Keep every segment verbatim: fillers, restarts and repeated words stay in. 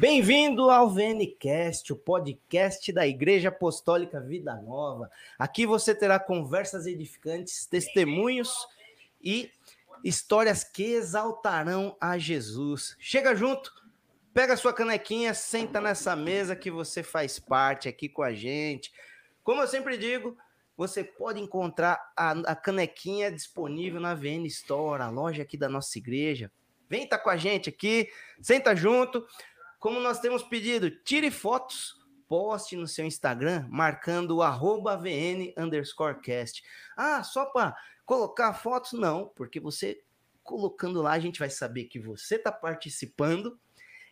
Bem-vindo ao V N Cast, o podcast da Igreja Apostólica Vida Nova. Aqui você terá conversas edificantes, testemunhos e histórias que exaltarão a Jesus. Chega junto, pega sua canequinha, senta nessa mesa que você faz parte aqui com a gente. Como eu sempre digo, você pode encontrar a, a canequinha disponível na V N Store, a loja aqui da nossa igreja. Vem estar tá com a gente aqui, senta junto. Como nós temos pedido, tire fotos, poste no seu Instagram, marcando o arroba VN underscore cast. Ah, só para colocar fotos? Não, porque você colocando lá, a gente vai saber que você está participando.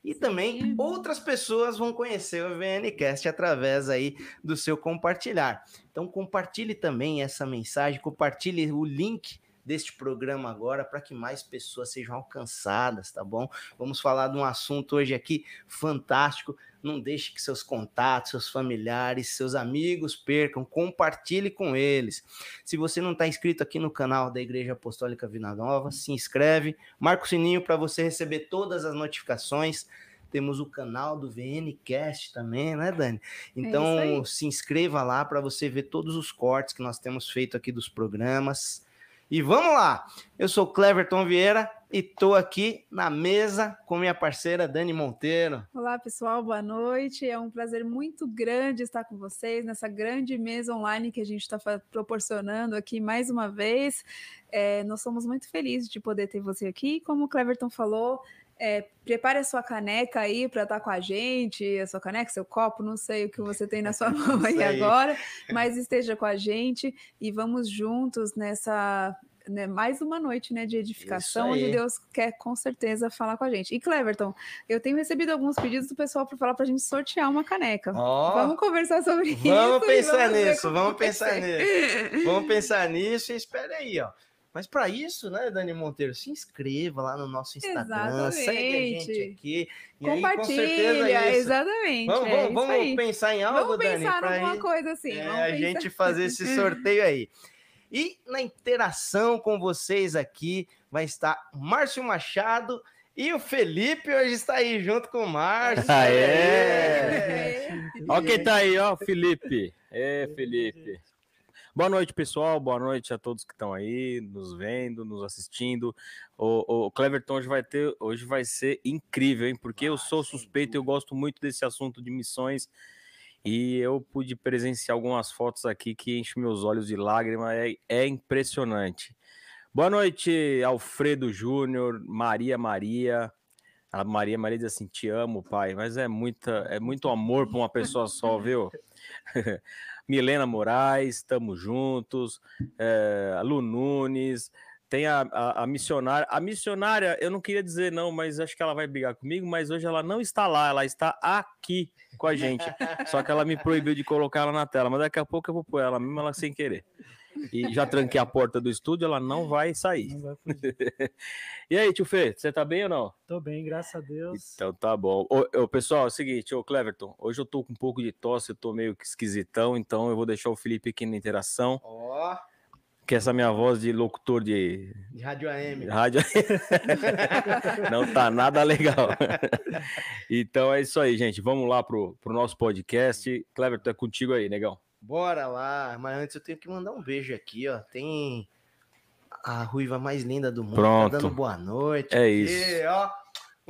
E também outras pessoas vão conhecer o VNCast através aí do seu compartilhar. Então compartilhe também essa mensagem, compartilhe o link deste programa agora para que mais pessoas sejam alcançadas, tá bom? Vamos falar de um assunto hoje aqui fantástico. Não deixe que seus contatos, seus familiares, seus amigos percam. Compartilhe com eles. Se você não está inscrito aqui no canal da Igreja Apostólica Vida Nova, se inscreve. Marca o sininho para você receber todas as notificações. Temos o canal do VNCast também, né, Dani? Então, se inscreva lá para você ver todos os cortes que nós temos feito aqui dos programas. E vamos lá! Eu sou o Cleverton Vieira e estou aqui na mesa com minha parceira Dani Monteiro. Olá, pessoal, boa noite. É um prazer muito grande estar com vocês nessa grande mesa online que a gente está proporcionando aqui mais uma vez. É, nós somos muito felizes de poder ter você aqui. Como o Cleverton falou, é, prepare a sua caneca aí para estar com a gente, a sua caneca, seu copo, não sei o que você tem na sua mão aí agora, mas esteja com a gente e vamos juntos nessa, né, mais uma noite, né, de edificação, onde Deus quer com certeza falar com a gente. E Cleverton, eu tenho recebido alguns pedidos do pessoal para falar para a gente sortear uma caneca. Oh, vamos conversar sobre vamos isso. Pensar vamos, nisso, vamos pensar nisso, vamos pensar nisso. Vamos pensar nisso e espere aí, ó. Mas para isso, né, Dani Monteiro, se inscreva lá no nosso Instagram, exatamente. Segue a gente aqui. E compartilha, aí, com certeza é isso. Exatamente. Vamos, é vamos, vamos isso pensar em algo, vamos Dani? Pensar pra gente, coisa assim, é, vamos pensar em alguma coisa assim. A gente fazer esse sorteio aí. E na interação com vocês aqui vai estar Márcio Machado e o Felipe hoje está aí junto com o Márcio. Ah, é. É. Olha quem tá aí, ó, Felipe. É, Felipe. Boa noite, pessoal. Boa noite a todos que estão aí, nos vendo, nos assistindo. O, o Cleverton hoje vai ter, hoje vai ser incrível, hein? Porque eu sou suspeito, eu gosto muito desse assunto de missões e eu pude presenciar algumas fotos aqui que enchem meus olhos de lágrima. É, é impressionante. Boa noite, Alfredo Júnior, Maria Maria. A Maria Maria diz assim, te amo, pai. Mas é, muita, é muito amor para uma pessoa só, viu? Milena Moraes, estamos juntos, é, a Lu Nunes, tem a, a, a missionária, a missionária, eu não queria dizer não, mas acho que ela vai brigar comigo, mas hoje ela não está lá, ela está aqui com a gente, só que ela me proibiu de colocar ela na tela, mas daqui a pouco eu vou pôr ela, mesmo ela sem querer, e já tranquei a porta do estúdio, ela não vai sair. Não vai e aí, tio Fê, você tá bem ou não? Tô bem, graças a Deus. Então tá bom. Ô, ô, pessoal, é o seguinte, ô Cleverton, hoje eu tô com um pouco de tosse, eu tô meio que esquisitão, então eu vou deixar o Felipe aqui na interação. Ó. Oh. Que essa minha voz de locutor de... De rádio A M. Rádio... Não tá nada legal. Então é isso aí, gente. Vamos lá pro, pro nosso podcast. Cleverton, é contigo aí, negão. Bora lá, mas antes eu tenho que mandar um beijo aqui, ó, tem a ruiva mais linda do mundo, pronto, tá dando boa noite. É aqui, isso. Ó,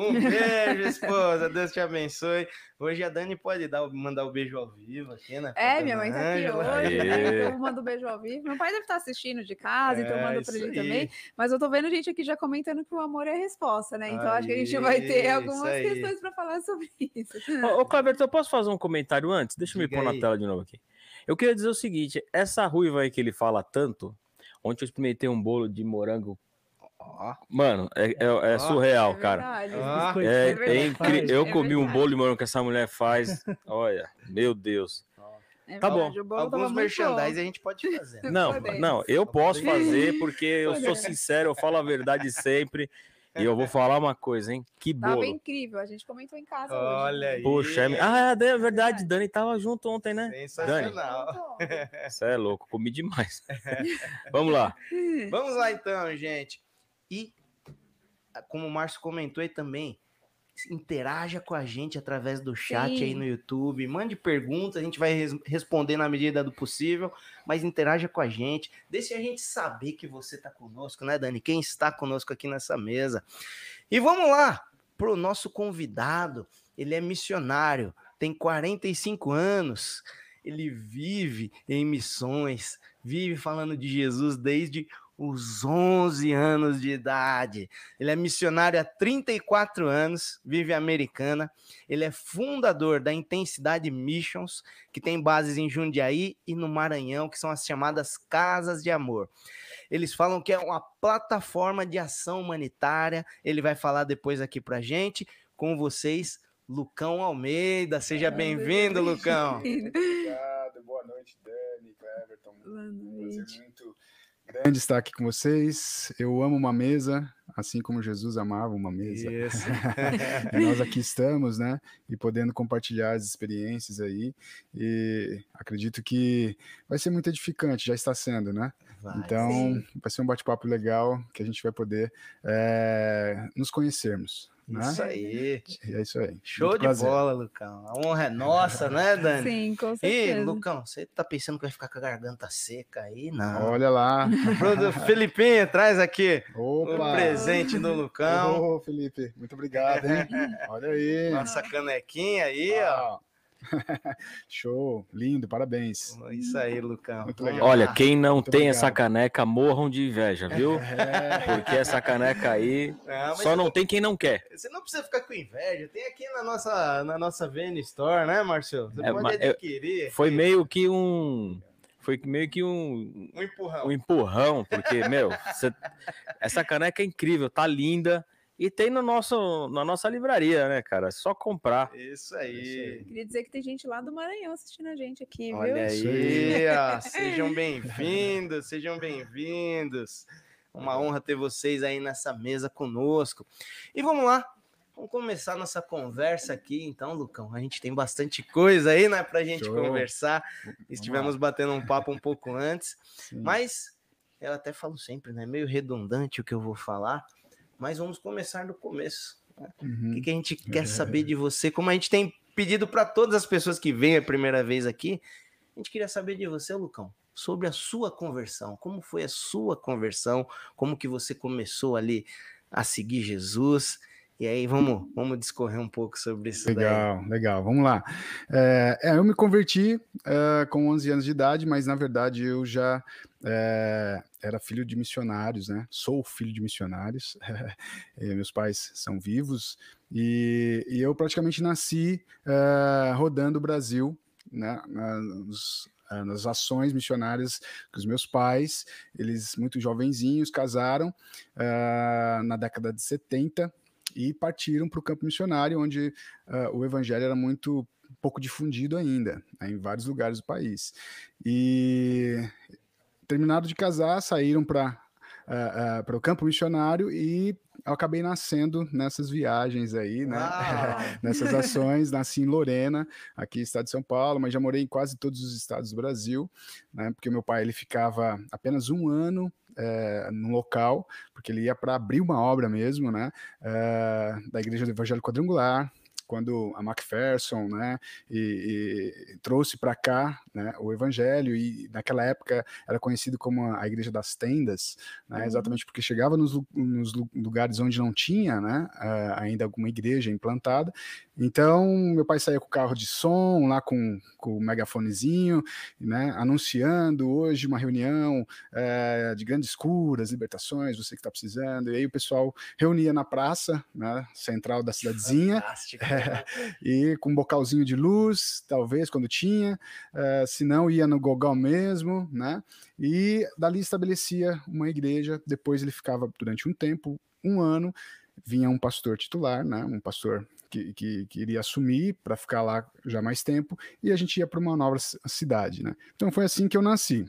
um beijo, esposa, Deus te abençoe. Hoje a Dani pode dar, mandar o um beijo ao vivo aqui, né? É, minha mãe tá aqui hoje, né? Eu mando um beijo ao vivo. Meu pai deve estar assistindo de casa, é, então manda pra ele aí também. Mas eu tô vendo gente aqui já comentando que o amor é a resposta, né? Então aí, acho que a gente vai ter algumas questões para falar sobre isso. Ô, ô Cleberto, eu posso fazer um comentário antes? Deixa eu Diga me pôr aí na tela de novo aqui. Eu queria dizer o seguinte, essa ruiva aí que ele fala tanto, ontem eu experimentei um bolo de morango, mano, é, é, é surreal, cara. É, é incrível. Eu comi um bolo de morango que essa mulher faz, olha, meu Deus. Tá bom. Alguns merchandise a gente pode fazer. Não, não, eu posso fazer porque eu sou sincero, eu falo a verdade sempre. E eu vou falar uma coisa, hein? Que bolo. Tava incrível, a gente comentou em casa Olha hoje. Aí. Poxa, é... Ah, é verdade, é. Dani tava junto ontem, né? Sensacional. Isso é louco, comi demais. Vamos lá. Vamos lá então, gente. E como o Márcio comentou aí também, Interaja com a gente através do chat. Sim. Aí no YouTube, mande perguntas, a gente vai res- responder na medida do possível, mas interaja com a gente, deixe a gente saber que você está conosco, né, Dani? Quem está conosco aqui nessa mesa. E vamos lá para o nosso convidado, ele é missionário, tem quarenta e cinco anos, ele vive em missões, vive falando de Jesus desde os onze anos de idade. Ele é missionário há trinta e quatro anos, vive em Americana. Ele é fundador da Intensidade Missions, que tem bases em Jundiaí e no Maranhão, que são as chamadas Casas de Amor. Eles falam que é uma plataforma de ação humanitária. Ele vai falar depois aqui pra gente. Com vocês, Lucão Almeida. Seja é, bem-vindo, bem-vindo, Lucão. Obrigado. Boa noite, Dani, Everton. Boa noite. Muito grande estar aqui com vocês. Eu amo uma mesa, assim como Jesus amava uma mesa. Isso. E nós aqui estamos, né? E podendo compartilhar as experiências aí. E acredito que vai ser muito edificante, já está sendo, né? Vai, então, sim. Vai ser um bate-papo legal que a gente vai poder é, nos conhecermos. Isso, né? Aí. É isso aí. Show muito de prazer. Bola, Lucão. A honra é nossa, né, Dani? Sim, com certeza. E, Lucão, você tá pensando que vai ficar com a garganta seca aí? Não. Olha lá. Felipinho, traz aqui Opa. O presente do Lucão. Ô, oh, Felipe, muito obrigado, hein? Olha aí. Nossa canequinha aí, ah. ó. Show, lindo, parabéns. Isso aí, Lucão. Olha, quem não muito tem legal. Essa caneca, morram de inveja, viu? É. Porque essa caneca aí não, só não tem quem não quer. Você não precisa ficar com inveja. Tem aqui na nossa, na nossa V N Store, né, Marcelo? Você é, pode adquirir. Eu, foi meio que um... Foi meio que um... Um empurrão. Um empurrão, porque, meu, você, essa caneca é incrível, tá linda. E tem no nosso, na nossa livraria, né, cara? É só comprar. Isso aí. Isso aí. Queria dizer que tem gente lá do Maranhão assistindo a gente aqui, Olha viu? Olha aí, sejam bem-vindos, sejam bem-vindos. Uma honra ter vocês aí nessa mesa conosco. E vamos lá, vamos começar nossa conversa aqui, então, Lucão. A gente tem bastante coisa aí, né, pra gente Show. Conversar. Estivemos batendo um papo um pouco antes, Sim. mas eu até falo sempre, né, meio redundante o que eu vou falar. Mas vamos começar do começo. Né? Uhum. O que, que a gente quer saber de você? Como a gente tem pedido para todas as pessoas que vêm a primeira vez aqui, a gente queria saber de você, Lucão, sobre a sua conversão. Como foi a sua conversão? Como que você começou ali a seguir Jesus? E aí vamos, vamos discorrer um pouco sobre isso legal, daí. Legal, legal, vamos lá. É, eu me converti é, com onze anos de idade, mas na verdade eu já é, era filho de missionários, né? Sou filho de missionários, é, meus pais são vivos, e, e eu praticamente nasci é, rodando o Brasil, né? Nos, nas ações missionárias que os meus pais, eles muito jovenzinhos, casaram é, na década de setenta, e partiram para o campo missionário, onde uh, o evangelho era muito pouco difundido ainda, né, em vários lugares do país. E, terminado de casar, saíram para uh, uh, para o campo missionário e eu acabei nascendo nessas viagens aí, né? Nessas ações, nasci em Lorena, aqui no estado de São Paulo, mas já morei em quase todos os estados do Brasil, né? Porque meu pai ele ficava apenas um ano é, no local, porque ele ia para abrir uma obra mesmo, né? É, da Igreja do Evangelho Quadrangular, quando a McPherson, né, e, e trouxe para cá, né, o evangelho, e naquela época era conhecido como a Igreja das Tendas, né, uhum. exatamente porque chegava nos, nos lugares onde não tinha, né, uh, ainda alguma igreja implantada. Então, meu pai saía com o carro de som, lá com, com o megafonezinho, né, anunciando hoje uma reunião é, de grandes curas, libertações, você que está precisando. E aí o pessoal reunia na praça, né, central da cidadezinha, é, e com um bocalzinho de luz, talvez, quando tinha, é, se não, ia no gogol mesmo, né, e dali estabelecia uma igreja. Depois ele ficava durante um tempo, um ano, vinha um pastor titular, né, um pastor... Que, que, que iria assumir para ficar lá já mais tempo, e a gente ia para uma nova cidade, né? Então foi assim que eu nasci.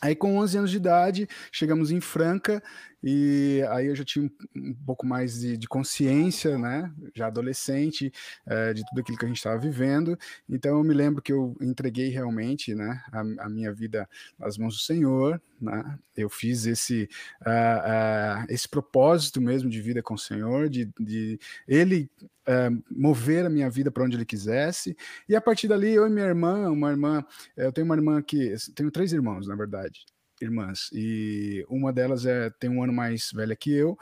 Aí com onze anos de idade, chegamos em Franca, e aí eu já tinha um pouco mais de, de consciência, né? Já adolescente, é, de tudo aquilo que a gente estava vivendo. Então eu me lembro que eu entreguei realmente, né, a, a minha vida nas mãos do Senhor, né? Eu fiz esse, uh, uh, esse propósito mesmo de vida com o Senhor, de, de ele... é, mover a minha vida para onde ele quisesse, e a partir dali eu e minha irmã, uma irmã, eu tenho uma irmã que, tenho três irmãos, na verdade, irmãs, e uma delas é, tem um ano mais velha que eu,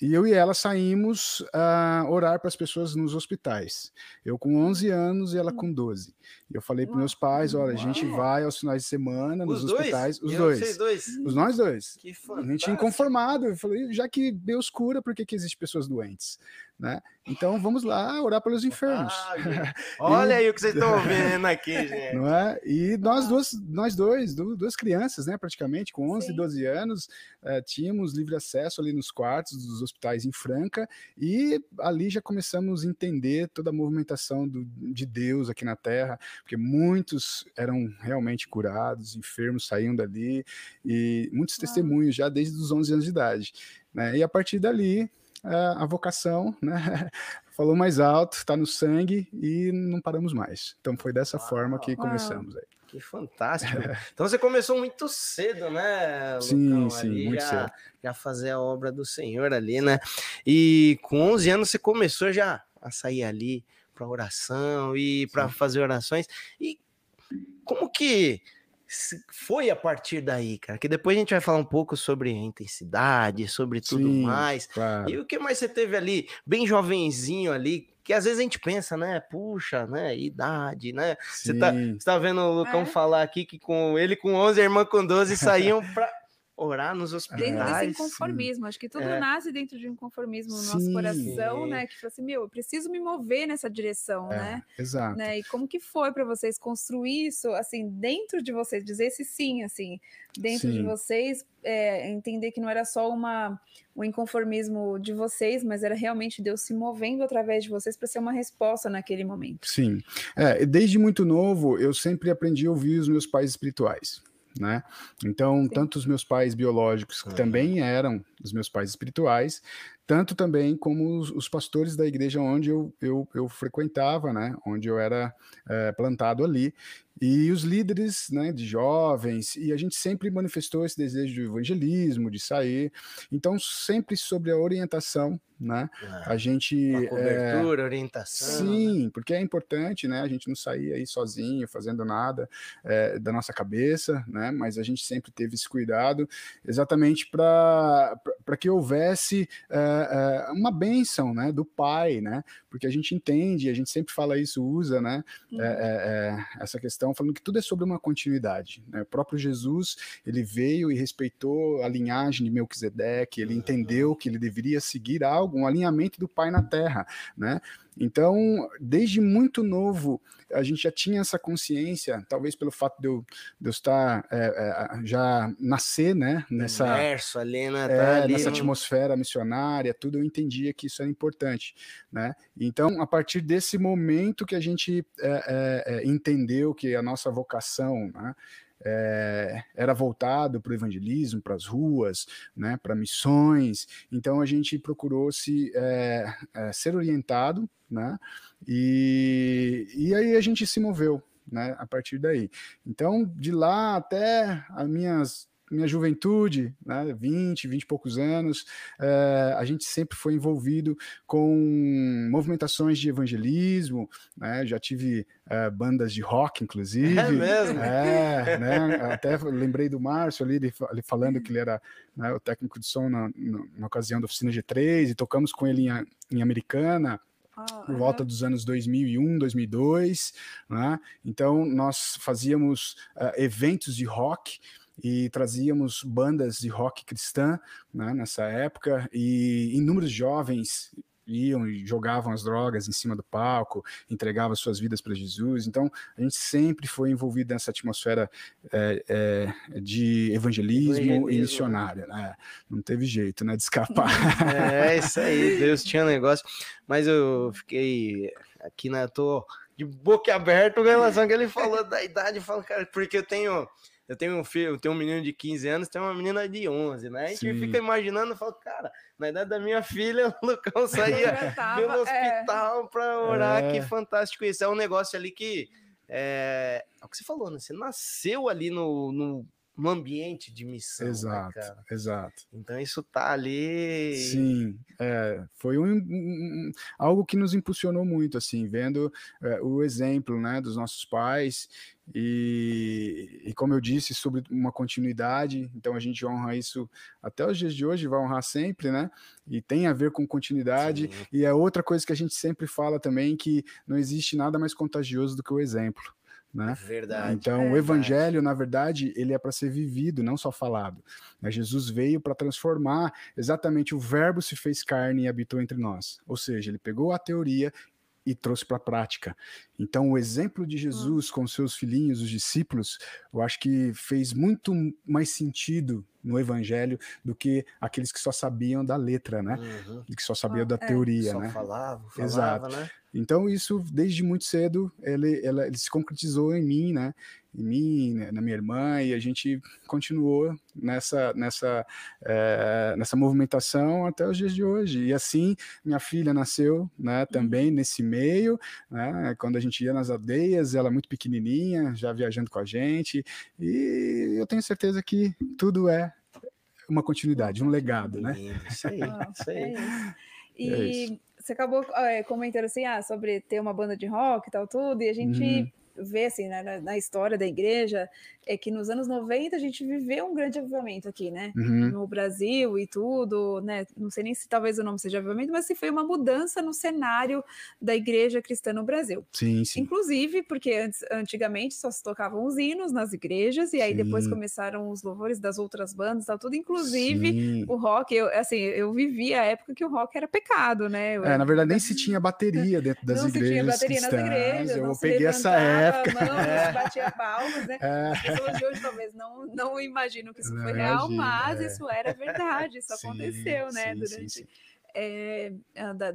e eu e ela saímos a orar para as pessoas nos hospitais, eu com onze anos e ela com doze, e eu falei para meus pais, olha, a gente vai aos finais de semana nos os hospitais, dois? os eu dois, dois, os nós dois, que a gente inconformado, eu falei, já que Deus cura, por que que existem pessoas doentes, né? Então vamos lá orar pelos enfermos. Ah, olha e... aí o que vocês estão vendo aqui, gente. Não é? E nós, ah. duas, nós dois, duas crianças, né, praticamente, com onze Sim. e doze anos, eh, tínhamos livre acesso ali nos quartos dos hospitais em Franca, e ali já começamos a entender toda a movimentação do, de Deus aqui na Terra, porque muitos eram realmente curados, enfermos saíam dali, e muitos ah. testemunhos já desde os onze anos de idade. Né? E a partir dali, a vocação, né, falou mais alto, está no sangue e não paramos mais. Então foi dessa uau, forma que começamos. Uau, aí. Que fantástico. Então você começou muito cedo, né, Lucão? Sim, sim, ali, muito já, cedo. Já fazer a obra do Senhor ali, né? E com onze anos você começou já a sair ali para oração e para fazer orações. E como que... foi a partir daí, cara, que depois a gente vai falar um pouco sobre a intensidade, sobre tudo Sim, mais, claro. E o que mais você teve ali, bem jovenzinho ali, que às vezes a gente pensa, né, puxa, né, idade, né, Sim. você tá, você tá vendo o Lucão é. falar aqui que com ele com onze, a irmã com doze, saíam pra orar nos hospitais. Dentro desse inconformismo, Sim. acho que tudo é. nasce dentro de um conformismo no Sim. nosso coração, né, que fala assim, meu, eu preciso me mover nessa direção, é, né? Exato. Né? E como que foi para vocês construir isso, assim, dentro de vocês, dizer esse sim, assim, dentro sim. de vocês, é, entender que não era só uma, um inconformismo de vocês, mas era realmente Deus se movendo através de vocês para ser uma resposta naquele momento. Sim, é, desde muito novo, eu sempre aprendi a ouvir os meus pais espirituais. Né? Então, Sim. tanto os meus pais biológicos, que é. também eram os meus pais espirituais, tanto também como os, os pastores da igreja onde eu, eu, eu frequentava, né? Onde eu era é, plantado ali, e os líderes, né, de jovens, e a gente sempre manifestou esse desejo de evangelismo, de sair, então sempre sobre a orientação, né? Ah, a gente... Uma cobertura, é... orientação... Sim, né? Porque é importante, né? A gente não sair aí sozinho, fazendo nada é, da nossa cabeça, né? Mas a gente sempre teve esse cuidado, exatamente para para que houvesse é, é, uma bênção, né? Do Pai, né? Porque a gente entende, a gente sempre fala isso, usa, né? Uhum. É, é, é, essa questão, falando que tudo é sobre uma continuidade, né? O próprio Jesus, ele veio e respeitou a linhagem de Melquisedeque, ele uhum. entendeu que ele deveria seguir algo, um alinhamento do Pai na Terra, né? Então, desde muito novo, a gente já tinha essa consciência, talvez pelo fato de eu, de eu estar, é, é, já nascer, né, nessa, Inverso, Helena, tá é, ali, nessa não... atmosfera missionária, tudo, eu entendia que isso era importante, né? Então, a partir desse momento que a gente é, é, é, entendeu que a nossa vocação, né, É, era voltado para o evangelismo, para as ruas, né, para missões, então a gente procurou se, é, é, ser orientado, né, e, e aí a gente se moveu, né, a partir daí. Então, de lá até as minhas... minha juventude, né, vinte, vinte e poucos anos, é, a gente sempre foi envolvido com movimentações de evangelismo, né, já tive é, bandas de rock, inclusive. É mesmo? É, né, até lembrei do Márcio ali, ele falando que ele era, né, o técnico de som na, na, na ocasião da oficina G três, e tocamos com ele em, em Americana, por volta dos anos dois mil e um, dois mil e dois, né, então nós fazíamos uh, eventos de rock, e trazíamos bandas de rock cristã, né, nessa época, e inúmeros jovens iam e jogavam as drogas em cima do palco, entregavam suas vidas para Jesus. Então, a gente sempre foi envolvido nessa atmosfera é, é, de evangelismo, evangelismo e missionária, né? Não teve jeito, né, de escapar. É, é isso aí, Deus tinha um negócio. Mas eu fiquei aqui, né, tô de boca aberta em relação ao que ele falou da idade, falo, cara, porque eu tenho... Eu tenho um filho, eu tenho um menino de quinze anos, tenho uma menina de onze, né? A gente Sim. fica imaginando, eu falo, cara, na idade da minha filha, o Lucão saía tava, pelo hospital é. para orar, é. que fantástico isso. É um negócio ali que, é, é o que você falou, né? Você nasceu ali no, no um ambiente de missão. Exato, né, cara? Exato. Então isso tá ali. Sim, é, foi um, um, algo que nos impulsionou muito, assim, vendo é, o exemplo, né, dos nossos pais e, e, como eu disse, sobre uma continuidade. Então a gente honra isso até os dias de hoje, vai honrar sempre, né? E tem a ver com continuidade. Sim. E é outra coisa que a gente sempre fala também, que não existe nada mais contagioso do que o exemplo. Né? Verdade, então verdade. O evangelho, na verdade, ele é para ser vivido, não só falado, né? Jesus veio para transformar, exatamente, o verbo se fez carne e habitou entre nós, ou seja, ele pegou a teoria e trouxe para a prática. Então o exemplo de Jesus com seus filhinhos, os discípulos, eu acho que fez muito mais sentido no evangelho do que aqueles que só sabiam da letra, né? Uhum. Que só sabiam ah, da é, teoria, só né? Falava, falava, exato. Né? Então isso, desde muito cedo, ele, ela, ele se concretizou em mim, né? Em mim, na minha irmã, e a gente continuou nessa, nessa, é, nessa movimentação até os dias de hoje. E assim, minha filha nasceu, né, também nesse meio, né, quando a gente ia nas aldeias, ela muito pequenininha, já viajando com a gente, e eu tenho certeza que tudo é uma continuidade, um legado, né? Isso aí, isso aí. E... é isso. Você acabou é, comentando assim, ah, sobre ter uma banda de rock e tal, tudo, e a gente uhum. vê, assim, né, na, na história da igreja, é que nos anos noventa a gente viveu um grande avivamento aqui, né, uhum. no Brasil e tudo, né, não sei nem se talvez o nome seja avivamento, mas se assim, foi uma mudança no cenário da igreja cristã no Brasil. Sim, sim. Inclusive, porque antes, antigamente só se tocavam os hinos nas igrejas, e aí sim. depois começaram os louvores das outras bandas e tal, tudo, inclusive sim. o rock, eu, assim, eu vivi a época que o rock era pecado, né, eu, é, na verdade, nem se tinha bateria dentro das não igrejas Não se tinha bateria cristãs, nas igrejas. Eu peguei essa época. Não, é. se batia palmas, né? É. As pessoas de hoje talvez não, não imaginam que isso não foi imagino, real, mas é. isso era verdade, isso sim, aconteceu, né? Sim, durante... Sim, sim. É,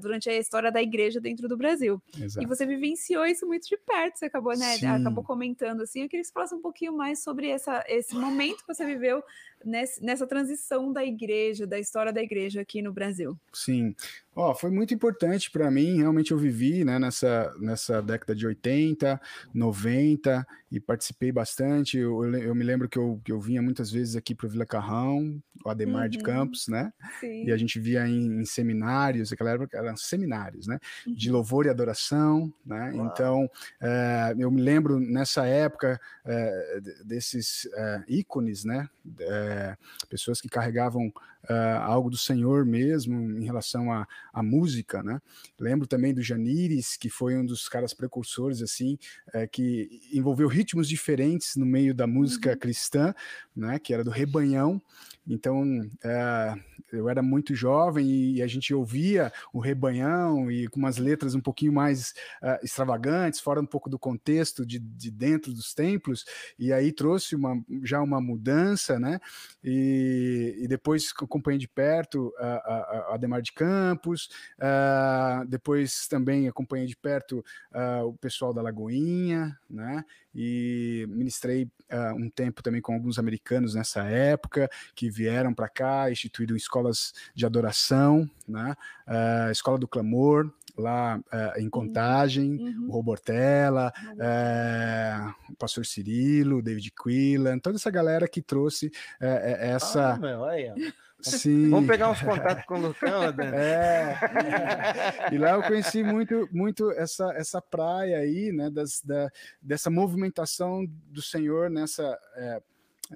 durante a história da igreja dentro do Brasil. Exato. E você vivenciou isso muito de perto, você acabou, né, acabou comentando assim, eu queria que você falasse um pouquinho mais sobre essa, esse momento que você viveu nessa, nessa transição da igreja, da história da igreja aqui no Brasil. Sim, oh, foi muito importante para mim, realmente eu vivi, né, nessa, nessa década de oitenta, noventa e participei bastante, eu, eu, eu me lembro que eu, que eu vinha muitas vezes aqui para o Vila Carrão, o Ademar uhum. de Campos, né? Sim. E a gente via em, em seminários, aquela época eram seminários, né, de louvor e adoração, né, uau. Então é, eu me lembro nessa época é, desses é, ícones, né, é, pessoas que carregavam Uh, algo do Senhor mesmo em relação à, à música, né? Lembro também do Janires, que foi um dos caras precursores, assim, é, que envolveu ritmos diferentes no meio da música uhum. cristã, né? Que era do Rebanhão. Então, uh, eu era muito jovem e, e a gente ouvia o Rebanhão e com umas letras um pouquinho mais uh, extravagantes, fora um pouco do contexto de, de dentro dos templos, e aí trouxe uma, já uma mudança, né? E, e depois acompanhei de perto a, a, a Ademar de Campos, a, depois também acompanhei de perto a, o pessoal da Lagoinha, né? E ministrei a, um tempo também com alguns americanos nessa época, que vieram para cá, instituíram escolas de adoração, né? A Escola do Clamor, lá uh, em Contagem, uhum. o Robortella, uhum. é, o pastor Cirilo, o David Quillan, toda essa galera que trouxe é, é, essa... Ah, meu, olha. Sim. Vamos pegar uns contatos com o Lucão, né? É. E lá eu conheci muito, muito essa, essa praia aí, né, das, da, dessa movimentação do Senhor nessa... É,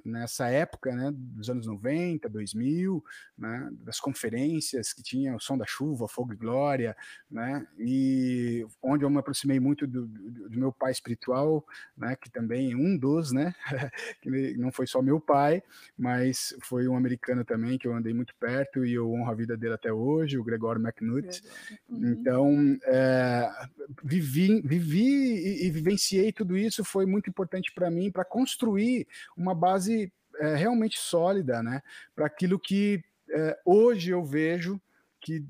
nessa época, né, dos anos noventa, dois mil, né, das conferências que tinha o Som da Chuva, Fogo e Glória, né, e onde eu me aproximei muito do, do, do meu pai espiritual, né, que também é um dos, né, que não foi só meu pai, mas foi um americano também que eu andei muito perto e eu honro a vida dele até hoje, o Gregório McNutt. Uhum. Então, é, vivi, vivi e, e vivenciei tudo isso, foi muito importante para mim, para construir uma base base é, realmente sólida, né, para aquilo que é, hoje eu vejo que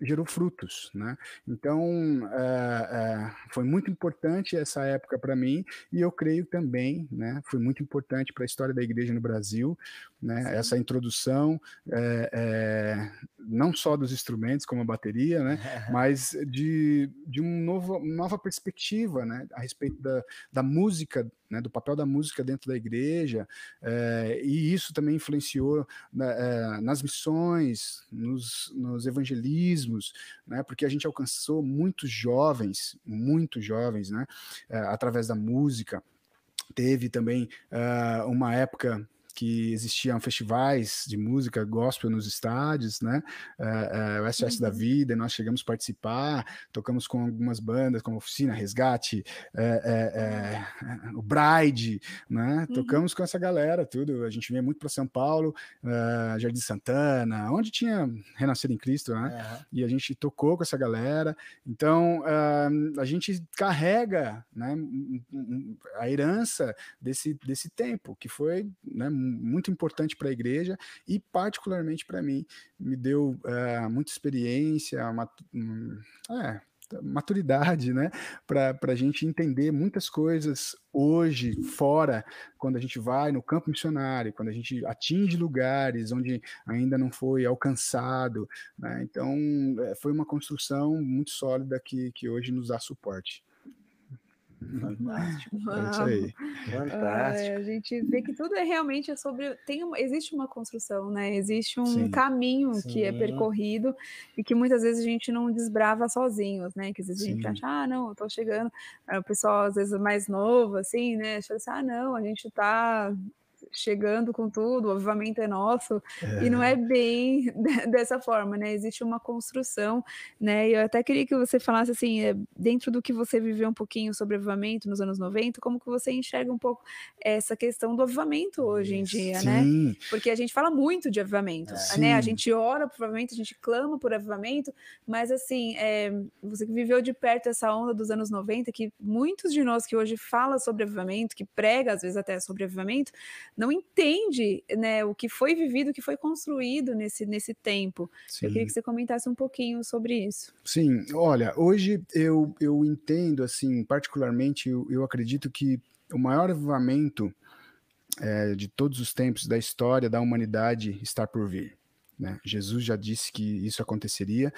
gerou frutos, né? Então é, é, foi muito importante essa época para mim e eu creio também, né, foi muito importante para a história da igreja no Brasil, né? Sim. Essa introdução é, é, não só dos instrumentos, como a bateria, né, mas de, de um novo, uma nova perspectiva, né, a respeito da, da música, né, do papel da música dentro da igreja, é, e isso também influenciou na, é, nas missões, nos, nos evangelismos, né, porque a gente alcançou muitos jovens, muitos jovens, né, é, através da música. Teve também uh, uma época que existiam festivais de música gospel nos estádios, né? Uh, uh, o S S da Vida, nós chegamos a participar, tocamos com algumas bandas, como Oficina, Resgate, uh, uh, uh, o Bride, né? Tocamos uhum. com essa galera, tudo. A gente vinha muito para São Paulo, uh, Jardim Santana, onde tinha Renascer em Cristo, né? Uhum. E a gente tocou com essa galera. Então, uh, a gente carrega, né, a herança desse, desse tempo, que foi, né, muito importante para a igreja e particularmente para mim, me deu uh, muita experiência, mat é, maturidade, né, para a gente entender muitas coisas hoje, fora, quando a gente vai no campo missionário, quando a gente atinge lugares onde ainda não foi alcançado, né? Então foi uma construção muito sólida que, que hoje nos dá suporte. Fantástico. É isso aí. Fantástico. É, a gente vê que tudo é realmente sobre. Tem uma, existe uma construção, né? Existe um Sim. caminho Sim. que é percorrido e que muitas vezes a gente não desbrava sozinhos, né? Que às vezes Sim. a gente acha, ah, não, eu tô chegando. O pessoal, às vezes, mais novo, assim, né? Acha assim, ah, não, a gente tá chegando com tudo, o avivamento é nosso, é. E não é bem dessa forma, né? Existe uma construção, né? E eu até queria que você falasse, assim, dentro do que você viveu um pouquinho sobre avivamento nos anos noventa, como que você enxerga um pouco essa questão do avivamento hoje em dia, Sim. né? Porque a gente fala muito de avivamento, é. né? A gente ora por avivamento, a gente clama por avivamento, mas, assim, é, você que viveu de perto essa onda dos anos noventa, que muitos de nós que hoje fala sobre avivamento, que prega, às vezes, até sobre avivamento, não entende, né, o que foi vivido, o que foi construído nesse, nesse tempo. Sim. Eu queria que você comentasse um pouquinho sobre isso. Sim, olha, hoje eu, eu entendo, assim, particularmente, eu, eu acredito que o maior avivamento é, de todos os tempos da história da humanidade está por vir, né? Jesus já disse que isso aconteceria.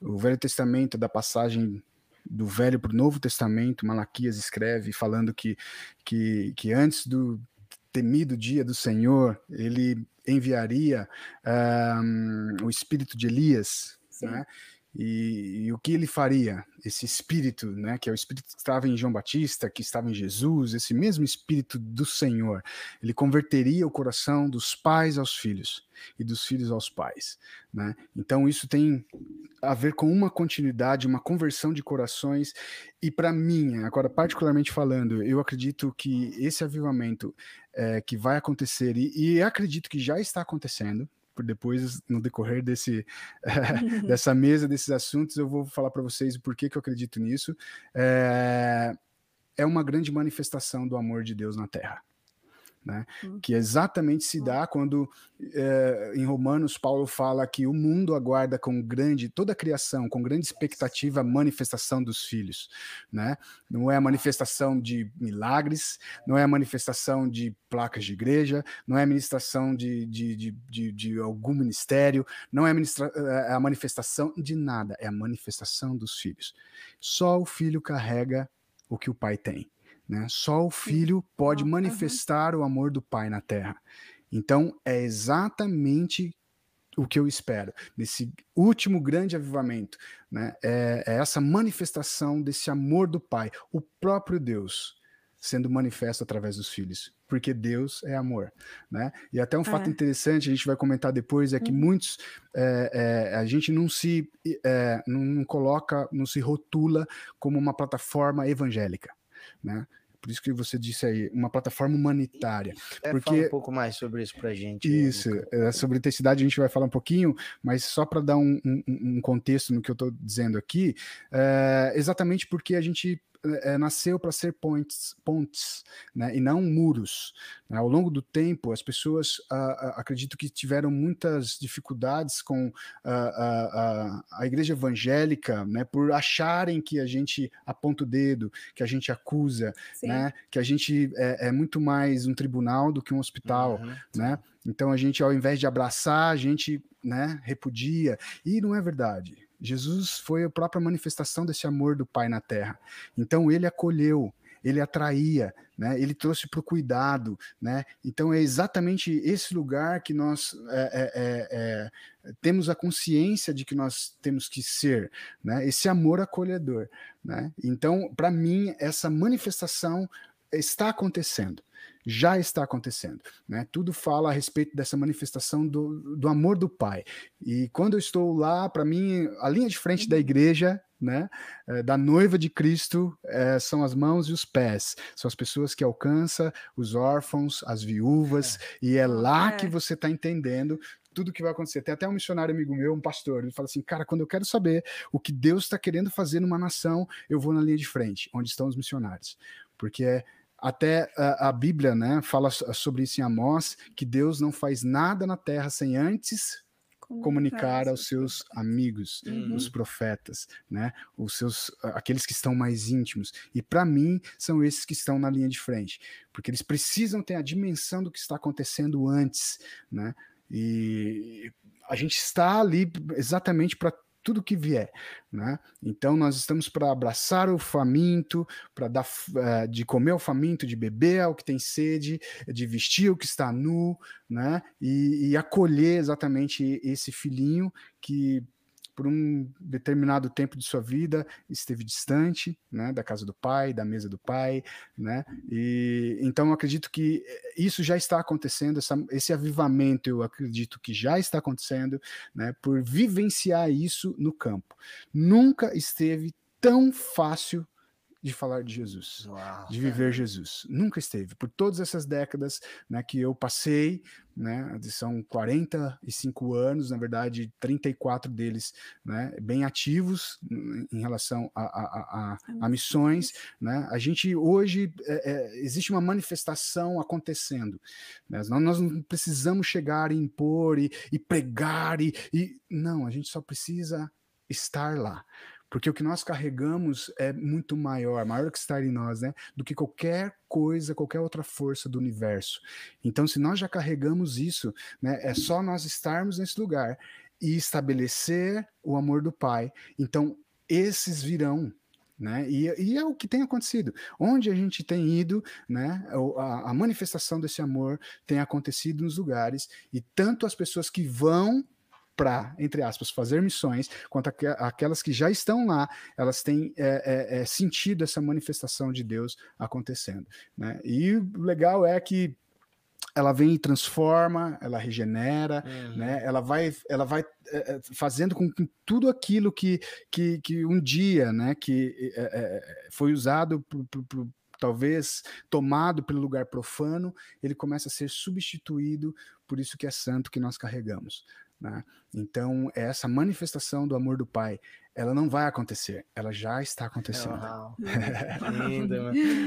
O Velho Testamento, da passagem do Velho para o Novo Testamento, Malaquias escreve falando que, que, que antes do temido dia do Senhor, ele enviaria um, o espírito de Elias, né? E, e o que ele faria? Esse espírito, né? Que é o espírito que estava em João Batista, que estava em Jesus, esse mesmo espírito do Senhor, ele converteria o coração dos pais aos filhos e dos filhos aos pais, né? Então isso tem a ver com uma continuidade, uma conversão de corações. E para mim, agora particularmente falando, eu acredito que esse avivamento é, que vai acontecer, e, e acredito que já está acontecendo, por depois, no decorrer desse, é, dessa mesa, desses assuntos, eu vou falar para vocês o porquê que eu acredito nisso, é, é uma grande manifestação do amor de Deus na Terra, né? Uhum. Que exatamente se dá quando é, em Romanos Paulo fala que o mundo aguarda com grande, toda a criação, com grande expectativa, a manifestação dos filhos, né? Não é a manifestação de milagres, não é a manifestação de placas de igreja, não é a ministração de, de, de, de, de algum ministério, não é a, ministra, é a manifestação de nada, é a manifestação dos filhos. Só o filho carrega o que o pai tem, né? Só o filho pode ah, manifestar uhum. o amor do pai na terra. Então é exatamente o que eu espero nesse último grande avivamento, né? é, é essa manifestação desse amor do pai, o próprio Deus sendo manifesto através dos filhos, porque Deus é amor, né? E até um fato é. interessante, a gente vai comentar depois, é que uhum. muitos é, é, a gente não se é, não coloca, não se rotula como uma plataforma evangélica, né? Por isso que você disse aí, uma plataforma humanitária. É, porque fala um pouco mais sobre isso para a gente. Isso, é, sobre intensidade a gente vai falar um pouquinho, mas só para dar um, um, um contexto no que eu estou dizendo aqui, é, exatamente porque a gente é, nasceu para ser pontes, pontes, né, e não muros. Ao longo do tempo, as pessoas, ah, acredito que tiveram muitas dificuldades com ah, a, a igreja evangélica, né, por acharem que a gente aponta o dedo, que a gente acusa, né, que a gente é, é muito mais um tribunal do que um hospital, uhum. né? Então, a gente, ao invés de abraçar, a gente, né, repudia. E não é verdade. Jesus foi a própria manifestação desse amor do Pai na Terra. Então, ele acolheu, ele atraía, né? Ele trouxe para o cuidado, né? Então, é exatamente esse lugar que nós é, é, é, temos a consciência de que nós temos que ser, né? Esse amor acolhedor, né? Então, para mim, essa manifestação está acontecendo. Já está acontecendo, né? Tudo fala a respeito dessa manifestação do, do amor do Pai. E quando eu estou lá, para mim, a linha de frente da igreja, né, é, da noiva de Cristo, é, são as mãos e os pés. São as pessoas que alcançam os órfãos, as viúvas, é. e é lá é. que você está entendendo tudo que vai acontecer. Tem até um missionário amigo meu, um pastor, ele fala assim, cara, quando eu quero saber o que Deus está querendo fazer numa nação, eu vou na linha de frente, onde estão os missionários. Porque é Até a, a Bíblia, né, fala sobre isso em Amós, que Deus não faz nada na terra sem antes Como comunicar faz? aos seus amigos, uhum. os profetas, né, os seus, aqueles que estão mais íntimos. E para mim, são esses que estão na linha de frente, porque eles precisam ter a dimensão do que está acontecendo antes, né? E a gente está ali exatamente para tudo que vier, né? Então nós estamos para abraçar o faminto, para dar uh, de comer ao faminto, de beber ao que tem sede, de vestir o que está nu, né? E, e acolher exatamente esse filhinho que por um determinado tempo de sua vida esteve distante, né, da casa do Pai, da mesa do Pai, né? E então eu acredito que isso já está acontecendo, essa, esse avivamento eu acredito que já está acontecendo, né, por vivenciar isso no campo. Nunca esteve tão fácil de falar de Jesus, Uau, de viver é. Jesus. Nunca esteve. Por todas essas décadas, né, que eu passei, né, são quarenta e cinco anos, na verdade, trinta e quatro deles, né, bem ativos em relação a, a, a, a missões, né? A gente hoje, é, é, existe uma manifestação acontecendo, né? Nós não precisamos chegar e impor e, e pregar, e, e não, a gente só precisa estar lá. Porque o que nós carregamos é muito maior, maior que está em nós, né? Do que qualquer coisa, qualquer outra força do universo. Então, se nós já carregamos isso, né? É só nós estarmos nesse lugar e estabelecer o amor do Pai. Então, esses virão, né? E, e é o que tem acontecido. Onde a gente tem ido, né? A, a manifestação desse amor tem acontecido nos lugares, e tanto as pessoas que vão para, entre aspas, fazer missões, quanto aqu- aquelas que já estão lá, elas têm é, é, é, sentido essa manifestação de Deus acontecendo, né? E o legal é que ela vem e transforma, ela regenera, uhum. né? Ela vai, ela vai é, fazendo com que tudo aquilo que, que, que um dia, né, que é, é, foi usado por, por, por talvez tomado pelo lugar profano, ele começa a ser substituído por isso que é santo que nós carregamos, né? Então, essa manifestação do amor do Pai, ela não vai acontecer, ela já está acontecendo. Lindo,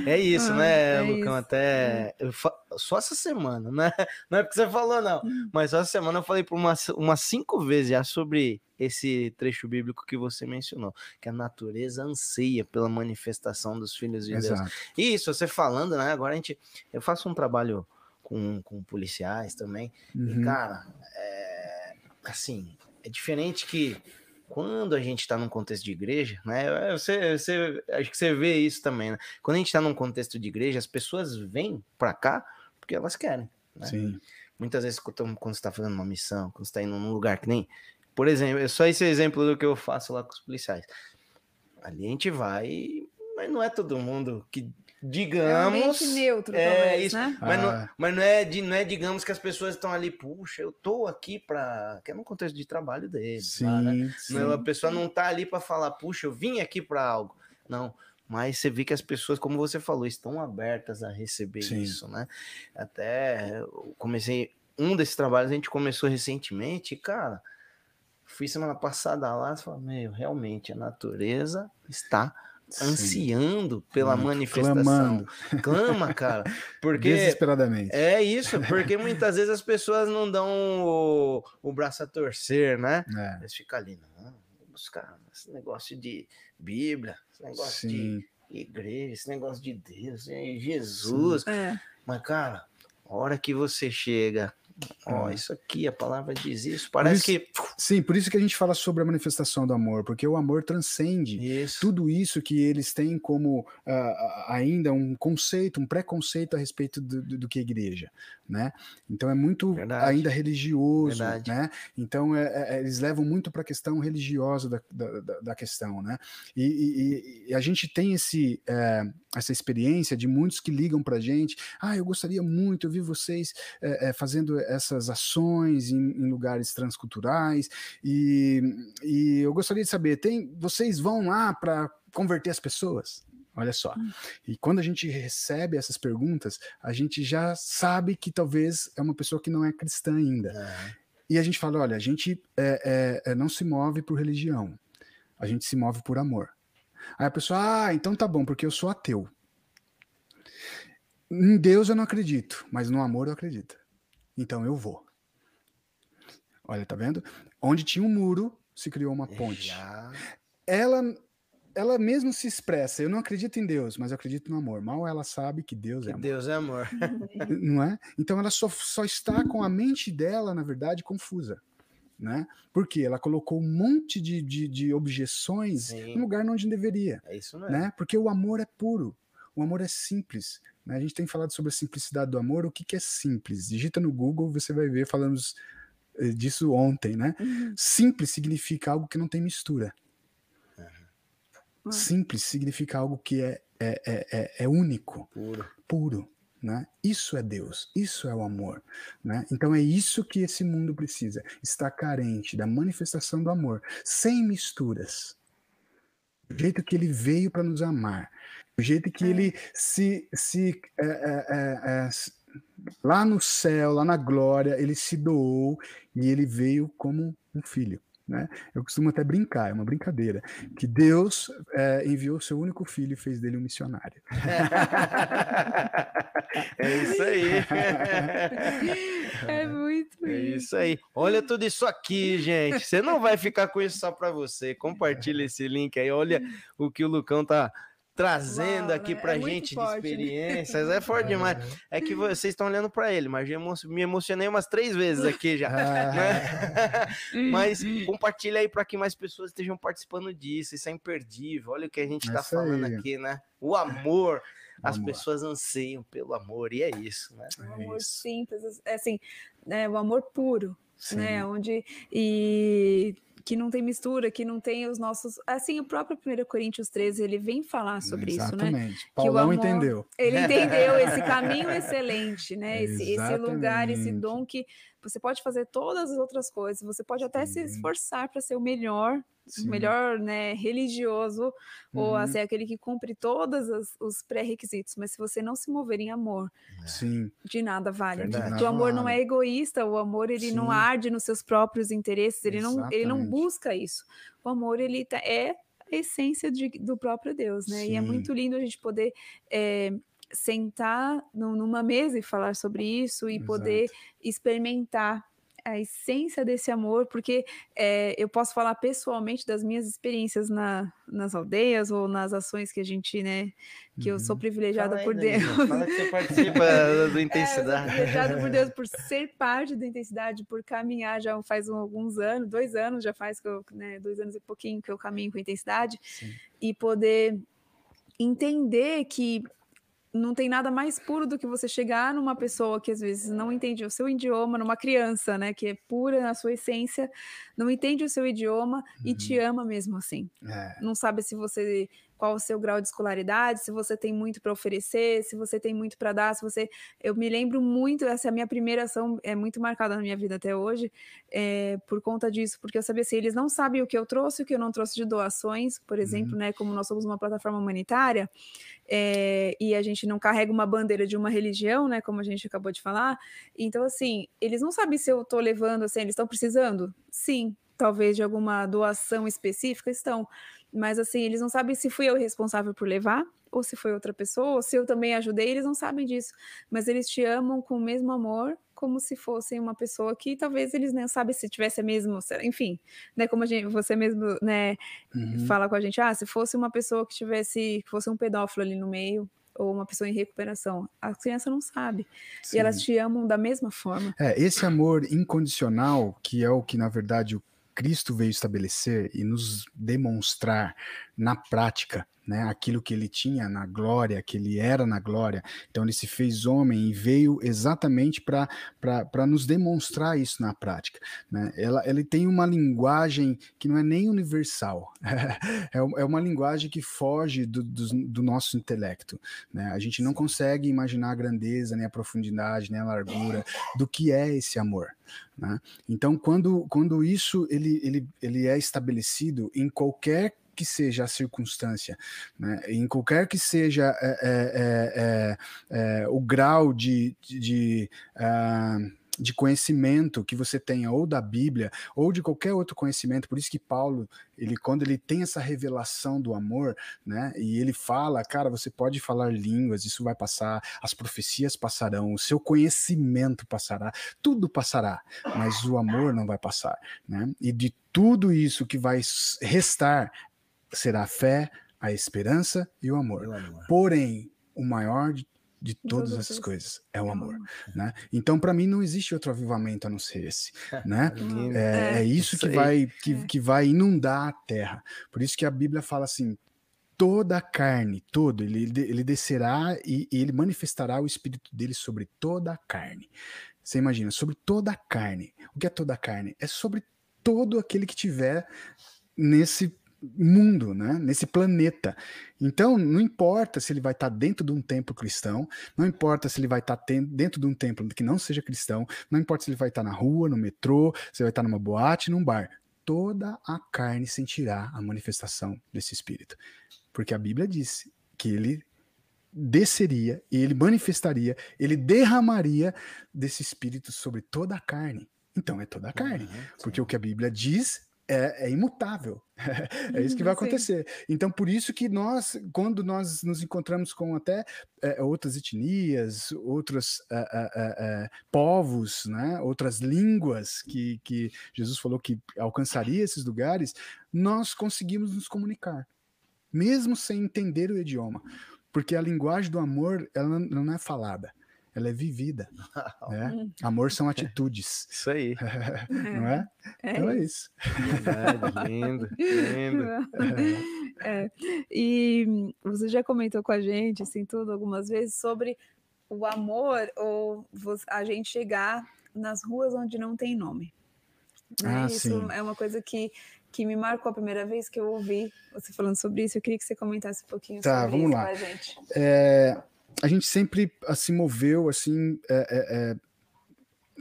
é isso, ah, né, é Lucão? Isso. Até eu fa... só essa semana, né? Não é porque você falou, não, mas só essa semana eu falei por umas, umas cinco vezes já sobre esse trecho bíblico que você mencionou, que a natureza anseia pela manifestação dos filhos de Exato. Deus. E isso, você falando, né? Agora a gente, eu faço um trabalho com, com policiais também, uhum. e cara, é. Assim, é diferente que quando a gente está num contexto de igreja, né? Você, você, acho que você vê isso também, né? Quando a gente está num contexto de igreja, as pessoas vêm para cá porque elas querem, né? Sim. Muitas vezes, quando você está fazendo uma missão, quando você está indo num lugar que nem... Por exemplo, é só esse exemplo do que eu faço lá com os policiais. Ali a gente vai, mas não é todo mundo que... Digamos, é neutro, é, talvez, isso, né? Mas, ah. não, mas não, é, não é, digamos, que as pessoas estão ali, puxa, eu tô aqui para... Que é no contexto de trabalho deles, sim, lá, né? Sim. Não, a pessoa não tá ali para falar, puxa, eu vim aqui para algo. Não, mas você vê que as pessoas, como você falou, estão abertas a receber sim. isso, né? Até eu comecei... Um desses trabalhos a gente começou recentemente, cara, fui semana passada lá e falei, meu, realmente, a natureza está... ansiando pela Sim. manifestação. Clamando. Clama, cara. Porque desesperadamente. É isso, porque muitas vezes as pessoas não dão o, o braço a torcer, né? É. Eles ficam ali, não, vou buscar esse negócio de Bíblia, esse negócio Sim. de igreja, esse negócio de Deus, Jesus. É. Mas, cara, a hora que você chega... Ó, oh, isso aqui, a palavra diz isso, parece isso, que... Sim, por isso que a gente fala sobre a manifestação do amor, porque o amor transcende isso. tudo isso que eles têm como uh, ainda um conceito, um preconceito a respeito do, do, do que é igreja, né? Então é muito Verdade. ainda religioso, Verdade. né? Então é, é, eles levam muito para a questão religiosa da, da, da, da questão, né? E, e, e a gente tem esse, é, essa experiência de muitos que ligam para a gente, ah, eu gostaria muito, eu vi vocês é, é, fazendo... essas ações em, em lugares transculturais, e, e eu gostaria de saber, tem, vocês vão lá para converter as pessoas? Olha só, hum. e quando a gente recebe essas perguntas, a gente já sabe que talvez é uma pessoa que não é cristã ainda, é. e a gente fala, olha, a gente é, é, não se move por religião, a gente se move por amor. Aí a pessoa, ah, então tá bom, porque eu sou ateu, em Deus eu não acredito, mas no amor eu acredito. Então eu vou. Olha, tá vendo? Onde tinha um muro, se criou uma ponte. Ela, ela mesmo se expressa. Eu não acredito em Deus, mas eu acredito no amor. Mal ela sabe que Deus é amor. Deus é amor. Não é? Então ela só, só está com a mente dela, na verdade, confusa. Né? Porque ela colocou um monte de, de, de objeções Sim. no lugar onde deveria. É isso mesmo. Né? Porque o amor é puro. O amor é simples. A gente tem falado sobre a simplicidade do amor, o que, que é simples? Digita no Google, você vai ver, falamos disso ontem, né? Uhum. Simples significa algo que não tem mistura. Uhum. Simples significa algo que é, é, é, é único, puro. puro, né? Isso é Deus, isso é o amor, né? Então é isso que esse mundo precisa, está carente da manifestação do amor, sem misturas. Do jeito que ele veio para nos amar, do jeito que é. ele se, se é, é, é, lá no céu, lá na glória, ele se doou e ele veio como um filho, né? Eu costumo até brincar, é uma brincadeira, que Deus é, enviou o seu único filho e fez dele um missionário. É isso aí. É muito bonito. É isso aí. Olha tudo isso aqui, gente. Você não vai ficar com isso só para você. Compartilha esse link aí. Olha o que o Lucão tá trazendo Uau, aqui né? pra é gente forte, de experiências. Né? É forte é. demais. É que vocês estão olhando para ele, mas eu me emocionei umas três vezes aqui já. Ah. Mas compartilha aí para que mais pessoas estejam participando disso. Isso é imperdível. Olha o que a gente está falando aí. Aqui, né? O amor... As amor. pessoas anseiam pelo amor, e é isso, né? O amor é isso. simples, assim, é, o amor puro, Sim. né? Onde, e que não tem mistura, que não tem os nossos... Assim, o próprio primeiro Coríntios treze, ele vem falar sobre Exatamente. isso, né? Exatamente, Paulão amor, entendeu. Ele entendeu esse caminho excelente, né? Esse, esse lugar, esse dom que você pode fazer todas as outras coisas, você pode até Sim. se esforçar para ser o melhor, Sim. o melhor, né, religioso, uhum. ou assim, aquele que cumpre todos as, os pré-requisitos, mas se você não se mover em amor, Sim. de nada vale. Verdade. O amor não é egoísta, o amor ele Sim. não arde nos seus próprios interesses, ele não, ele não busca isso. O amor ele tá, é a essência de, do próprio Deus, né? Sim. E é muito lindo a gente poder... É, sentar no, numa mesa e falar sobre isso e Exato. poder experimentar a essência desse amor, porque é, eu posso falar pessoalmente das minhas experiências na, nas aldeias ou nas ações que a gente, né, que uhum. eu sou privilegiada Fala por aí, Deus. Né? Fala que você participa da Intensidade. É, privilegiada por Deus, por ser parte da Intensidade, por caminhar já faz alguns anos, dois anos já faz, que eu, né, dois anos e pouquinho que eu caminho com a Intensidade Sim. e poder entender que não tem nada mais puro do que você chegar numa pessoa que às vezes não entende o seu idioma, numa criança, né, que é pura na sua essência, não entende o seu idioma uhum. e te ama mesmo assim. É. Não sabe se você, qual o seu grau de escolaridade, se você tem muito para oferecer, se você tem muito para dar, se você... Eu me lembro muito, essa é a minha primeira ação, é muito marcada na minha vida até hoje, é, por conta disso, porque eu sabia assim, eles não sabem o que eu trouxe, o que eu não trouxe de doações, por exemplo, uhum. né, como nós somos uma plataforma humanitária, É, e a gente não carrega uma bandeira de uma religião, né, como a gente acabou de falar, então assim, eles não sabem se eu tô levando, assim, eles estão precisando? Sim, talvez de alguma doação específica, estão. Mas assim, eles não sabem se fui eu responsável por levar, ou se foi outra pessoa, ou se eu também ajudei, eles não sabem disso. Mas eles te amam com o mesmo amor, como se fossem uma pessoa que talvez eles nem sabem se tivesse a mesma... Enfim, né, como a gente, você mesmo, né, uhum. fala com a gente, ah, se fosse uma pessoa que tivesse, que fosse um pedófilo ali no meio, ou uma pessoa em recuperação, a criança não sabe. Sim. E elas te amam da mesma forma. É, esse amor incondicional, que é o que, na verdade, o Cristo veio estabelecer e nos demonstrar na prática, né, aquilo que ele tinha na glória, que ele era na glória. Então ele se fez homem e veio exatamente para nos demonstrar isso na prática, né? Ela, ele tem uma linguagem que não é nem universal, é uma linguagem que foge do, do, do nosso intelecto, né? A gente não consegue imaginar a grandeza, nem a profundidade, nem a largura do que é esse amor, né? Então quando, quando isso ele, ele, ele é estabelecido em qualquer que seja a circunstância, né? Em qualquer que seja é, é, é, é, o grau de, de, de, uh, de conhecimento que você tenha, ou da Bíblia, ou de qualquer outro conhecimento. Por isso que Paulo, ele, quando ele tem essa revelação do amor, né, e ele fala, cara, você pode falar línguas, isso vai passar, as profecias passarão, o seu conhecimento passará, tudo passará, mas o amor não vai passar, né? E de tudo isso que vai restar será a fé, a esperança e o amor. O amor. Porém, o maior de, de todas essas isso. coisas é o amor, né? Então, para mim, não existe outro avivamento a não ser esse, né? É, é, é isso que vai, que, que vai inundar a terra. Por isso que a Bíblia fala assim, toda a carne, todo, ele, ele descerá e, e ele manifestará o Espírito dele sobre toda a carne. Você imagina, sobre toda a carne. O que é toda a carne? É sobre todo aquele que tiver nesse mundo, né? Nesse planeta. Então, não importa se ele vai estar dentro de um templo cristão, não importa se ele vai estar dentro de um templo que não seja cristão, não importa se ele vai estar na rua, no metrô, se ele vai estar numa boate, num bar. Toda a carne sentirá a manifestação desse Espírito. Porque a Bíblia diz que ele desceria e ele manifestaria, ele derramaria desse Espírito sobre toda a carne. Então, é toda a carne. Uhum, porque o que a Bíblia diz É, é imutável, é isso que vai acontecer. Então, por isso que nós, quando nós nos encontramos com até é, outras etnias, outros é, é, é, povos, né, outras línguas que, que Jesus falou que alcançaria esses lugares, nós conseguimos nos comunicar, mesmo sem entender o idioma, porque a linguagem do amor, ela não é falada. Ela é vivida, né? Amor são atitudes. Isso aí. Não é? é então é isso. Verdade, lindo, lindo. É. É. E você já comentou com a gente, assim, tudo, algumas vezes, sobre o amor, ou a gente chegar nas ruas onde não tem nome, né? Ah, isso sim. É uma coisa que, que me marcou a primeira vez que eu ouvi você falando sobre isso. Eu queria que você comentasse um pouquinho tá, sobre isso para a gente. Tá, é... vamos lá. A gente sempre se moveu assim, é, é, é,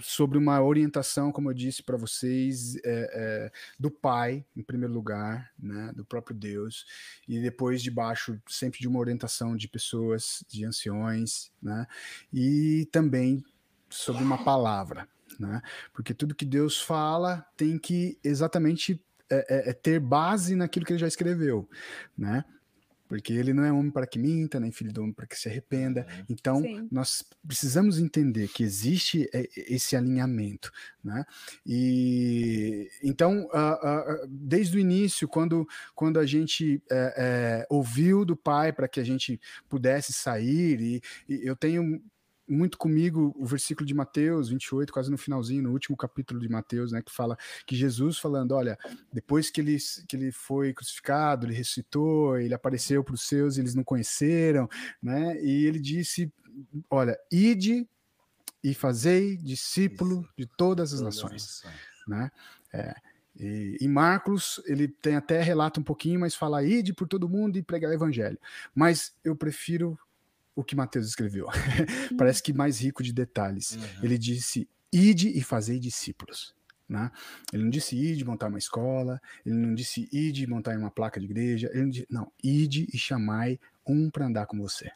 sobre uma orientação, como eu disse para vocês, é, é, do Pai, em primeiro lugar, né, do próprio Deus, e depois debaixo sempre de uma orientação de pessoas, de anciões, né, e também sobre uma palavra, né, porque tudo que Deus fala tem que exatamente é, é, ter base naquilo que ele já escreveu, né? Porque ele não é homem para que minta, nem filho do homem para que se arrependa. Então, sim, nós precisamos entender que existe esse alinhamento, né? E então, uh, uh, desde o início, quando, quando a gente uh, uh, ouviu do Pai para que a gente pudesse sair, e, e eu tenho muito comigo o versículo de Mateus vinte e oito, quase no finalzinho, no último capítulo de Mateus, né, que fala que Jesus falando, olha, depois que ele, que ele foi crucificado, ele ressuscitou, ele apareceu para os seus e eles não conheceram, né, e ele disse, olha, ide e fazei discípulo de todas as nações, né, é. E, em Marcos, ele tem até relato um pouquinho, mas fala, ide por todo mundo e pregar o evangelho, mas eu prefiro o que Mateus escreveu, parece que mais rico de detalhes. Uhum. Ele disse, ide e fazei discípulos, né? Ele não disse, ide montar uma escola, ele não disse, ide montar uma placa de igreja, ele não disse, não, ide e chamai um para andar com você.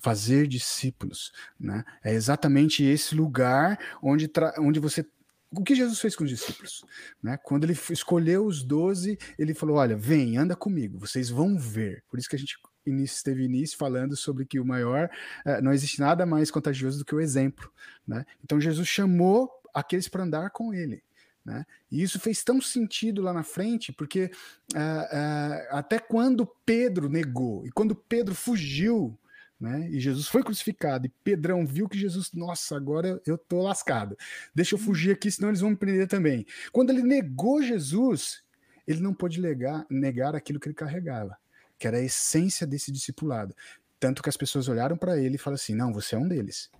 Fazer discípulos, né? É exatamente esse lugar onde, tra- onde você o que Jesus fez com os discípulos, né? Quando ele escolheu os doze, ele falou, olha, vem, anda comigo, vocês vão ver. Por isso que a gente início, teve início falando sobre que o maior, eh, não existe nada mais contagioso do que o exemplo, né? Então Jesus chamou aqueles para andar com ele, né? E isso fez tão sentido lá na frente, porque uh, uh, até quando Pedro negou, e quando Pedro fugiu, né, e Jesus foi crucificado, e Pedrão viu que Jesus, nossa, agora eu tô lascado, deixa eu fugir aqui, senão eles vão me prender também. Quando ele negou Jesus, ele não pôde negar, negar aquilo que ele carregava, que era a essência desse discipulado. Tanto que as pessoas olharam para ele e falaram assim, não, você é um deles,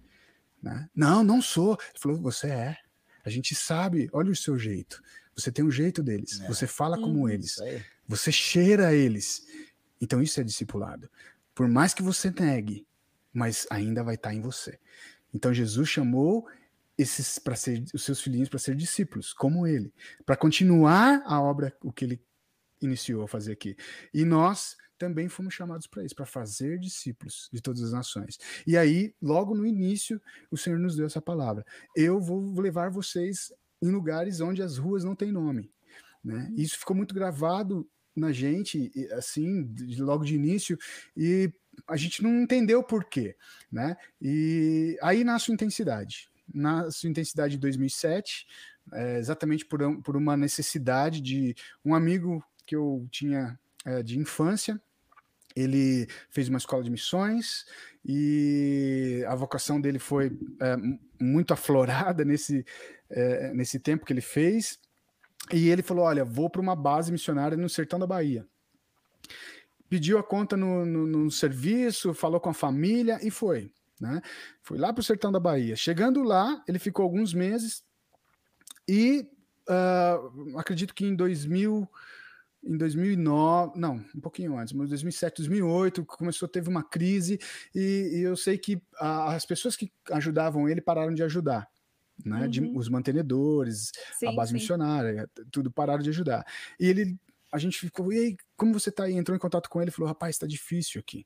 né? Não, não sou. Ele falou, você é. A gente sabe, olha o seu jeito. Você tem um jeito deles, é. Você fala hum, como eles, você cheira eles. Então isso é discipulado. Por mais que você negue, mas ainda vai estar em você. Então Jesus chamou esses para ser os seus filhinhos para ser discípulos, como ele, para continuar a obra, o que ele iniciou a fazer aqui. E nós também fomos chamados para isso, para fazer discípulos de todas as nações. E aí, logo no início, o Senhor nos deu essa palavra. Eu vou levar vocês em lugares onde as ruas não têm nome, né? Isso ficou muito gravado na gente, assim, logo de início, e a gente não entendeu por quê, né? E aí nasce a Intensidade. Nasce a Intensidade em dois mil e sete, é, exatamente por, um, por uma necessidade de um amigo que eu tinha é, de infância. Ele fez uma escola de missões e a vocação dele foi é, muito aflorada nesse, é, nesse tempo que ele fez. E ele falou, olha, vou para uma base missionária no Sertão da Bahia. Pediu a conta no, no, no serviço, falou com a família e foi, né? Foi lá para o Sertão da Bahia. Chegando lá, ele ficou alguns meses e uh, acredito que em dois mil... Em dois mil e nove, não, um pouquinho antes, mas dois mil e sete, dois mil e oito, começou, teve uma crise, e, e eu sei que a, as pessoas que ajudavam ele pararam de ajudar, né? Uhum. De, os mantenedores, sim, a base sim. missionária, tudo pararam de ajudar. E ele, a gente ficou, e aí, como você tá aí? Entrou em contato com ele e falou, rapaz, tá difícil aqui,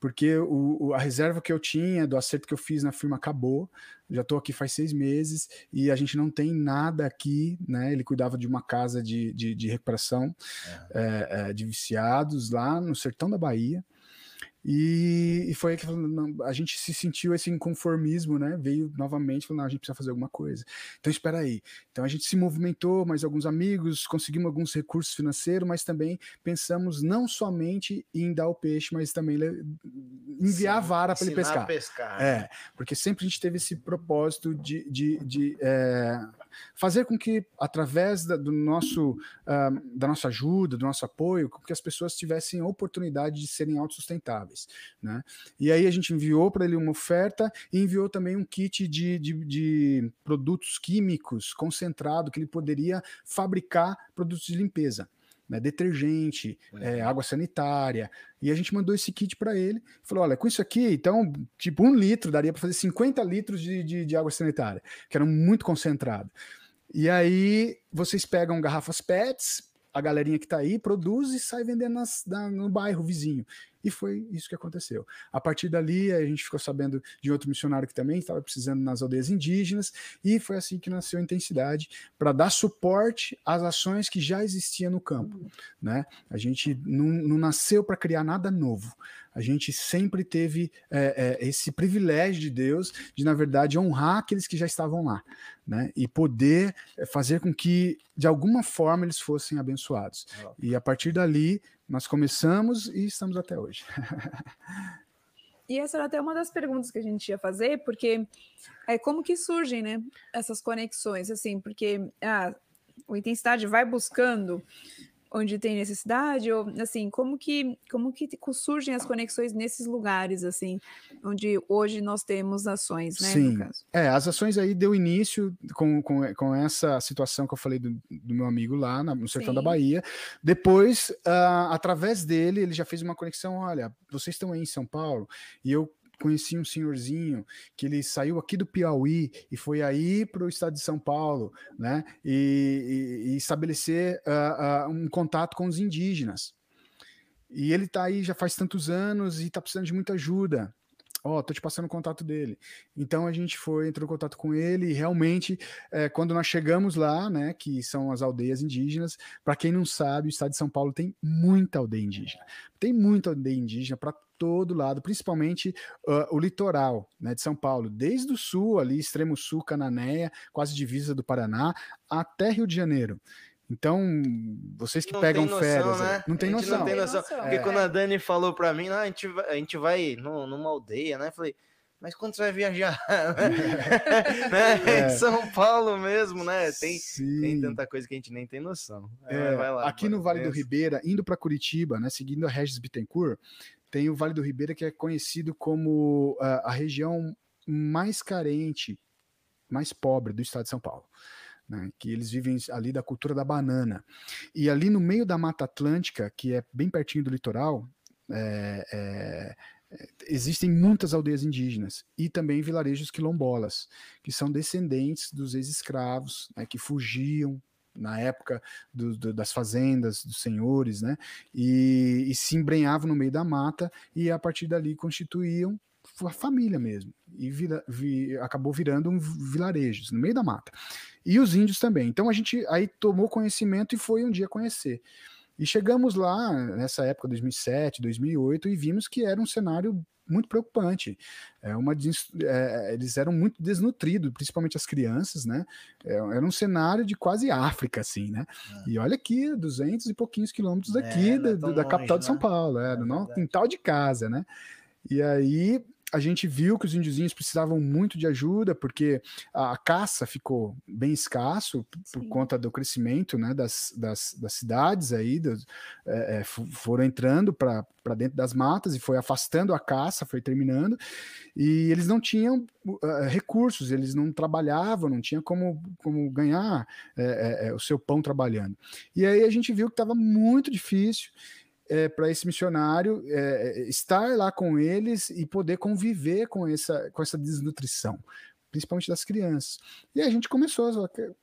porque o, o, a reserva que eu tinha, do acerto que eu fiz na firma acabou, já tô aqui faz seis meses, e a gente não tem nada aqui, né? Ele cuidava de uma casa de, de, de recuperação é. É, é, de viciados lá no Sertão da Bahia, e, e foi aí que a gente se sentiu esse inconformismo, né? Veio novamente, falou, não, a gente precisa fazer alguma coisa. Então, espera aí. Então, a gente se movimentou, mais alguns amigos, conseguimos alguns recursos financeiros, mas também pensamos não somente em dar o peixe, mas também enviar a vara para ele pescar. pescar. É, porque sempre a gente teve esse propósito de, de, de é, fazer com que, através da, do nosso, uh, da nossa ajuda, do nosso apoio, que as pessoas tivessem a oportunidade de serem autossustentáveis, né? E aí a gente enviou para ele uma oferta e enviou também um kit de, de, de produtos químicos concentrado que ele poderia fabricar produtos de limpeza, né? Detergente, é. É, água sanitária. E a gente mandou esse kit para ele, falou, olha, com isso aqui, então, tipo um litro, daria para fazer cinquenta litros de, de, de água sanitária, que era muito concentrado. E aí vocês pegam garrafas pets, a galerinha que tá aí produz e sai vendendo nas, na, no bairro vizinho. E foi isso que aconteceu. A partir dali, a gente ficou sabendo de outro missionário que também estava precisando nas aldeias indígenas, e foi assim que nasceu a Intensidade, para dar suporte às ações que já existiam no campo, né? A gente não, não nasceu para criar nada novo. A gente sempre teve é, é, esse privilégio de Deus de, na verdade, honrar aqueles que já estavam lá, né? E poder fazer com que, de alguma forma, eles fossem abençoados. E a partir dali, nós começamos e estamos até hoje. E essa era até uma das perguntas que a gente ia fazer, porque é como que surgem, né, essas conexões, assim, porque a, a Intensidade vai buscando onde tem necessidade, ou assim, como que, como que surgem as conexões nesses lugares, assim, onde hoje nós temos ações, né? Sim, no caso. É, as ações aí deu início com, com, com essa situação que eu falei do, do meu amigo lá na, no Sertão Sim. da Bahia. Depois, uh, através dele, ele já fez uma conexão, olha, vocês estão aí em São Paulo, e eu conheci um senhorzinho que ele saiu aqui do Piauí e foi aí para o estado de São Paulo, né? E, e, e estabelecer uh, uh, um contato com os indígenas. E ele está aí já faz tantos anos e está precisando de muita ajuda. Ó, oh, tô te passando o contato dele. Então a gente foi, entrou em contato com ele e realmente, é, quando nós chegamos lá, né, que são as aldeias indígenas, para quem não sabe, o estado de São Paulo tem muita aldeia indígena. Tem muita aldeia indígena para todo lado, principalmente uh, o litoral, né, de São Paulo, desde o sul, ali, extremo sul, Cananéia, quase divisa do Paraná, até Rio de Janeiro. Então, vocês que não pegam noção, férias, né? não, tem noção. não tem noção. Porque é. quando a Dani falou para mim, ah, a gente vai, a gente vai no, numa aldeia, né? Eu falei, mas quando você vai viajar? né? É. Em São Paulo mesmo, né? Tem, tem tanta coisa que a gente nem tem noção. É. É, vai lá, aqui no Vale do Ribeira, indo para Curitiba, né? Seguindo a Regis Bittencourt, tem o Vale do Ribeira, que é conhecido como a, a região mais carente, mais pobre do estado de São Paulo. Né, que eles vivem ali da cultura da banana. E ali no meio da Mata Atlântica, que é bem pertinho do litoral, é, é, existem muitas aldeias indígenas e também vilarejos quilombolas, que são descendentes dos ex-escravos, né, que fugiam na época do, do, das fazendas, dos senhores, né, e, e se embrenhavam no meio da mata e a partir dali constituíam a família mesmo, e vira, vi, acabou virando um vilarejo, no meio da mata, e os índios também. Então a gente aí tomou conhecimento e foi um dia conhecer, e chegamos lá nessa época, dois mil e sete, dois mil e oito, e vimos que era um cenário muito preocupante. É uma, é, eles eram muito desnutridos, principalmente as crianças, né? É, era um cenário de quase África, assim, né? É. E olha aqui, duzentos e pouquinhos quilômetros daqui, é, da, da, da capital longe, de São né? Paulo, é, é do nosso quintal de casa, né? E aí a gente viu que os índiozinhos precisavam muito de ajuda, porque a caça ficou bem escasso por Sim. conta do crescimento, né, das, das, das cidades aí, dos, é, foram entrando para dentro das matas e foi afastando a caça, foi terminando, e eles não tinham uh, recursos, eles não trabalhavam, não tinham como, como ganhar é, é, o seu pão trabalhando. E aí a gente viu que estava muito difícil, É, para esse missionário é, estar lá com eles e poder conviver com essa, com essa desnutrição, principalmente das crianças. E a gente começou,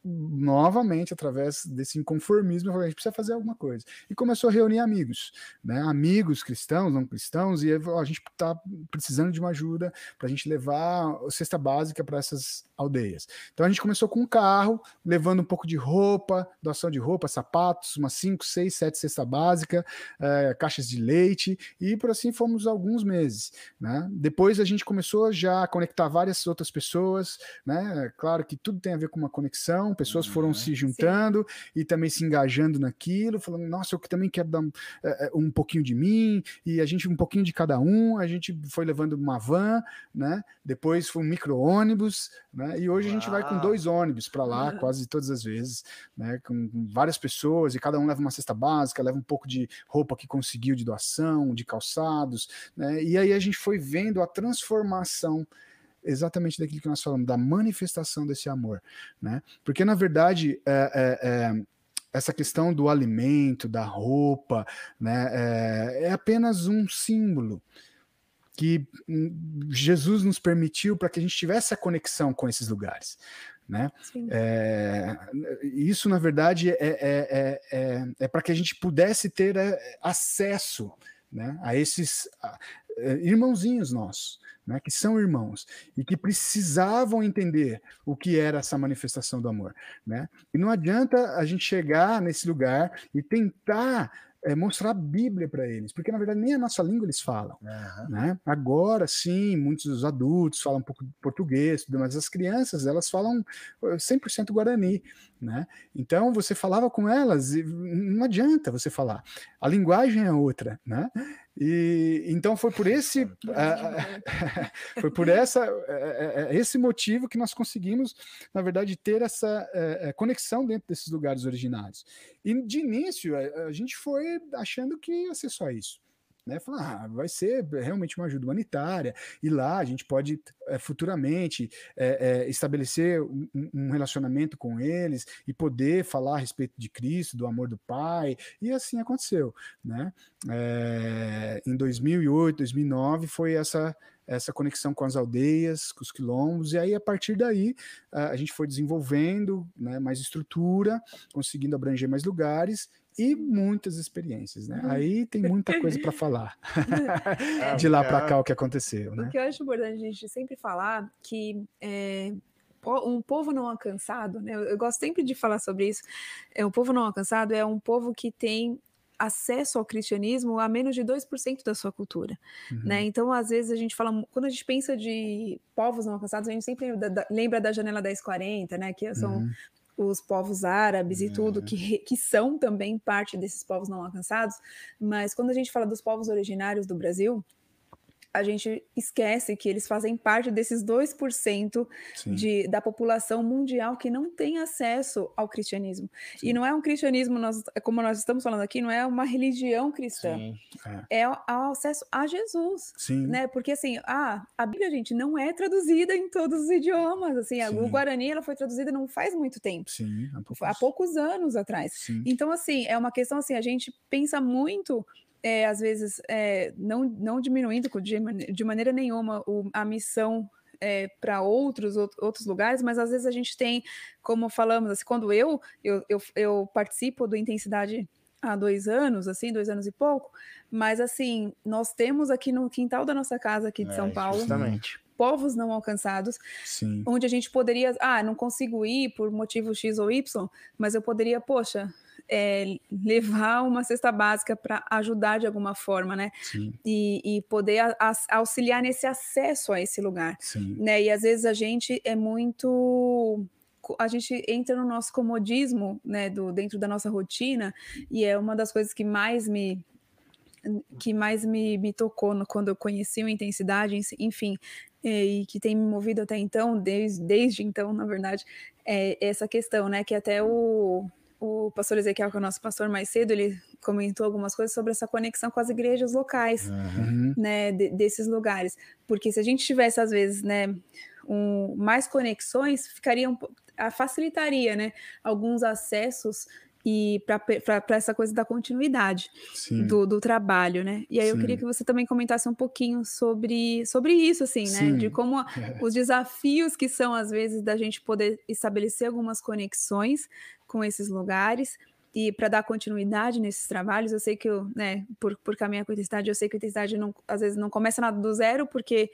novamente, através desse inconformismo, a gente precisa fazer alguma coisa. E começou a reunir amigos, né? Amigos cristãos, não cristãos, e a gente está precisando de uma ajuda para a gente levar a cesta básica para essas aldeias. Então a gente começou com um carro, levando um pouco de roupa, doação de roupa, sapatos, umas cinco, seis, sete cesta básica, é, caixas de leite, e por assim fomos alguns meses, né? Depois a gente começou já a conectar várias outras pessoas, né? Claro que tudo tem a ver com uma conexão, pessoas uhum, foram se juntando sim. e também se engajando naquilo, falando, nossa, eu também quero dar um, um pouquinho de mim, e a gente, um pouquinho de cada um, a gente foi levando uma van, né? Depois foi um micro-ônibus, né? E hoje Uau. a gente vai com dois ônibus para lá, uhum. quase todas as vezes, né? Com várias pessoas, e cada um leva uma cesta básica, leva um pouco de roupa que conseguiu de doação, de calçados, né? E aí a gente foi vendo a transformação exatamente daquilo que nós falamos, da manifestação desse amor, né? Porque, na verdade, é, é, é, essa questão do alimento, da roupa, né, é, é apenas um símbolo que Jesus nos permitiu para que a gente tivesse a conexão com esses lugares, né? É, isso, na verdade, é, é, é, é, é para que a gente pudesse ter acesso, né, a esses irmãozinhos nossos, né, que são irmãos e que precisavam entender o que era essa manifestação do amor, né? E não adianta a gente chegar nesse lugar e tentar é, mostrar a Bíblia para eles, porque na verdade nem a nossa língua eles falam, uhum. né? Agora sim, muitos dos adultos falam um pouco de português, mas as crianças elas falam cem por cento guarani, né? Então você falava com elas e não adianta você falar, a linguagem é outra, né? E então foi por esse uh, foi por essa, uh, esse motivo que nós conseguimos, na verdade, ter essa uh, conexão dentro desses lugares originários. E de início a, a gente foi achando que ia ser só isso, né? Falar, ah, vai ser realmente uma ajuda humanitária, e lá a gente pode é, futuramente é, é, estabelecer um, um relacionamento com eles e poder falar a respeito de Cristo, do amor do Pai, e assim aconteceu, né? É, em dois mil e oito, dois mil e nove foi essa, essa conexão com as aldeias, com os quilombos, e aí a partir daí a gente foi desenvolvendo, né, mais estrutura, conseguindo abranger mais lugares. e muitas experiências, né? Uhum. Aí tem muita coisa para falar de lá para cá o que aconteceu, né? O que eu acho importante a gente sempre falar que é, um povo não alcançado, né? Eu gosto sempre de falar sobre isso. É, um povo não alcançado é um povo que tem acesso ao cristianismo a menos de dois por cento da sua cultura, uhum. né? Então, às vezes, a gente fala... Quando a gente pensa de povos não alcançados, a gente sempre lembra da, lembra da janela dez quarenta, né? Que são uhum. os povos árabes uhum. e tudo, que, que são também parte desses povos não alcançados. Mas quando a gente fala dos povos originários do Brasil, a gente esquece que eles fazem parte desses dois por cento de, da população mundial que não tem acesso ao cristianismo. Sim. E não é um cristianismo, nós, como nós estamos falando aqui, não é uma religião cristã. Sim. É o acesso a Jesus. Sim. Né? Porque assim, ah, a Bíblia, gente, não é traduzida em todos os idiomas. Assim, a, o Guarani ela foi traduzida não faz muito tempo. Sim, há poucos, há poucos anos atrás. Sim. Então, assim, é uma questão assim, a gente pensa muito... É, às vezes, é, não, não diminuindo de, de maneira nenhuma o, a missão é, para outros, outros lugares, mas às vezes a gente tem, como falamos, assim, quando eu, eu, eu, eu participo do Intensidade há dois anos, assim, dois anos e pouco, mas assim, nós temos aqui no quintal da nossa casa aqui de é, São Paulo... Justamente. Povos não alcançados, Sim. onde a gente poderia, ah, não consigo ir por motivo X ou Y, mas eu poderia, poxa, é, levar uma cesta básica para ajudar de alguma forma, né? Sim. E, e poder a, a, auxiliar nesse acesso a esse lugar, Sim. né? E às vezes a gente é muito... a gente entra no nosso comodismo, né? Do, dentro da nossa rotina, e é uma das coisas que mais me... que mais me, me tocou no, quando eu conheci o Intensidade, enfim, e que tem me movido até então, desde, desde então, na verdade, é essa questão, né, que até o, o pastor Ezequiel, que é o nosso pastor mais cedo, ele comentou algumas coisas sobre essa conexão com as igrejas locais, uhum. né, de, desses lugares, porque se a gente tivesse, às vezes, né, um, mais conexões, ficaria um, facilitaria, né, alguns acessos e para essa coisa da continuidade do, do trabalho, né? E aí Sim. eu queria que você também comentasse um pouquinho sobre, sobre isso, assim, Sim. né? De como é. Os desafios que são, às vezes, da gente poder estabelecer algumas conexões com esses lugares e para dar continuidade nesses trabalhos. Eu sei que, eu, né, por, por caminhar com a intensidade, eu sei que a intensidade, não, às vezes, não começa nada do zero, porque...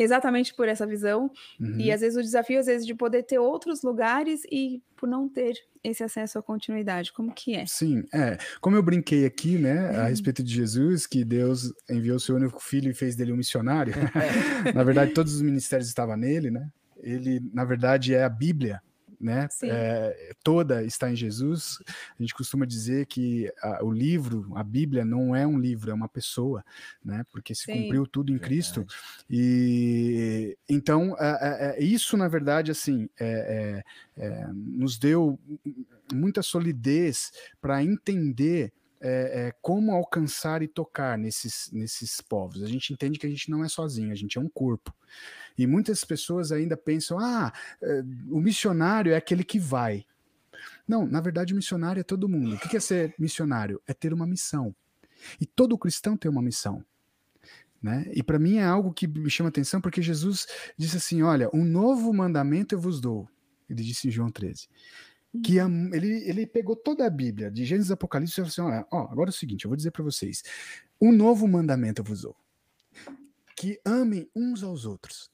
Exatamente por essa visão, uhum. e às vezes o desafio, às vezes, de poder ter outros lugares e por não ter esse acesso à continuidade, como que é? Sim, é, como eu brinquei aqui, né, uhum. a respeito de Jesus, que Deus enviou o seu único filho e fez dele um missionário, na verdade todos os ministérios estavam nele, né, ele, na verdade, é a Bíblia, né, é, toda está em Jesus. A gente costuma dizer que a, o livro, a Bíblia, não é um livro, é uma pessoa, né, porque se Sim. cumpriu tudo em verdade. Cristo, e então é, é, isso, na verdade, assim, é, é, é, nos deu muita solidez para entender É, é, como alcançar e tocar nesses, nesses povos. A gente entende que a gente não é sozinho, a gente é um corpo. E muitas pessoas ainda pensam, ah, é, o missionário é aquele que vai. Não, na verdade o missionário é todo mundo. O que é ser missionário? É ter uma missão. E todo cristão tem uma missão. Né? E para mim é algo que me chama atenção, porque Jesus disse assim, olha, um novo mandamento eu vos dou. Ele disse em João treze. Que a, ele, ele pegou toda a Bíblia, de Gênesis e Apocalipse, e falou assim, olha, ó, agora é o seguinte, eu vou dizer para vocês, um novo mandamento eu vos dou, que amem uns aos outros.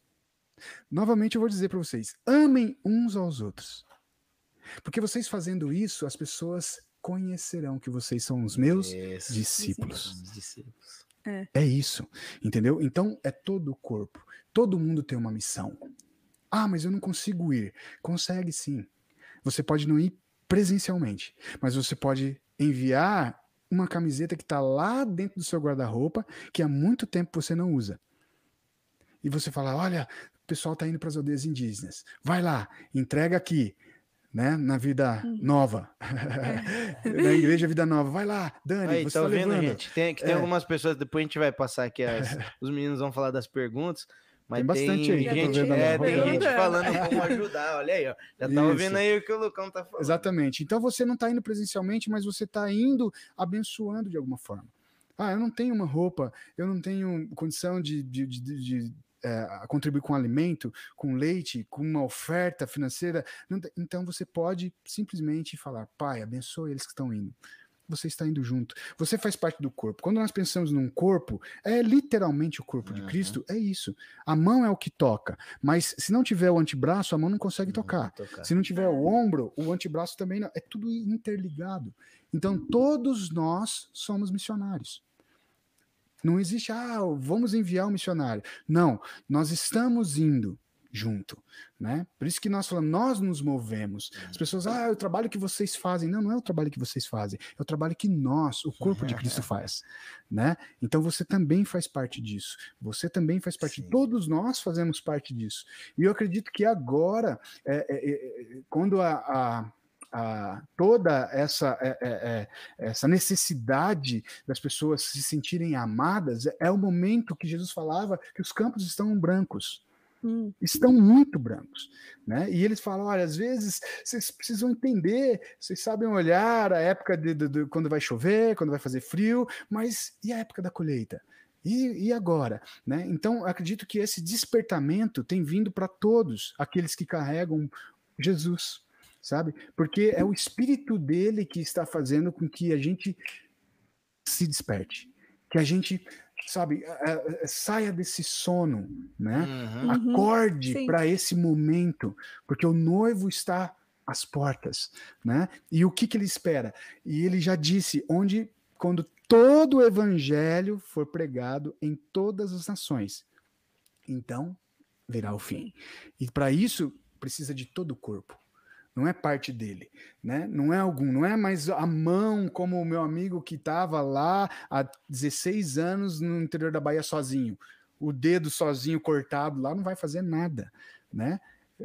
Novamente eu vou dizer para vocês, amem uns aos outros, porque vocês fazendo isso, as pessoas conhecerão que vocês são os meus Isso. discípulos. discípulos. É. É isso, entendeu? Então é todo o corpo, todo mundo tem uma missão. Ah, mas eu não consigo ir. Consegue sim. Você pode não ir presencialmente, mas você pode enviar uma camiseta que está lá dentro do seu guarda-roupa, que há muito tempo você não usa. E você fala, olha, o pessoal está indo para as aldeias indígenas. Vai lá, entrega aqui, né, na Vida Nova. Na Igreja Vida Nova. Vai lá, Dani, aí, você tá vendo, levando. Gente? Tem, que tem é. algumas pessoas, depois a gente vai passar aqui, as, os meninos vão falar das perguntas. Mas tem bastante tem aí, gente, é, tem gente falando como ajudar, olha aí, ó. Já tá ouvindo aí o que o Lucão tá falando. Exatamente, então você não tá indo presencialmente, mas você tá indo abençoando de alguma forma. Ah, eu não tenho uma roupa, eu não tenho condição de, de, de, de, de é, contribuir com alimento, com leite, com uma oferta financeira, não, então você pode simplesmente falar, pai, abençoe eles que estão indo. você está indo junto. Você faz parte do corpo. Quando nós pensamos num corpo, é literalmente o corpo de uhum. Cristo, é isso. A mão é o que toca, mas se não tiver o antebraço, a mão não consegue não tocar. tocar. Se não tiver o ombro, o antebraço também não. É tudo interligado. Então, todos nós somos missionários. Não existe, ah, vamos enviar um missionário. Não, nós estamos indo junto, né? Por isso que nós falamos, nós nos movemos. As pessoas, ah, é o trabalho que vocês fazem. Não, não é o trabalho que vocês fazem, é o trabalho que nós, o corpo de Cristo faz, né? Então você também faz parte disso, você também faz parte, Sim. todos nós fazemos parte disso. E eu acredito que agora, é, é, é, quando a... a Ah, toda essa, é, é, é, essa necessidade das pessoas se sentirem amadas, é, é o momento que Jesus falava que os campos estão brancos. Hum. Estão muito brancos. Né? E eles falam, olha, às vezes vocês precisam entender, vocês sabem olhar a época de, de, de quando vai chover, quando vai fazer frio, mas e a época da colheita? E, e agora? Né? Então, acredito que esse despertamento tem vindo para todos aqueles que carregam Jesus. Sabe? Porque é o espírito dele que está fazendo com que a gente se desperte, que a gente, sabe, saia desse sono, né? Uhum. Acorde para esse momento, porque o noivo está às portas, né? E o que que ele espera? E ele já disse, onde, quando todo o evangelho for pregado em todas as nações, então virá o fim. E para isso precisa de todo o corpo. Não é parte dele, né? Não é algum, não é mais a mão como o meu amigo que estava lá há dezesseis anos no interior da Bahia sozinho. O dedo sozinho cortado lá não vai fazer nada, né?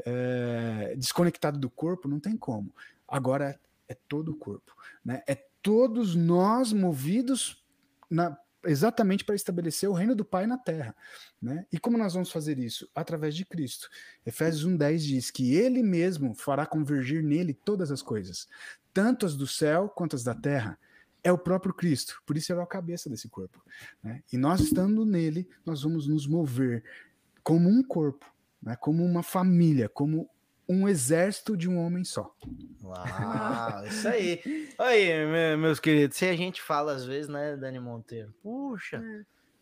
É, desconectado do corpo não tem como. Agora é todo o corpo, né? É todos nós movidos na, exatamente para estabelecer o reino do Pai na terra, né? E como nós vamos fazer isso? Através de Cristo. Efésios um dez diz que ele mesmo fará convergir nele todas as coisas, tanto as do céu quanto as da terra. É o próprio Cristo, por isso ele é a cabeça desse corpo, né? E nós estando nele, nós vamos nos mover como um corpo, né? Como uma família, como um exército de um homem só. Uau, isso aí. Aí, meus queridos, se a gente fala às vezes, né, Dani Monteiro, puxa...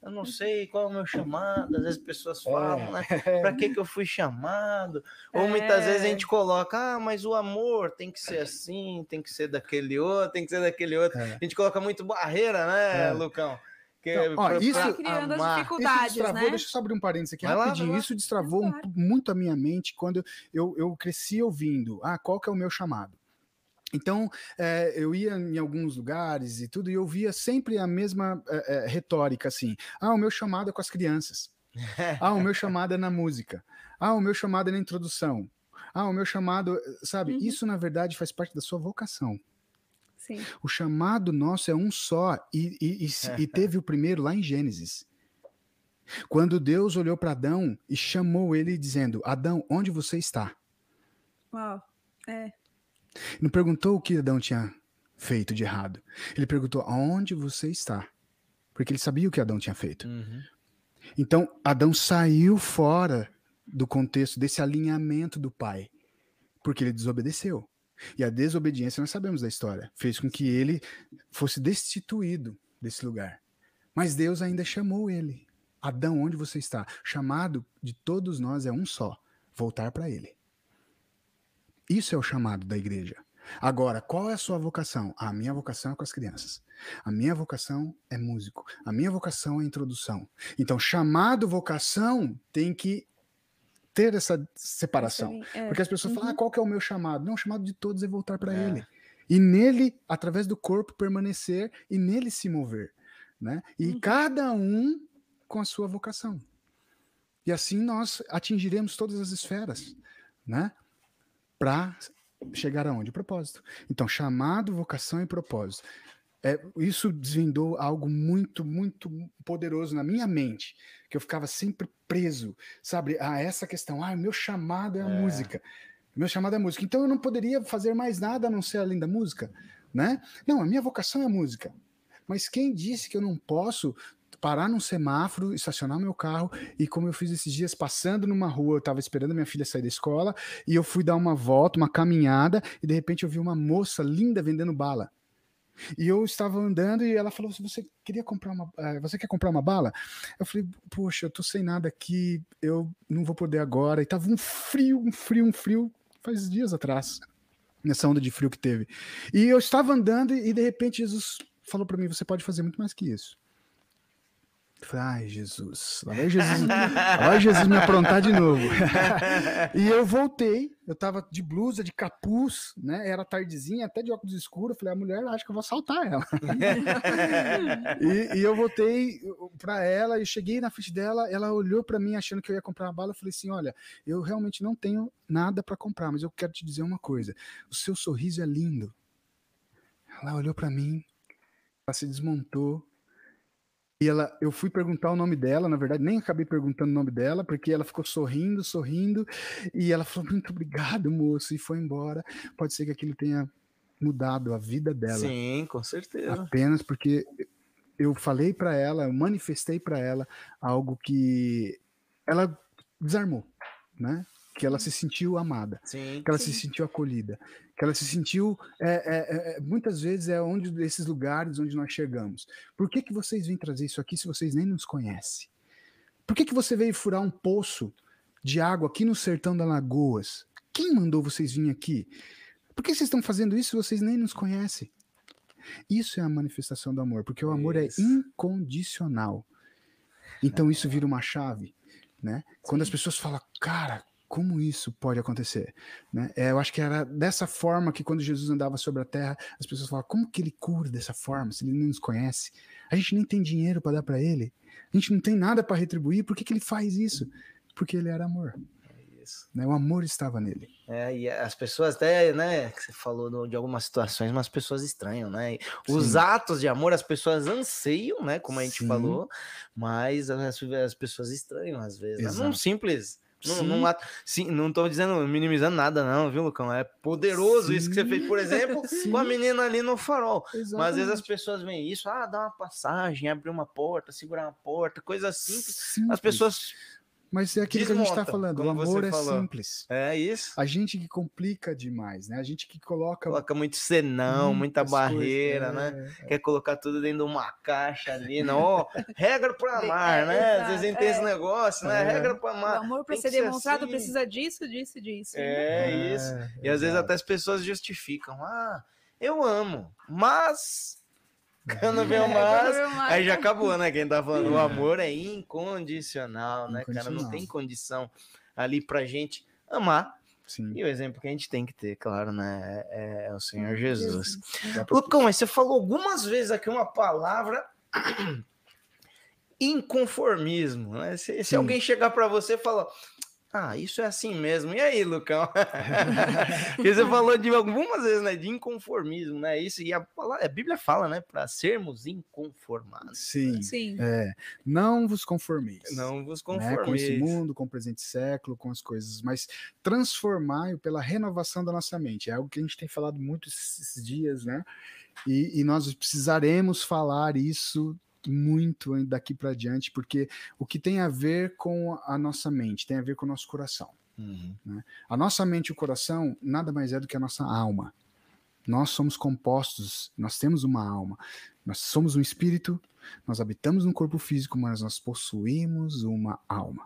Eu não sei qual é o meu chamado, às vezes as pessoas falam, né? Pra que que eu fui chamado? Ou é. muitas vezes a gente coloca, ah, mas o amor tem que ser assim, tem que ser daquele outro, tem que ser daquele outro. É. A gente coloca muito barreira, né, é. Lucão? Que então, ó, pra, isso pra criando amar. As dificuldades, isso destravou, né? Deixa eu só abrir um parênteses aqui vai rapidinho. Lá, lá. Isso destravou é claro. muito a minha mente quando eu, eu cresci ouvindo, ah, qual que é o meu chamado? Então, é, eu ia em alguns lugares e tudo, e eu via sempre a mesma é, é, retórica, assim. Ah, o meu chamado é com as crianças. Ah, o meu chamado é na música. Ah, o meu chamado é na introdução. Ah, o meu chamado... Sabe, uhum. Isso, na verdade, faz parte da sua vocação. Sim. O chamado nosso é um só, e, e, e, e teve o primeiro lá em Gênesis. Quando Deus olhou para Adão e chamou ele dizendo, Adão, onde você está? Uau, é... Não perguntou o que Adão tinha feito de errado. Ele perguntou, aonde você está? Porque ele sabia o que Adão tinha feito. Uhum. Então, Adão saiu fora do contexto desse alinhamento do pai, porque ele desobedeceu. E a desobediência, nós sabemos da história, fez com que ele fosse destituído desse lugar. Mas Deus ainda chamou ele. Adão, onde você está? Chamado de todos nós é um só, voltar para ele. Isso é o chamado da igreja. Agora, qual é a sua vocação? A minha vocação é com as crianças. A minha vocação é músico. A minha vocação é introdução. Então, chamado, vocação, tem que ter essa separação. É. Porque as pessoas uhum. falam, ah, qual que é o meu chamado? Não, o chamado de todos é voltar para é. ele. E nele, através do corpo, permanecer e nele se mover, né? E uhum. cada um com a sua vocação. E assim nós atingiremos todas as esferas, né? Para chegar aonde? O propósito. Então, chamado, vocação e propósito. É, isso desvendou algo muito, muito poderoso na minha mente, que eu ficava sempre preso, sabe, a essa questão. Ah, meu chamado é a é. música. Meu chamado é a música. Então, eu não poderia fazer mais nada a não ser além da música, né? Não, a minha vocação é a música. Mas quem disse que eu não posso... parar num semáforo, estacionar meu carro, e como eu fiz esses dias, passando numa rua, eu tava esperando minha filha sair da escola, e eu fui dar uma volta, uma caminhada, e de repente eu vi uma moça linda vendendo bala. E eu estava andando e ela falou: você queria comprar uma, você quer comprar uma bala? Eu falei: poxa, eu tô sem nada aqui, eu não vou poder agora. E tava um frio, um frio, um frio, faz dias atrás, nessa onda de frio que teve. E eu estava andando e de repente Jesus falou para mim: você pode fazer muito mais que isso. Eu falei: ai, Jesus, lá vai Jesus, lá vai Jesus me aprontar de novo. E eu voltei, eu tava de blusa, de capuz, né? Era tardezinha, até de óculos escuros. Eu falei: a mulher, acho que eu vou assaltar ela. e, e eu voltei para ela e cheguei na frente dela. Ela olhou para mim achando que eu ia comprar uma bala. Eu falei assim: olha, eu realmente não tenho nada para comprar, mas eu quero te dizer uma coisa: o seu sorriso é lindo. Ela olhou para mim, ela se desmontou. E ela, eu fui perguntar o nome dela, na verdade, nem acabei perguntando o nome dela, porque ela ficou sorrindo, sorrindo, e ela falou: muito obrigado, moço, e foi embora. Pode ser que aquilo tenha mudado a vida dela. Sim, com certeza. Apenas porque eu falei para ela, eu manifestei para ela algo que ela desarmou, né? Que ela se sentiu amada, sim, que ela sim. se sentiu acolhida, que ela se sentiu, é, é, é, muitas vezes é onde desses lugares onde nós chegamos. Por que que vocês vêm trazer isso aqui se vocês nem nos conhecem? Por que que você veio furar um poço de água aqui no sertão da Alagoas? Quem mandou vocês virem aqui? Por que vocês estão fazendo isso se vocês nem nos conhecem? Isso é a manifestação do amor, porque o amor isso. é incondicional. Então isso vira uma chave, né? Quando as pessoas falam: cara, como isso pode acontecer? Né? É, eu acho que era dessa forma que quando Jesus andava sobre a terra, as pessoas falavam: como que ele cura dessa forma, se ele não nos conhece? A gente nem tem dinheiro para dar para ele, a gente não tem nada para retribuir, por que que ele faz isso? Porque ele era amor. É isso. Né? O amor estava nele. É, e as pessoas até, né, que você falou de algumas situações, mas as pessoas estranham, né? Os Sim. atos de amor, as pessoas anseiam, né, como a gente Sim. falou, mas as, as pessoas estranham às vezes. Exato. Não simples... Não, não, sim, não tô dizendo, minimizando nada não, viu, Lucão? É poderoso sim, isso que você fez, por exemplo, sim. com a menina ali no farol. Exatamente. Mas às vezes as pessoas veem isso: ah, dá uma passagem, abrir uma porta, segurar uma porta, coisa simples. simples. As pessoas Mas é aquilo desmontam, que a gente está falando, o amor é simples. É isso. A gente que complica demais, né? A gente que coloca... Coloca muito senão, muita barreira, coisas, né? É, é. Quer colocar tudo dentro de uma caixa ali, não? Oh, regra para amar, né? Às vezes a gente tem é. esse negócio, né? É. Regra para amar. O amor para ser demonstrado assim. Precisa disso, disso, disso. É, né? Isso. É, e às é. vezes até as pessoas justificam: ah, eu amo, mas... Quando vem o mais, aí já acabou, né? Quem tá falando, o amor é incondicional, né, incondicional. Cara? Não tem condição ali pra gente amar. Sim. E o exemplo que a gente tem que ter, claro, né? É, é o Senhor Jesus. Jesus. Lucão, mas você falou algumas vezes aqui uma palavra... inconformismo, né? Se, se alguém chegar pra você e falar... ah, isso é assim mesmo. E aí, Lucão? Porque você falou de algumas vezes, né, de inconformismo, né? Isso, e a, a Bíblia fala, né, para sermos inconformados. Sim. Sim. É, não vos conformeis. Não vos conformeis. Né, com esse mundo, com o presente século, com as coisas, mas transformai-o pela renovação da nossa mente. É algo que a gente tem falado muito esses dias, né? E, e nós precisaremos falar isso muito daqui para diante, porque o que tem a ver com a nossa mente tem a ver com o nosso coração. Uhum. Né? A nossa mente e o coração nada mais é do que a nossa alma. Nós somos compostos, nós temos uma alma, nós somos um espírito, nós habitamos um corpo físico, mas nós possuímos uma alma.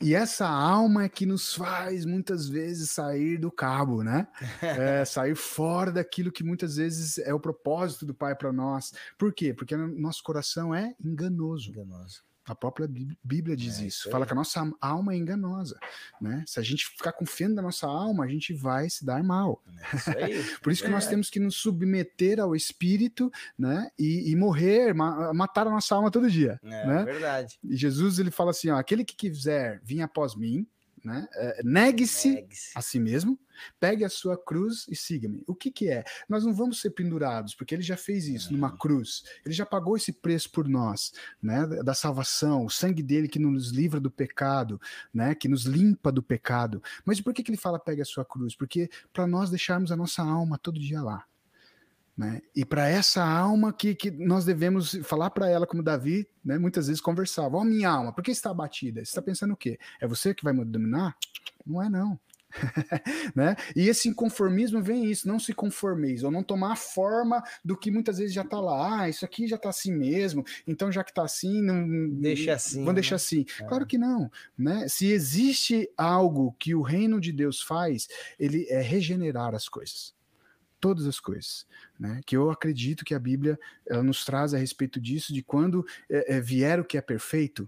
E essa alma é que nos faz muitas vezes sair do cabo, né? É, sair fora daquilo que muitas vezes é o propósito do Pai para nós. Por quê? Porque nosso coração é enganoso. enganoso. A própria Bíblia diz é, isso. É. Fala que a nossa alma é enganosa, né? Se a gente ficar confiando na nossa alma, a gente vai se dar mal. É isso aí. Por isso que é. nós temos que nos submeter ao Espírito, né? E, e morrer, ma- matar a nossa alma todo dia. É, né? É verdade. E Jesus, ele fala assim, ó: aquele que quiser vir após mim, né? É, negue-se, negue-se a si mesmo, pegue a sua cruz e siga-me. O que que é? Nós não vamos ser pendurados, porque ele já fez isso, uhum. numa cruz. Ele já pagou esse preço por nós, né? Da salvação, o sangue dele que nos livra do pecado, né? Que nos limpa do pecado. Mas por que que ele fala pegue a sua cruz? Porque para nós deixarmos a nossa alma todo dia lá. Né? E para essa alma que, que nós devemos falar para ela, como Davi, né, muitas vezes conversava: ó, minha alma, por que está abatida? Você está pensando o quê? É você que vai me dominar? Não é, não. né? E esse inconformismo vem isso, não se conformeis, ou não tomar a forma do que muitas vezes já está lá. Ah, isso aqui já está assim mesmo, então já que está assim, não deixa assim, vamos né? deixar assim. É. Claro que não, né? Se existe algo que o reino de Deus faz, ele é regenerar as coisas. Todas as coisas, né? Que eu acredito que a Bíblia ela nos traz a respeito disso, de quando é, é, vier o que é perfeito,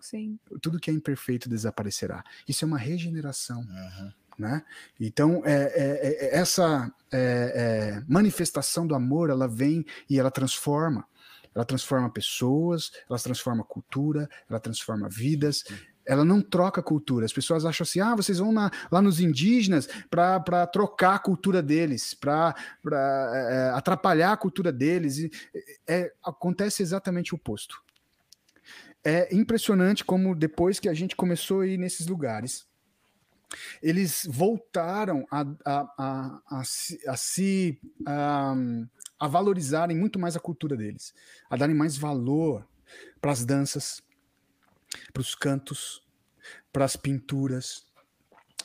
sim, tudo que é imperfeito desaparecerá. Isso é uma regeneração, uhum. né? Então, é, é, é, essa é, é, manifestação do amor, ela vem e ela transforma. Ela transforma pessoas, ela transforma cultura, ela transforma vidas, uhum. Ela não troca cultura. As pessoas acham assim, ah, vocês vão na, lá nos indígenas para trocar a cultura deles, para é, atrapalhar a cultura deles. E, é, acontece exatamente o oposto. É impressionante como depois que a gente começou a ir nesses lugares, eles voltaram a, a, a, a, a se... A, a valorizarem muito mais a cultura deles, a darem mais valor para as danças, para os cantos, para as pinturas,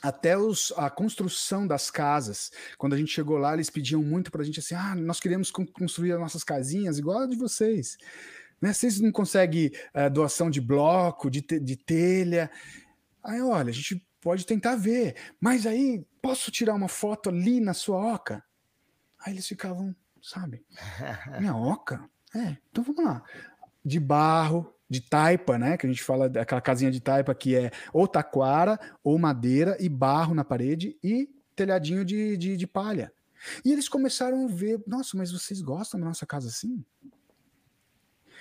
até os, a construção das casas. Quando a gente chegou lá, eles pediam muito para a gente assim, ah, nós queremos construir as nossas casinhas igual a de vocês, né? Vocês não conseguem uh, doação de bloco, de, te, de telha. Aí, olha, a gente pode tentar ver, mas aí posso tirar uma foto ali na sua oca? Aí eles ficavam, sabe, minha oca? É, então vamos lá. De barro, de taipa, né, que a gente fala daquela casinha de taipa que é ou taquara, ou madeira e barro na parede e telhadinho de, de, de palha. E eles começaram a ver, nossa, mas vocês gostam da nossa casa assim?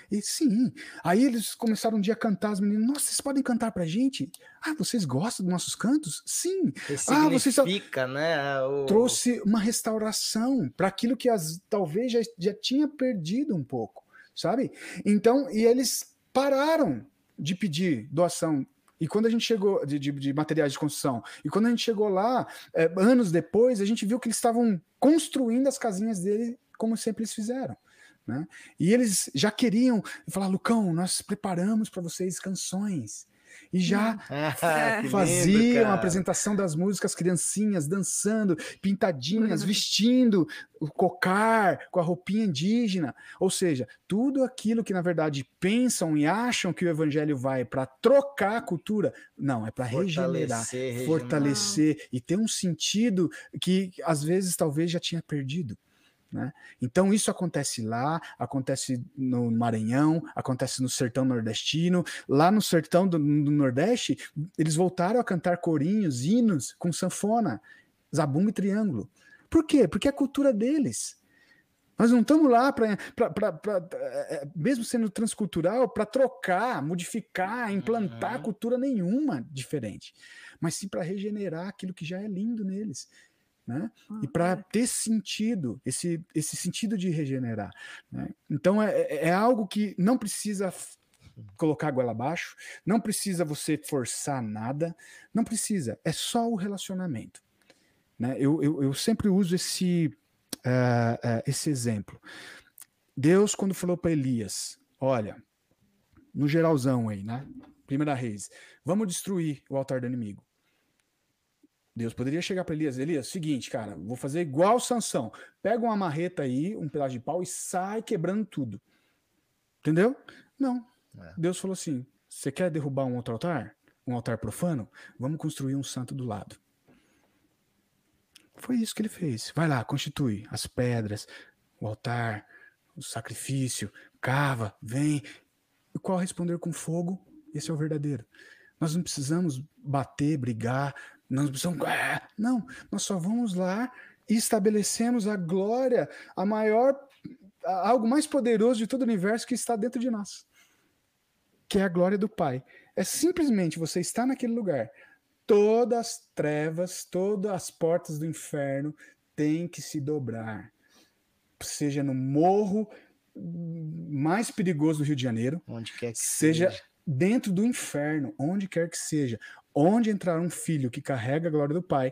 E sim, aí eles começaram um dia a cantar, as meninas, nossa, vocês podem cantar pra gente? Ah, vocês gostam dos nossos cantos? Sim. Ah, vocês significa, né? O... Trouxe uma restauração para aquilo que as, talvez já, já tinha perdido um pouco, sabe? Então, e eles pararam de pedir doação e quando a gente chegou de, de, de materiais de construção, e quando a gente chegou lá, é, anos depois, a gente viu que eles estavam construindo as casinhas dele como sempre eles fizeram, né? E eles já queriam falar, Lucão, nós preparamos para vocês canções. E já ah, faziam lindo, a apresentação das músicas, criancinhas dançando, pintadinhas, vestindo o cocar com a roupinha indígena. Ou seja, tudo aquilo que na verdade pensam e acham que o evangelho vai para trocar a cultura, não, é para regenerar, regenerar, fortalecer e ter um sentido que às vezes talvez já tinha perdido, né? Então isso acontece lá, acontece no Maranhão, acontece no sertão nordestino. Lá no sertão do, do Nordeste, eles voltaram a cantar corinhos, hinos com sanfona, zabumba e triângulo. Por quê? Porque é a cultura deles. Nós não estamos lá, pra, pra, pra, pra, mesmo sendo transcultural, para trocar, modificar, implantar uhum. cultura nenhuma diferente, mas sim para regenerar aquilo que já é lindo neles, né? Ah, e para ter sentido, esse, esse sentido de regenerar, né? Então é, é algo que não precisa colocar a goela abaixo, não precisa você forçar nada, não precisa, é só o relacionamento, né? eu, eu, eu sempre uso esse, uh, uh, esse exemplo. Deus, quando falou para Elias, olha, no geralzão aí, né? Primeira Reis, vamos destruir o altar do inimigo. Deus poderia chegar para Elias, Elias, seguinte, cara, vou fazer igual Sansão, pega uma marreta aí, um pedaço de pau e sai quebrando tudo, entendeu? Não, é. Deus falou assim, você quer derrubar um outro altar? Um altar profano? Vamos construir um santo do lado. Foi isso que ele fez, vai lá, constitui as pedras, o altar, o sacrifício, cava, vem, o qual responder com fogo, esse é o verdadeiro. Nós não precisamos bater, brigar, nós precisamos... Não, nós só vamos lá e estabelecemos a glória, a maior, a algo mais poderoso de todo o universo que está dentro de nós, que é a glória do Pai. É simplesmente você estar naquele lugar. Todas as trevas, todas as portas do inferno têm que se dobrar. Seja no morro mais perigoso do Rio de Janeiro, onde quer que seja... seja. Dentro do inferno, onde quer que seja, onde entrar um filho que carrega a glória do Pai,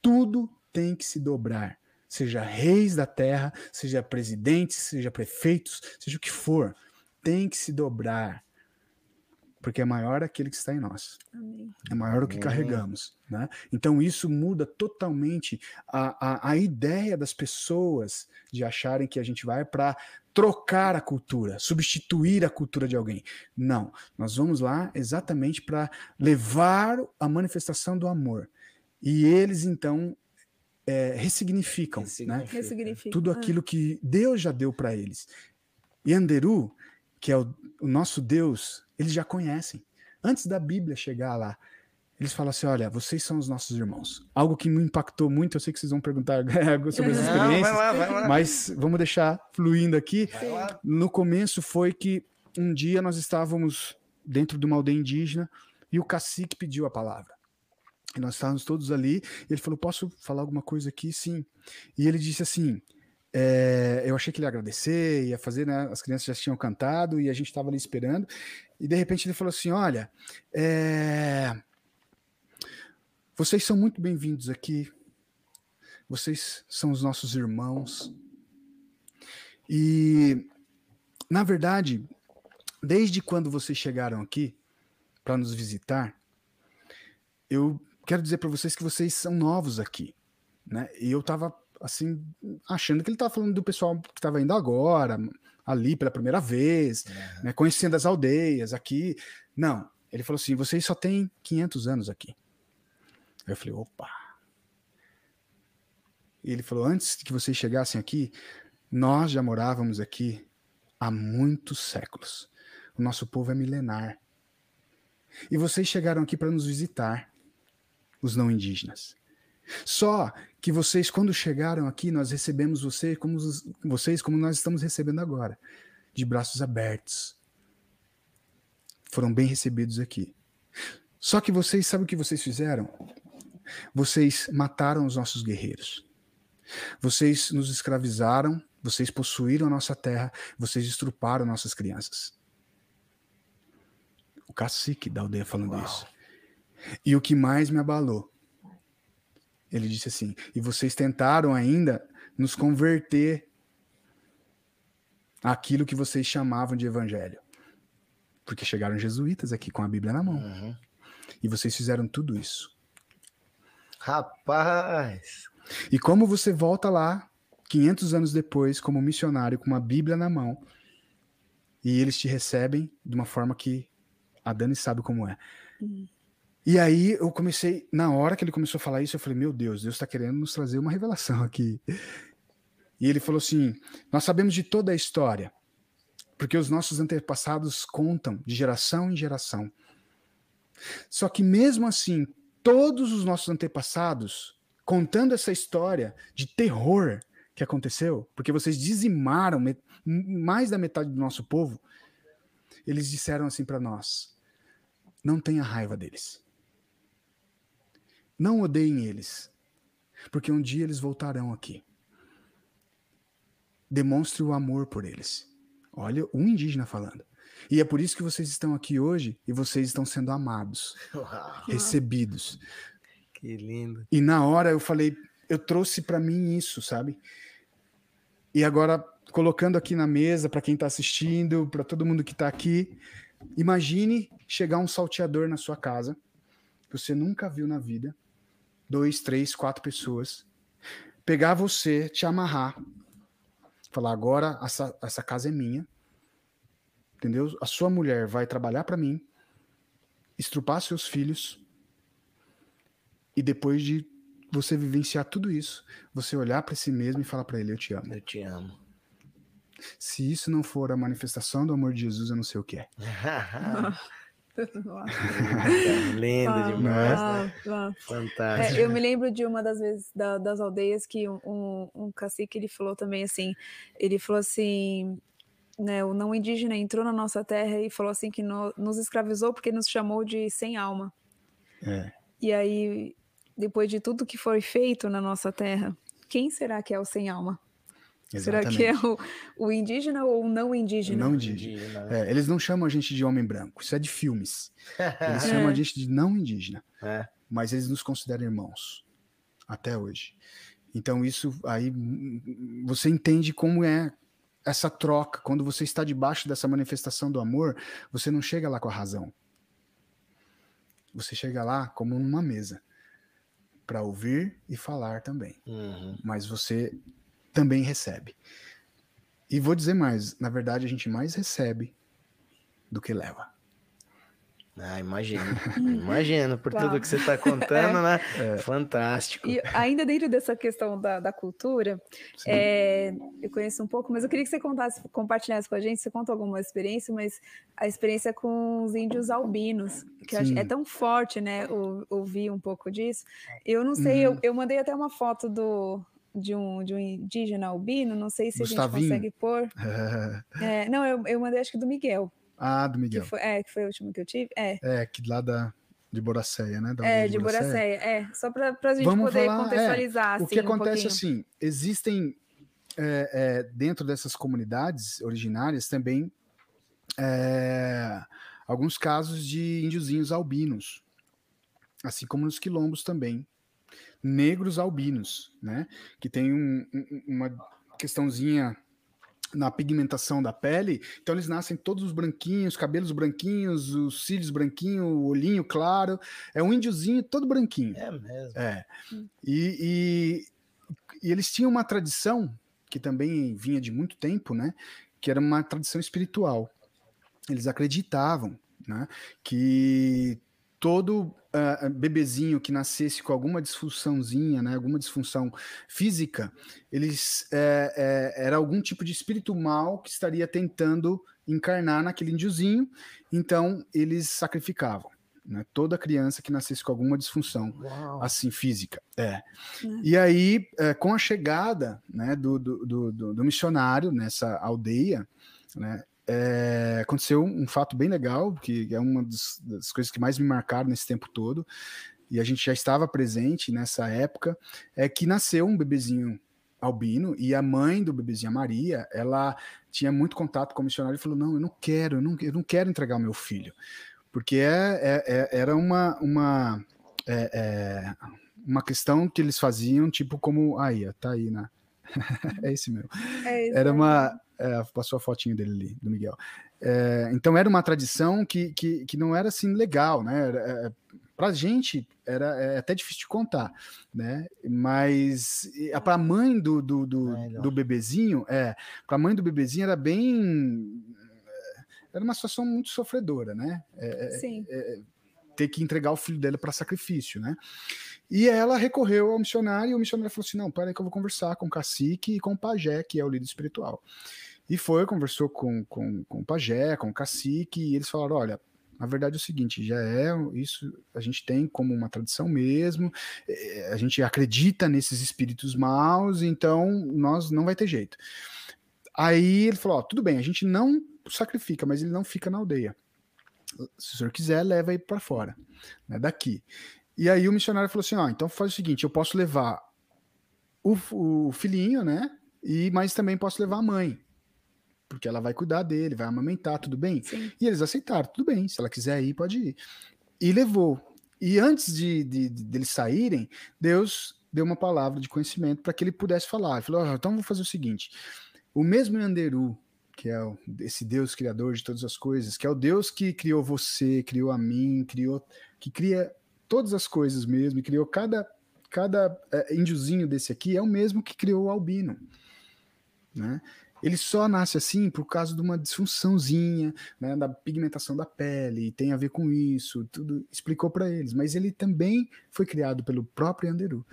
tudo tem que se dobrar. Seja reis da terra, seja presidentes, seja prefeitos, seja o que for, tem que se dobrar. porque é maior aquele que está em nós. Amém. É maior o que Amém. carregamos, né? Então isso muda totalmente a, a, a ideia das pessoas de acharem que a gente vai para trocar a cultura, substituir a cultura de alguém. Não, nós vamos lá exatamente para levar a manifestação do amor. E eles, então, é, ressignificam, né? Ressignifica. Tudo aquilo que Deus já deu para eles. E Anderu, que é o, o nosso Deus, eles já conhecem. Antes da Bíblia chegar lá, eles falam assim, olha, vocês são os nossos irmãos. Algo que me impactou muito, eu sei que vocês vão perguntar sobre as experiências, Não, vai lá, vai lá. mas vamos deixar fluindo aqui. No começo foi que um dia nós estávamos dentro de uma aldeia indígena e o cacique pediu a palavra. E nós estávamos todos ali, e ele falou, posso falar alguma coisa aqui? Sim. E ele disse assim, é, eu achei que ele ia agradecer, ia fazer, né, as crianças já tinham cantado, e a gente estava ali esperando, e de repente ele falou assim, olha, é, vocês são muito bem-vindos aqui, vocês são os nossos irmãos, e, na verdade, desde quando vocês chegaram aqui para nos visitar, eu quero dizer para vocês que vocês são novos aqui, né? E eu estava, assim, achando que ele estava falando do pessoal que estava indo agora, ali pela primeira vez, é. né? Conhecendo as aldeias aqui. Não, ele falou assim, vocês só têm quinhentos anos aqui. Aí eu falei, opa. E ele falou, antes que vocês chegassem aqui, nós já morávamos aqui há muitos séculos. O nosso povo é milenar. E vocês chegaram aqui para nos visitar. Os não indígenas. Só que vocês, quando chegaram aqui, nós recebemos você como os, vocês como nós estamos recebendo agora, de braços abertos. Foram bem recebidos aqui. Só que vocês, sabe o que vocês fizeram? Vocês mataram os nossos guerreiros. Vocês nos escravizaram, vocês possuíram a nossa terra, vocês estruparam nossas crianças. O cacique da aldeia falando Uau. isso. E o que mais me abalou, ele disse assim, e vocês tentaram ainda nos converter àquilo que vocês chamavam de evangelho, porque chegaram jesuítas aqui com a Bíblia na mão, uhum. e vocês fizeram tudo isso. Rapaz! E como você volta lá, quinhentos anos depois, como missionário, com uma Bíblia na mão, e eles te recebem de uma forma que a Dani sabe como é. Uhum. E aí eu comecei, na hora que ele começou a falar isso, eu falei, meu Deus, Deus está querendo nos trazer uma revelação aqui. E ele falou assim, nós sabemos de toda a história, porque os nossos antepassados contam de geração em geração. Só que mesmo assim, todos os nossos antepassados, contando essa história de terror que aconteceu, porque vocês dizimaram mais da metade do nosso povo, eles disseram assim para nós, não tenha raiva deles. Não odeiem eles, porque um dia eles voltarão aqui. Demonstre o amor por eles. Olha, um indígena falando. E é por isso que vocês estão aqui hoje e vocês estão sendo amados, Uau. recebidos. Que lindo. E na hora eu falei, eu trouxe para mim isso, sabe? E agora, colocando aqui na mesa, para quem está assistindo, para todo mundo que está aqui, imagine chegar um salteador na sua casa, que você nunca viu na vida, dois, três, quatro pessoas, pegar você, te amarrar, falar, agora essa, essa casa é minha, entendeu? A sua mulher vai trabalhar para mim, estrupar seus filhos, e depois de você vivenciar tudo isso, você olhar para si mesmo e falar para ele, eu te amo. Eu te amo. Se isso não for a manifestação do amor de Jesus, eu não sei o que é. Lenda demais, ah, né? ah, Fantástico. É, eu me lembro de uma das vezes da, das aldeias que um, um, um cacique ele falou também assim, ele falou assim, né, o não indígena entrou na nossa terra e falou assim que no, nos escravizou porque nos chamou de sem alma. É. E aí, depois de tudo que foi feito na nossa terra, quem será que é o sem alma? Exatamente. Será que é o, o indígena ou o não indígena? Não indígena. É, eles não chamam a gente de homem branco, isso é de filmes. Eles é. chamam a gente de não indígena, é. mas eles nos consideram irmãos, até hoje. Então isso aí, você entende como é essa troca, quando você está debaixo dessa manifestação do amor, você não chega lá com a razão, você chega lá como numa mesa, para ouvir e falar também. Uhum. Mas você também recebe. E vou dizer mais, na verdade a gente mais recebe do que leva. Ah, imagino, imagino, por claro. Tudo que você está contando, né? É. Fantástico. E ainda dentro dessa questão da, da cultura, é, eu conheço um pouco, mas eu queria que você contasse, compartilhasse com a gente, você conta alguma experiência, mas a experiência com os índios albinos, que eu acho, é tão forte, né? O, ouvir um pouco disso. Eu não sei, uhum. eu, eu mandei até uma foto do... De um, de um indígena albino, não sei se Gustavinho. A gente consegue pôr. É. É, não, eu, eu mandei, acho que do Miguel. Ah, do Miguel. Que foi, é, que foi a última que eu tive. É, é que lá da, de Boracéia, né? Da é, de Boracéia. Boracéia, é. Só para a gente Vamos poder falar, contextualizar. É, o assim, que acontece um assim, existem é, é, dentro dessas comunidades originárias também é, alguns casos de índiozinhos albinos, assim como nos quilombos também. Negros albinos, né? Que tem um, um, uma questãozinha na pigmentação da pele, então eles nascem todos os branquinhos, cabelos branquinhos, os cílios branquinhos, o olhinho claro, é um índiozinho todo branquinho. É mesmo. É. E, e, e eles tinham uma tradição, que também vinha de muito tempo, né? Que era uma tradição espiritual. Eles acreditavam, né? Que todo... Uh, bebezinho que nascesse com alguma disfunçãozinha, né, alguma disfunção física, eles é, é, era algum tipo de espírito mal que estaria tentando encarnar naquele índiozinho, então eles sacrificavam, né, toda criança que nascesse com alguma disfunção Uau. Assim física. É. Uhum. E aí, é, com a chegada, né, do, do, do, do missionário nessa aldeia, né, É, aconteceu um fato bem legal, que é uma das, das coisas que mais me marcaram nesse tempo todo, e a gente já estava presente nessa época, é que nasceu um bebezinho albino, e a mãe do bebezinho, a Maria, ela tinha muito contato com o missionário e falou, não, eu não quero, eu não, eu não quero entregar o meu filho, porque é, é, é, era uma... uma é, é, uma questão que eles faziam, tipo como... Aí, ó, tá aí, né? é esse meu. É esse era uma... É, passou a fotinho dele ali, do Miguel. É, então era uma tradição que, que, que não era assim legal, né? Era, é, pra gente era é até difícil de contar, né? Mas é, pra mãe do, do, do, é, do bebezinho, é, pra mãe do bebezinho era bem... Era uma situação muito sofredora, né? É, Sim. É, ter que entregar o filho dela para sacrifício, né? E ela recorreu ao missionário, e o missionário falou assim, não, peraí que eu vou conversar com o cacique e com o pajé, que é o líder espiritual. E foi, conversou com, com, com o pajé, com o cacique, e eles falaram, olha, na verdade é o seguinte, já é, isso a gente tem como uma tradição mesmo, a gente acredita nesses espíritos maus, então nós não vai ter jeito. Aí ele falou, ó, tudo bem, a gente não sacrifica, mas ele não fica na aldeia. Se o senhor quiser, leva aí para fora, né, daqui. E aí o missionário falou assim, ó, então faz o seguinte, eu posso levar o, o filhinho, né, e, mas também posso levar a mãe, porque ela vai cuidar dele, vai amamentar, tudo bem? Sim. E eles aceitaram, tudo bem, se ela quiser ir, pode ir. E levou. E antes de, de, de deles saírem, Deus deu uma palavra de conhecimento para que ele pudesse falar. Ele falou, ó, então vou fazer o seguinte, o mesmo Yanderu, que é esse Deus criador de todas as coisas, que é o Deus que criou você, criou a mim, criou, que cria todas as coisas mesmo, e criou cada, cada é, índiozinho desse aqui, é o mesmo que criou o albino, né? Ele só nasce assim por causa de uma disfunçãozinha, né, da pigmentação da pele, tem a ver com isso, tudo explicou para eles, mas ele também foi criado pelo próprio Yanderu.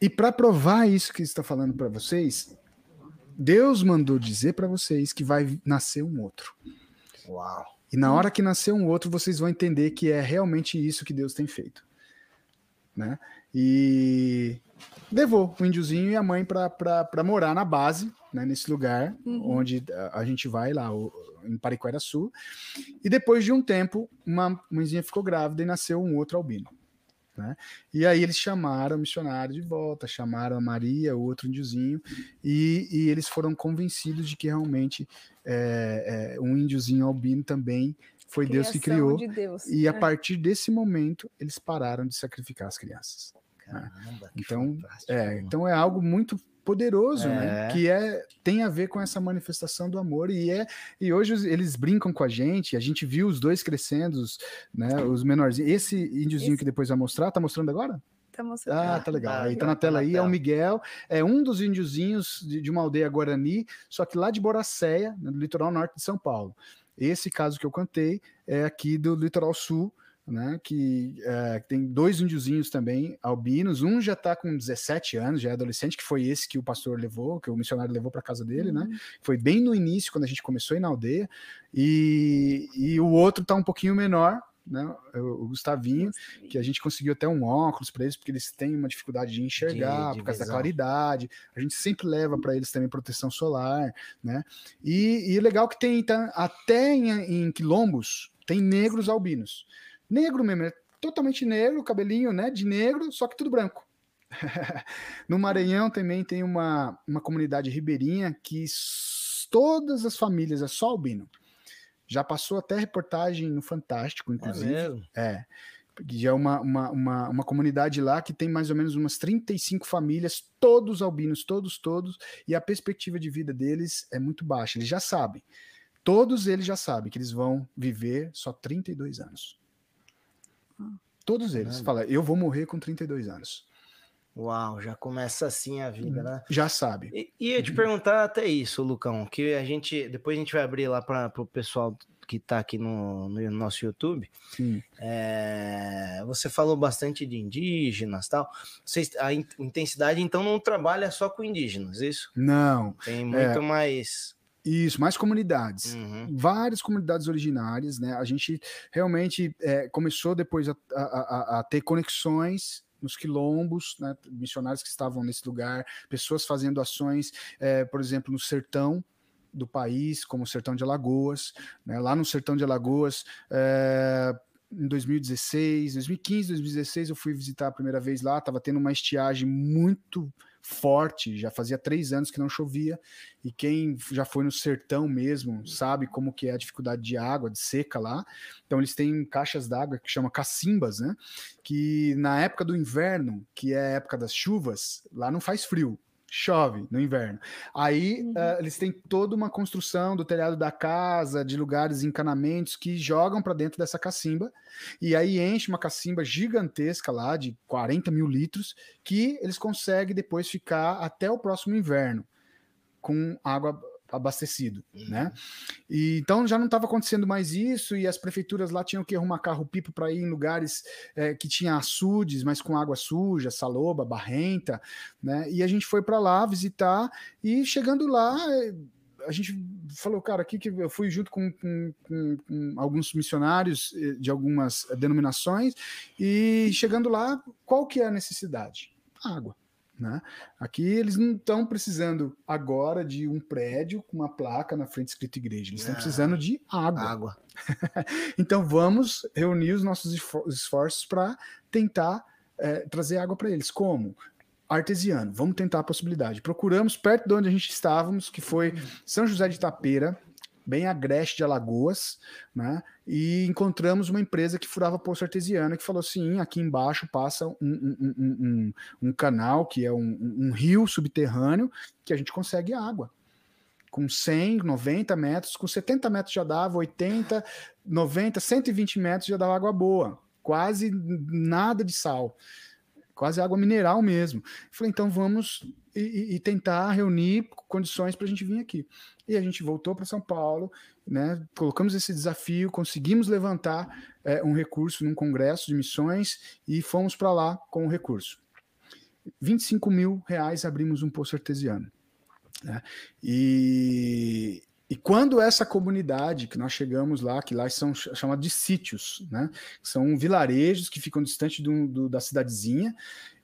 E para provar isso que está falando para vocês, Deus mandou dizer para vocês que vai nascer um outro. Uau! E na hora que nascer um outro, vocês vão entender que é realmente isso que Deus tem feito, né? E levou o índiozinho e a mãe para morar na base, né, nesse lugar, uhum. onde a, a gente vai lá, o, em Pariquaraçu. E depois de um tempo, uma mãezinha ficou grávida e nasceu um outro albino, né? E aí eles chamaram o missionário de volta, chamaram a Maria, o outro índiozinho, e, e eles foram convencidos de que realmente é, é, um índiozinho albino também foi Criação Deus que criou, de Deus, e né? A partir desse momento eles pararam de sacrificar as crianças. Caramba, né? Então, é, então é algo muito poderoso, é. né? Que é, tem a ver com essa manifestação do amor, e, é, e hoje eles brincam com a gente, a gente viu os dois crescendo, né? Os menorzinhos, esse índiozinho esse... que depois vai mostrar, tá mostrando agora? Tá mostrando. Ah, tá legal, ah, aí tá na tela aí, é o Miguel, é um dos índiozinhos de, de uma aldeia guarani, só que lá de Boracéia, no litoral norte de São Paulo. Esse caso que eu cantei é aqui do litoral sul, né, que uh, tem dois índiozinhos também, albinos, um já está com dezessete anos, já é adolescente, que foi esse que o pastor levou, que o missionário levou para casa dele, uhum. né, foi bem no início, quando a gente começou a ir na aldeia, e, e o outro está um pouquinho menor, né, o Gustavinho, Gustavinho, que a gente conseguiu até um óculos para eles, porque eles têm uma dificuldade de enxergar, de, de por causa visão. Da claridade, a gente sempre leva para eles também proteção solar, né, e, e legal que tem, tá, até em, em quilombos, tem negros albinos, negro mesmo, é totalmente negro, cabelinho, né, de negro, só que tudo branco. No Maranhão também tem uma, uma comunidade ribeirinha que todas as famílias é só albino. Já passou até reportagem no Fantástico, inclusive. É mesmo? É. Já é uma, uma, uma, uma comunidade lá que tem mais ou menos umas trinta e cinco famílias, todos albinos, todos, todos, e a perspectiva de vida deles é muito baixa, eles já sabem. Todos eles já sabem que eles vão viver só trinta e dois anos. Todos eles falam, eu vou morrer com trinta e dois anos. Uau, já começa assim a vida, né? Já sabe. E, e eu te perguntar até isso, Lucão, que a gente, depois a gente vai abrir lá para o pessoal que tá aqui no, no nosso YouTube. Sim. É, você falou bastante de indígenas e tal. Vocês, a intensidade, então, não trabalha só com indígenas, isso? Não. Tem muito é... mais... Isso, mais comunidades, uhum. várias comunidades originárias, né? A gente realmente é, começou depois a, a, a, a ter conexões nos quilombos, né? Missionários que estavam nesse lugar, pessoas fazendo ações, é, por exemplo, no sertão do país, como o sertão de Alagoas, né? Lá no sertão de Alagoas... É, em dois mil e dezesseis, dois mil e quinze, dois mil e dezesseis eu fui visitar a primeira vez lá, estava tendo uma estiagem muito forte, já fazia três anos que não chovia, e quem já foi no sertão mesmo sabe como que é a dificuldade de água, de seca lá, então eles têm caixas d'água que chama cacimbas, né, que na época do inverno, que é a época das chuvas, lá não faz frio, chove no inverno. Aí uhum. uh, eles têm toda uma construção do telhado da casa, de lugares, encanamentos que jogam para dentro dessa cacimba, e aí enche uma cacimba gigantesca lá de quarenta mil litros que eles conseguem depois ficar até o próximo inverno com água abastecido, uhum. né? E, então já não estava acontecendo mais isso, e as prefeituras lá tinham que arrumar carro-pipa para ir em lugares é, que tinha açudes, mas com água suja, saloba, barrenta, né? E a gente foi para lá visitar, e chegando lá a gente falou, cara, aqui que eu fui junto com, com, com, com alguns missionários de algumas denominações, e chegando lá, qual que é a necessidade? Água. Né? Aqui eles não estão precisando agora de um prédio com uma placa na frente escrito igreja, eles estão precisando de água, água. Então vamos reunir os nossos esforços para tentar é, trazer água para eles, como? Artesiano, vamos tentar a possibilidade. Procuramos perto de onde a gente estávamos, que foi São José de Itapera, bem agreste de Alagoas, né? E encontramos uma empresa que furava poço artesiano, que falou assim, aqui embaixo passa um, um, um, um, um canal, que é um, um, um rio subterrâneo, que a gente consegue água. Com cem, noventa metros, com setenta metros já dava, oitenta, noventa, cento e vinte metros já dava água boa, quase nada de sal, quase água mineral mesmo. Falei, então vamos e, e tentar reunir condições para a gente vir aqui. E a gente voltou para São Paulo, né, colocamos esse desafio, conseguimos levantar é, um recurso num congresso de missões e fomos para lá com o recurso. vinte e cinco mil reais abrimos um poço artesiano. Né? E... E quando essa comunidade, que nós chegamos lá, que lá são chamados de sítios, né? São vilarejos que ficam distante do, do, da cidadezinha,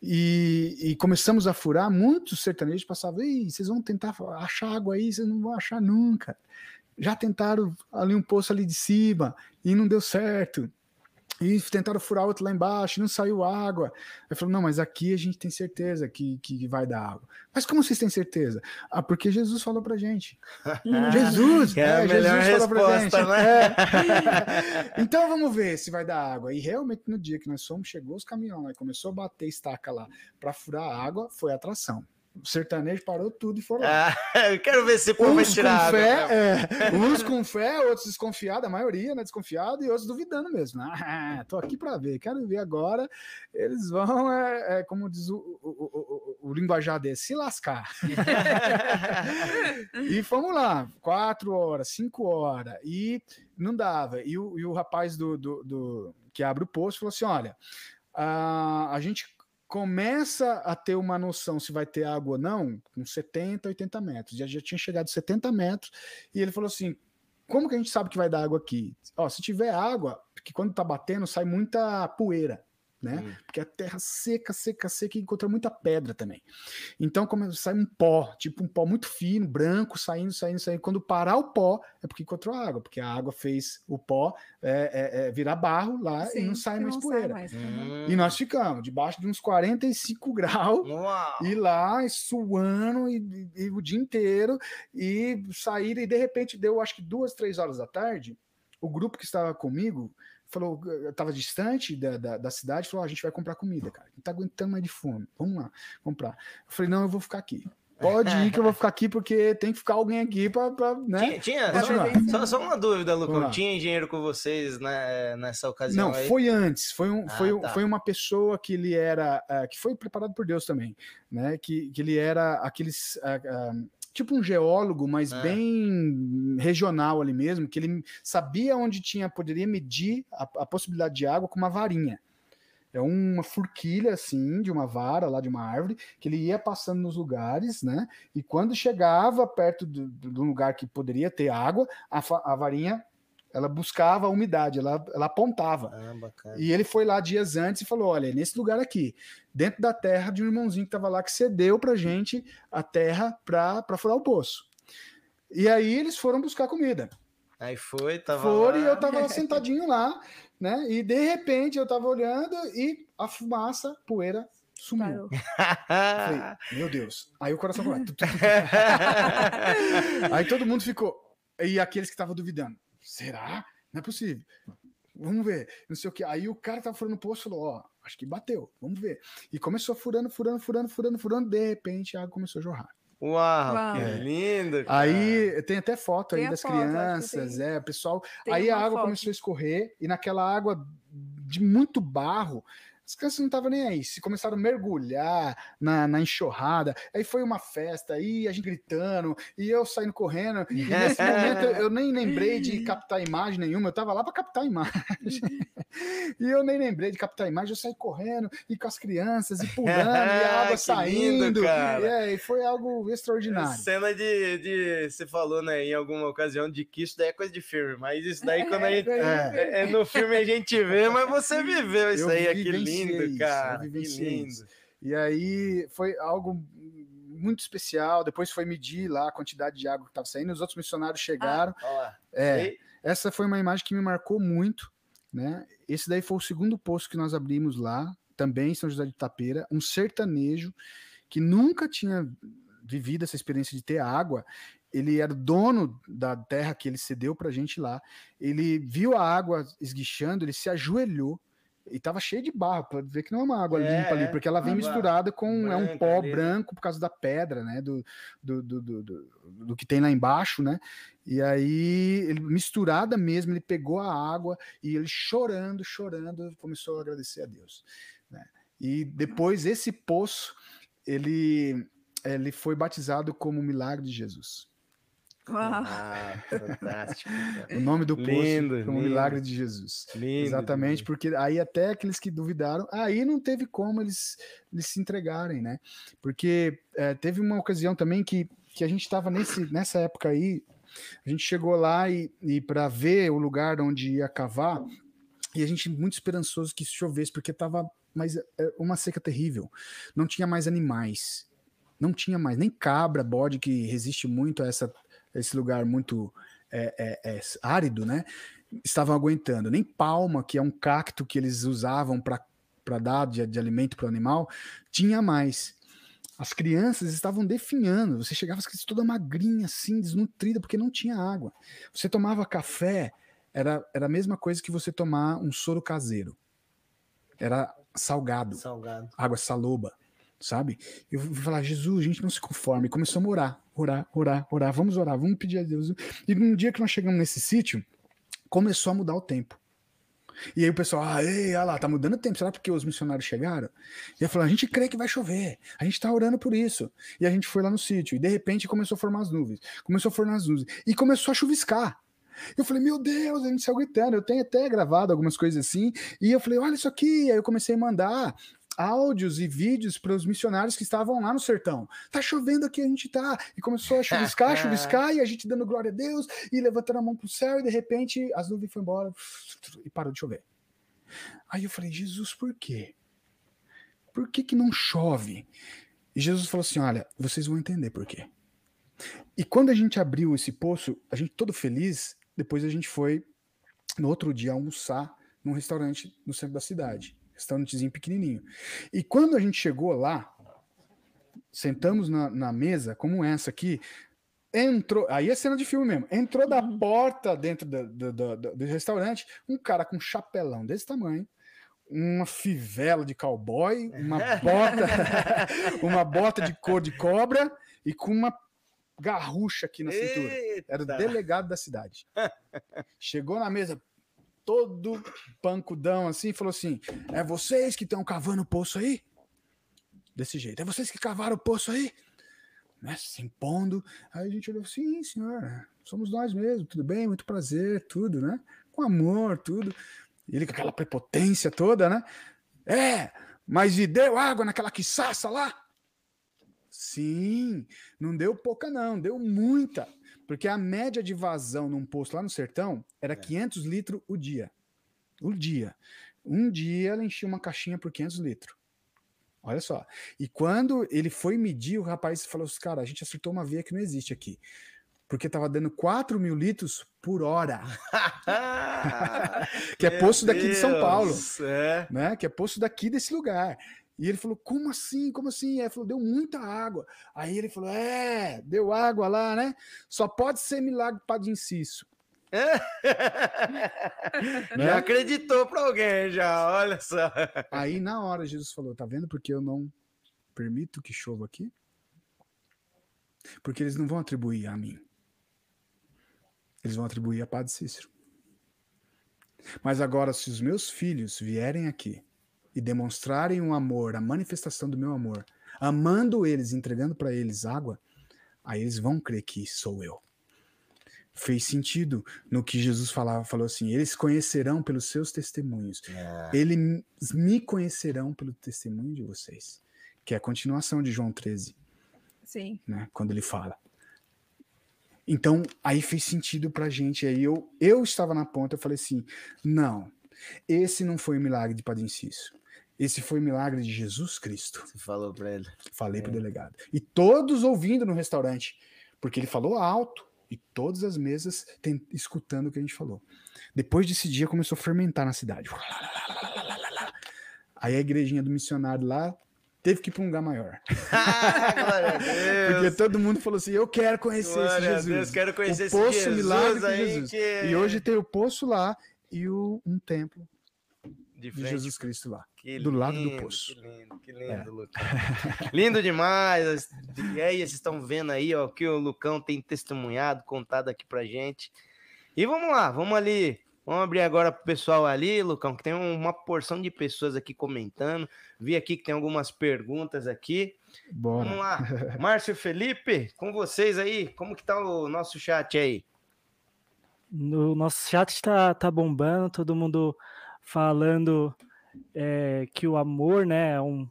e, e começamos a furar, muitos sertanejos passavam, ei, vocês vão tentar achar água aí, vocês não vão achar nunca. Já tentaram ali um poço ali de cima, e não deu certo. E tentaram furar outro lá embaixo, não saiu água. Aí falou, não, mas aqui a gente tem certeza que, que vai dar água. Mas como vocês têm certeza? Ah, porque Jesus falou pra gente. Jesus! É, a é, melhor Jesus resposta, falou pra gente. Né? É. Então vamos ver se vai dar água. E realmente no dia que nós fomos, chegou os caminhões, né? Começou a bater estaca lá pra furar água, foi atração. O sertanejo parou tudo e foram lá. Ah, eu quero ver se o povo é tirado. Uns com fé, outros desconfiados, a maioria, né, desconfiado, e outros duvidando mesmo. Ah, tô aqui para ver, quero ver agora. Eles vão, é, é, como diz o, o, o, o linguajar desse, se lascar. E fomos lá, quatro horas, cinco horas, e não dava. E o, e o rapaz do, do, do, que abre o posto falou assim, olha, a, a gente... começa a ter uma noção se vai ter água ou não, com setenta, oitenta metros. Já, já tinha chegado setenta metros, e ele falou assim, como que a gente sabe que vai dar água aqui? Ó, se tiver água, porque quando tá batendo, sai muita poeira, né? Hum. Porque a terra seca, seca, seca, e encontra muita pedra também. Então, como sai um pó, tipo um pó muito fino, branco, saindo, saindo, saindo. Quando parar o pó, é porque encontrou água, porque a água fez o pó é, é, é, virar barro lá. Sim, e não sai mais não poeira. Sai mais, hum. E nós ficamos debaixo de uns quarenta e cinco graus. Uau. E lá, e suando, e, e, e o dia inteiro, e saíram, e de repente deu, acho que duas, três horas da tarde, o grupo que estava comigo falou, eu tava distante da, da, da cidade, falou, ah, a gente vai comprar comida, cara, não tá aguentando mais de fome, vamos lá, comprar. Eu falei, não, eu vou ficar aqui. Pode ir que eu vou ficar aqui, porque tem que ficar alguém aqui pra, pra né? Tinha, tinha só, só, só uma dúvida, Lucão, tinha engenheiro com vocês na, nessa ocasião? Não, aí? Foi antes, foi, um, ah, foi, tá. Foi uma pessoa que ele era, uh, que foi preparado por Deus também, né, que, que ele era aqueles... Uh, uh, tipo um geólogo, mas é. bem regional ali mesmo, que ele sabia onde tinha, poderia medir a, a possibilidade de água com uma varinha. É uma forquilha, assim, de uma vara lá de uma árvore, que ele ia passando nos lugares, né? E quando chegava perto do, do lugar que poderia ter água, a, a varinha, ela buscava a umidade, ela, ela apontava. Ah, bacana. E ele foi lá dias antes e falou, olha, nesse lugar aqui, dentro da terra de um irmãozinho que estava lá, que cedeu pra gente a terra pra, pra furar o poço. E aí eles foram buscar comida. Aí foi, tava Foram, lá. E eu tava sentadinho lá, né? E de repente eu tava olhando e a fumaça, poeira, sumiu. Falei, meu Deus. Aí o coração foi. Aí todo mundo ficou. E aqueles que estavam duvidando. Será? Não é possível. Vamos ver, não sei o que. Aí o cara tava furando o poço, falou, ó, acho que bateu, vamos ver. E começou furando, furando, furando, furando, furando, de repente a água começou a jorrar. Uau, Uau. que lindo, cara. Aí tem até foto tem aí das foto, crianças, é, pessoal. Tem aí a água foto. Começou a escorrer, e naquela água de muito barro, as crianças não estavam nem aí, se começaram a mergulhar na, na enxurrada, aí foi uma festa, aí a gente gritando, e eu saindo correndo, e nesse momento eu nem lembrei de captar imagem nenhuma, eu tava lá para captar imagem, e eu nem lembrei de captar imagem, eu saí correndo, e com as crianças, e pulando, e a água saindo, lindo, cara. E aí, foi algo extraordinário. Cena de, de, você falou, né, em alguma ocasião, de que isso daí é coisa de filme, mas isso daí quando a gente, é. É, no filme a gente vê, mas você viveu isso eu aí, aquele lindo. Lindo, cara, que lindo. E aí foi algo muito especial. Depois foi medir lá a quantidade de água que estava saindo. Os outros missionários chegaram. Ah, é, essa foi uma imagem que me marcou muito, né? Esse daí foi o segundo posto que nós abrimos lá, também em São José de Itapera. Um sertanejo que nunca tinha vivido essa experiência de ter água. Ele era dono da terra que ele cedeu para a gente lá. Ele viu a água esguichando, ele se ajoelhou. E tava cheio de barro, pra ver que não é uma água é, limpa ali, porque ela vem misturada com branca, é um pó ali. Branco por causa da pedra, né, do, do, do, do, do, do que tem lá embaixo, né, e aí, ele, misturada mesmo, ele pegou a água e ele chorando, chorando, começou a agradecer a Deus, né, e depois esse poço, ele, ele foi batizado como o milagre de Jesus. Uau. Ah, fantástico. O nome do poço lindo, foi um lindo. Milagre de Jesus. Lindo, exatamente, lindo. Porque aí até aqueles que duvidaram, aí não teve como eles, eles se entregarem, né? Porque é, teve uma ocasião também que, que a gente estava nessa época aí, a gente chegou lá e, e para ver o lugar onde ia cavar, e a gente muito esperançoso que chovesse, porque estava uma seca terrível, não tinha mais animais, não tinha mais, nem cabra, bode, que resiste muito a essa... esse lugar muito é, é, é, árido, né? Estavam aguentando. Nem palma, que é um cacto que eles usavam para dar de, de alimento para o animal, tinha mais. As crianças estavam definhando. Você chegava, as crianças toda magrinha, assim, desnutrida, porque não tinha água. Você tomava café, era, era a mesma coisa que você tomar um soro caseiro. Era salgado. Salgado. Água saloba. sabe? Eu vou falar, Jesus, a gente não se conforme. Começamos a orar, orar, orar, orar. Vamos orar, vamos pedir a Deus. E num dia que nós chegamos nesse sítio, começou a mudar o tempo. E aí o pessoal, ah, ei, ah lá, tá mudando o tempo, será porque os missionários chegaram? E aí falaram, a gente crê que vai chover, a gente tá orando por isso. E a gente foi lá no sítio, e de repente começou a formar as nuvens, começou a formar as nuvens, e começou a chuviscar. Eu falei, meu Deus, a gente saiu gritando, eu tenho até gravado algumas coisas assim, e eu falei, olha isso aqui, e aí eu comecei a mandar áudios e vídeos para os missionários que estavam lá no sertão. Tá chovendo aqui, a gente tá. E começou a chuviscar, chuviscar, e a gente dando glória a Deus, e levantando a mão pro céu, e de repente as nuvens foram embora, e parou de chover. Aí eu falei, Jesus, por quê? Por que que não chove? E Jesus falou assim, olha, vocês vão entender por quê. E quando a gente abriu esse poço, a gente todo feliz, depois a gente foi, no outro dia, almoçar num restaurante no centro da cidade. Restaurantezinho pequenininho. E quando a gente chegou lá, sentamos na, na mesa, como essa aqui, entrou, aí é cena de filme mesmo, entrou da porta dentro do, do, do, do restaurante, um cara com um chapelão desse tamanho, uma fivela de cowboy, uma bota, uma bota de cor de cobra e com uma garrucha aqui na cintura. Eita. Era o delegado da cidade. Chegou na mesa, todo pancudão assim, falou assim, é vocês que estão cavando o poço aí? Desse jeito, é vocês que cavaram o poço aí? Né, se impondo. Aí a gente olhou, sim, senhor, somos nós mesmo, tudo bem, muito prazer, tudo, né? Com amor, tudo. E ele com aquela prepotência toda, né? É, mas e deu água naquela quiçaça lá? Sim, não deu pouca não, deu muita. Porque a média de vazão num poço lá no sertão era é. quinhentos litros o dia. O dia. Um dia ela enchia uma caixinha por quinhentos litros. Olha só. E quando ele foi medir, o rapaz falou assim, cara, a gente acertou uma veia que não existe aqui. Porque tava dando quatro mil litros por hora. Que é poço daqui de São Paulo. É. Né? Que é poço daqui desse lugar. E ele falou, como assim, como assim? Aí ele falou, deu muita água. Aí ele falou, é, deu água lá, né? Só pode ser milagre para de inciso. É. Né? Já acreditou para alguém, já, olha só. Aí na hora Jesus falou, tá vendo porque eu não permito que chova aqui? Porque eles não vão atribuir a mim. Eles vão atribuir a Padre Cícero. Mas agora, se os meus filhos vierem aqui e demonstrarem um amor, a manifestação do meu amor, amando eles, entregando para eles água, aí eles vão crer que sou eu. Fez sentido no que Jesus falava, falou assim, eles conhecerão pelos seus testemunhos. É. Eles me conhecerão pelo testemunho de vocês. Que é a continuação de João treze. Sim. Né, quando ele fala. Então, aí fez sentido pra gente. Aí eu, eu estava na ponta, eu falei assim, não, esse não foi o milagre de Padre Cícero. Esse foi o milagre de Jesus Cristo. Você falou para ele. Falei é. Para o delegado. E todos ouvindo no restaurante, porque ele falou alto, e todas as mesas tem, escutando o que a gente falou. Depois desse dia, começou a fermentar na cidade. Aí a igrejinha do missionário lá teve que ir para um lugar maior. Ah, glória a Deus. Porque todo mundo falou assim, eu quero conhecer glória esse Jesus. Deus, quero conhecer o poço, esse Jesus, milagre aí Jesus. Que... E hoje tem o poço lá e o, um templo de, de Jesus Cristo lá, que do lindo, lado do poço. Que lindo, que lindo, é. Lucão. Lindo demais. E aí, vocês estão vendo aí o que o Lucão tem testemunhado, contado aqui pra gente. E vamos lá, vamos ali. Vamos abrir agora pro pessoal ali, Lucão, que tem uma porção de pessoas aqui comentando. Vi aqui que tem algumas perguntas aqui. Bora. Vamos lá. Márcio Felipe, com vocês aí. Como que tá o nosso chat aí? O nosso chat está tá bombando, todo mundo... falando é, que o amor, né, é um,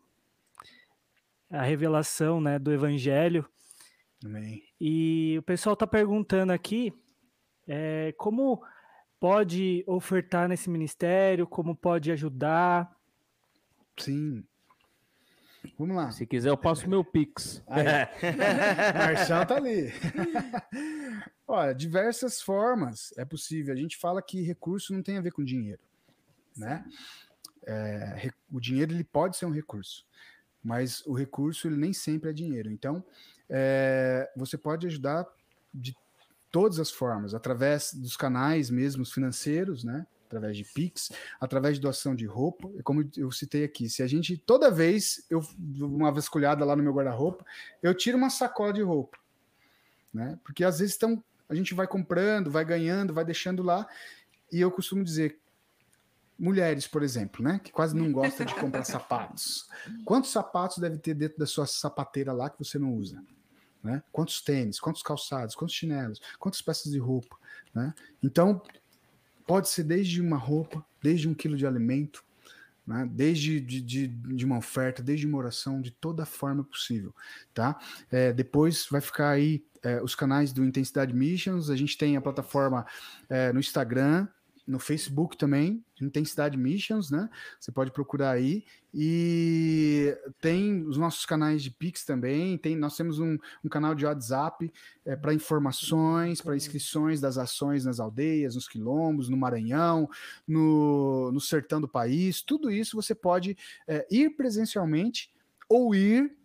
a revelação, né, do Evangelho. Amém. E o pessoal está perguntando aqui é, como pode ofertar nesse ministério, como pode ajudar. Sim. Vamos lá. Se quiser, eu passo o meu Pix. Marcelo tá ali. Olha, diversas formas é possível. A gente fala que recurso não tem a ver com dinheiro. Né? É, o dinheiro ele pode ser um recurso, mas o recurso ele nem sempre é dinheiro. Então, é, você pode ajudar de todas as formas, através dos canais mesmo financeiros, né? através de Pix, através de doação de roupa, como eu citei aqui. Se a gente, toda vez, eu uma vasculhada lá no meu guarda-roupa, eu tiro uma sacola de roupa, né? Porque às vezes estão, a gente vai comprando, vai ganhando, vai deixando lá, e eu costumo dizer, mulheres, por exemplo, né? Que quase não gostam de comprar sapatos. Quantos sapatos deve ter dentro da sua sapateira lá que você não usa? Né? Quantos tênis, quantos calçados, quantos chinelos, quantas peças de roupa, né? Então, pode ser desde uma roupa, desde um quilo de alimento, né? Desde de, de, de uma oferta, desde uma oração, de toda forma possível, tá? É, depois vai ficar aí é, os canais do Intensidade Missions, a gente tem a plataforma é, no Instagram, no Facebook também, Intensidade Missions, né? Você pode procurar aí. E tem os nossos canais de Pix também. Tem, nós temos um, um canal de WhatsApp é, para informações, para inscrições das ações nas aldeias, nos quilombos, no Maranhão, no, no sertão do país. Tudo isso você pode é, ir presencialmente ou ir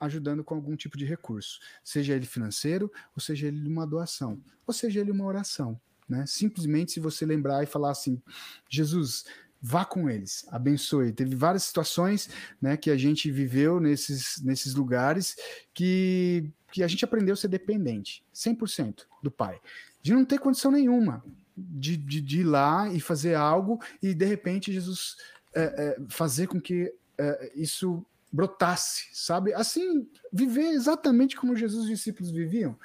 ajudando com algum tipo de recurso. Seja ele financeiro, ou seja ele uma doação, ou seja ele uma oração. Né? Simplesmente se você lembrar e falar assim, Jesus, vá com eles, abençoe. Teve várias situações, né, que a gente viveu nesses, nesses lugares que, que a gente aprendeu a ser dependente, cem por cento do Pai, de não ter condição nenhuma de, de, de ir lá e fazer algo e de repente Jesus é, é, fazer com que é, isso brotasse, sabe? Assim, viver exatamente como Jesus e os discípulos viviam.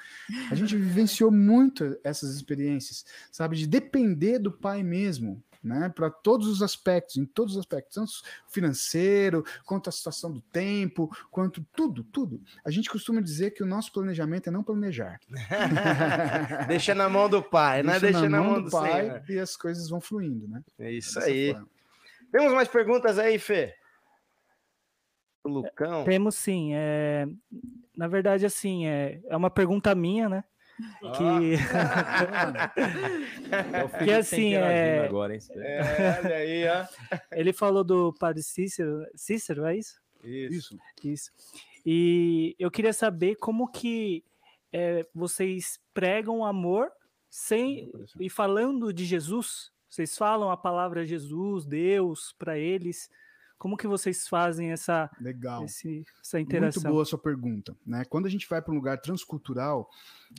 A gente vivenciou muito essas experiências, sabe? De depender do Pai mesmo, né? Para todos os aspectos, em todos os aspectos, tanto financeiro, quanto a situação do tempo, quanto tudo, tudo. A gente costuma dizer que o nosso planejamento é não planejar. Deixa na mão do Pai, né? Deixa, Deixa na, na mão, mão do, do Pai Senhor. E as coisas vão fluindo, né? É isso Dessa aí. Forma. Temos mais perguntas aí, Fê? Lucão? Temos sim, é... na verdade assim, é... é uma pergunta minha, né, ah. que, que assim, é... Agora, hein? É, olha aí, ó. Ele falou do padre Cícero, Cícero, é isso? Isso. Isso. E eu queria saber como que é, vocês pregam amor sem... e falando de Jesus, vocês falam a palavra Jesus, Deus, para eles... Como que vocês fazem essa, Legal. Esse, essa interação? Muito boa a sua pergunta, né? Quando a gente vai para um lugar transcultural,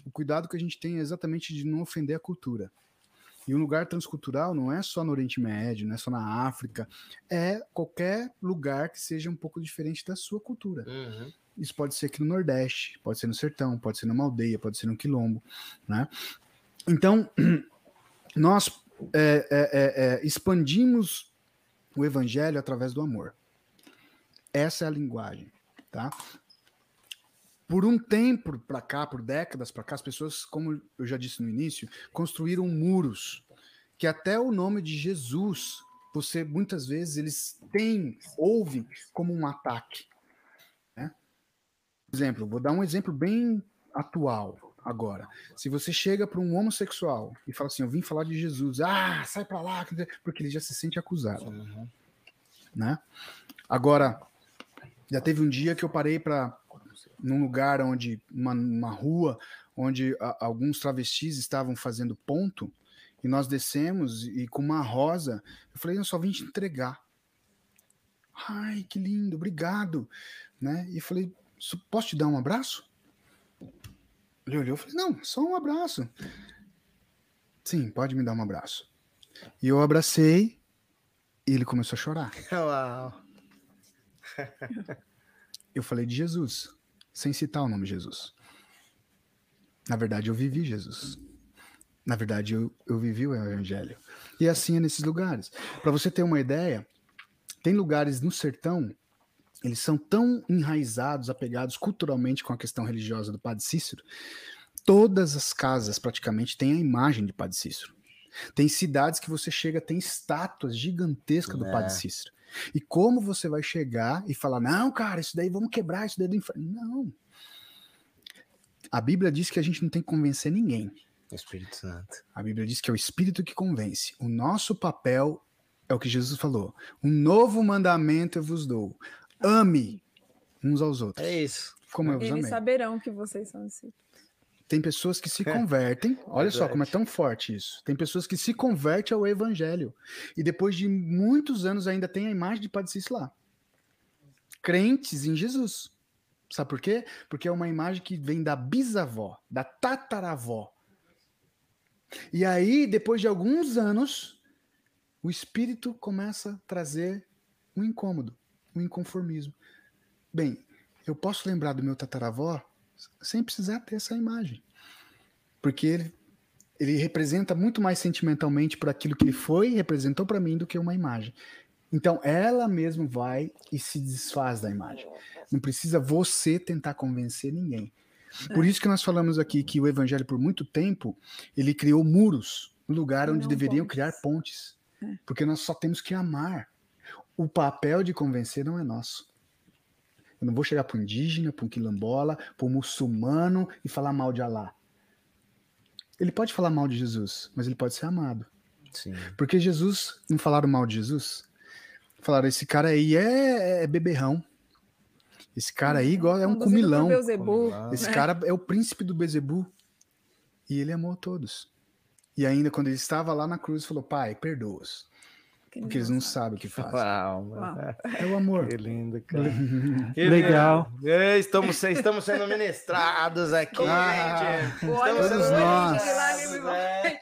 o cuidado que a gente tem é exatamente de não ofender a cultura. E um lugar transcultural não é só no Oriente Médio, não é só na África, é qualquer lugar que seja um pouco diferente da sua cultura. Uhum. Isso pode ser aqui no Nordeste, pode ser no Sertão, pode ser numa aldeia, pode ser num quilombo, né? Então, nós é, é, é, expandimos o evangelho através do amor. Essa é a linguagem, tá? Por um tempo para cá, por décadas para cá, as pessoas, como eu já disse no início, construíram muros, que até o nome de Jesus, você, muitas vezes, eles têm, ouvem como um ataque, né? Por exemplo, vou dar um exemplo bem atual. Agora, se você chega para um homossexual e fala assim, eu vim falar de Jesus, ah, sai para lá, porque ele já se sente acusado, uhum. né? Agora, já teve um dia que eu parei para num lugar onde, uma, uma rua, onde a, alguns travestis estavam fazendo ponto, e nós descemos, e com uma rosa, eu falei, eu só vim te entregar. Ai, que lindo, obrigado, né? E falei, posso te dar um abraço? Ele olhou e falou, não, só um abraço. Sim, pode me dar um abraço. E eu abracei e ele começou a chorar. Uau. Eu falei de Jesus, sem citar o nome de Jesus. Na verdade, eu vivi Jesus. Na verdade, eu, eu vivi o evangelho. E assim é nesses lugares. Para você ter uma ideia, tem lugares no sertão, eles são tão enraizados, apegados culturalmente com a questão religiosa do padre Cícero, todas as casas praticamente têm a imagem de padre Cícero. Tem cidades que você chega, tem estátuas gigantescas do é. padre Cícero. E como você vai chegar e falar, não, cara, isso daí vamos quebrar, isso daí é do inferno. Não. A Bíblia diz que a gente não tem que convencer ninguém. O Espírito Santo. A Bíblia diz que é o Espírito que convence. O nosso papel é o que Jesus falou. Um novo mandamento eu vos dou. Ame uns aos outros. É isso. Como eu vos amei. Eles saberão que vocês são discípulos. tem pessoas que se convertem, olha só como é tão forte isso, tem pessoas que se convertem ao evangelho, e depois de muitos anos ainda tem a imagem de Padre Cícero lá. Crentes em Jesus. Sabe por quê? Porque é uma imagem que vem da bisavó, da tataravó. E aí, depois de alguns anos, o espírito começa a trazer um incômodo, um inconformismo. Bem, eu posso lembrar do meu tataravó sem precisar ter essa imagem. Porque ele, ele representa muito mais sentimentalmente por aquilo que ele foi e representou para mim do que uma imagem. Então, ela mesma vai e se desfaz da imagem. Não precisa você tentar convencer ninguém. Por isso que nós falamos aqui que o evangelho, por muito tempo, ele criou muros no lugar onde deveriam criar pontes. Porque nós só temos que amar. O papel de convencer não é nosso. Eu não vou chegar para um indígena, para um quilombola, para um muçulmano e falar mal de Alá. Ele pode falar mal de Jesus, mas ele pode ser amado. Sim. Porque Jesus, não falaram mal de Jesus... Falaram, esse cara aí é, é beberrão. Esse cara aí igual, é um cumilão. Esse cara é o príncipe do Bezebu. E ele amou todos. E ainda quando ele estava lá na cruz, falou, Pai, perdoa-os. Porque eles não sabem o que fazem. Uau, Uau. É o amor. Que lindo, cara. Que legal. É, estamos, estamos sendo ministrados aqui. Ah, gente. Estamos sendo nós. Né?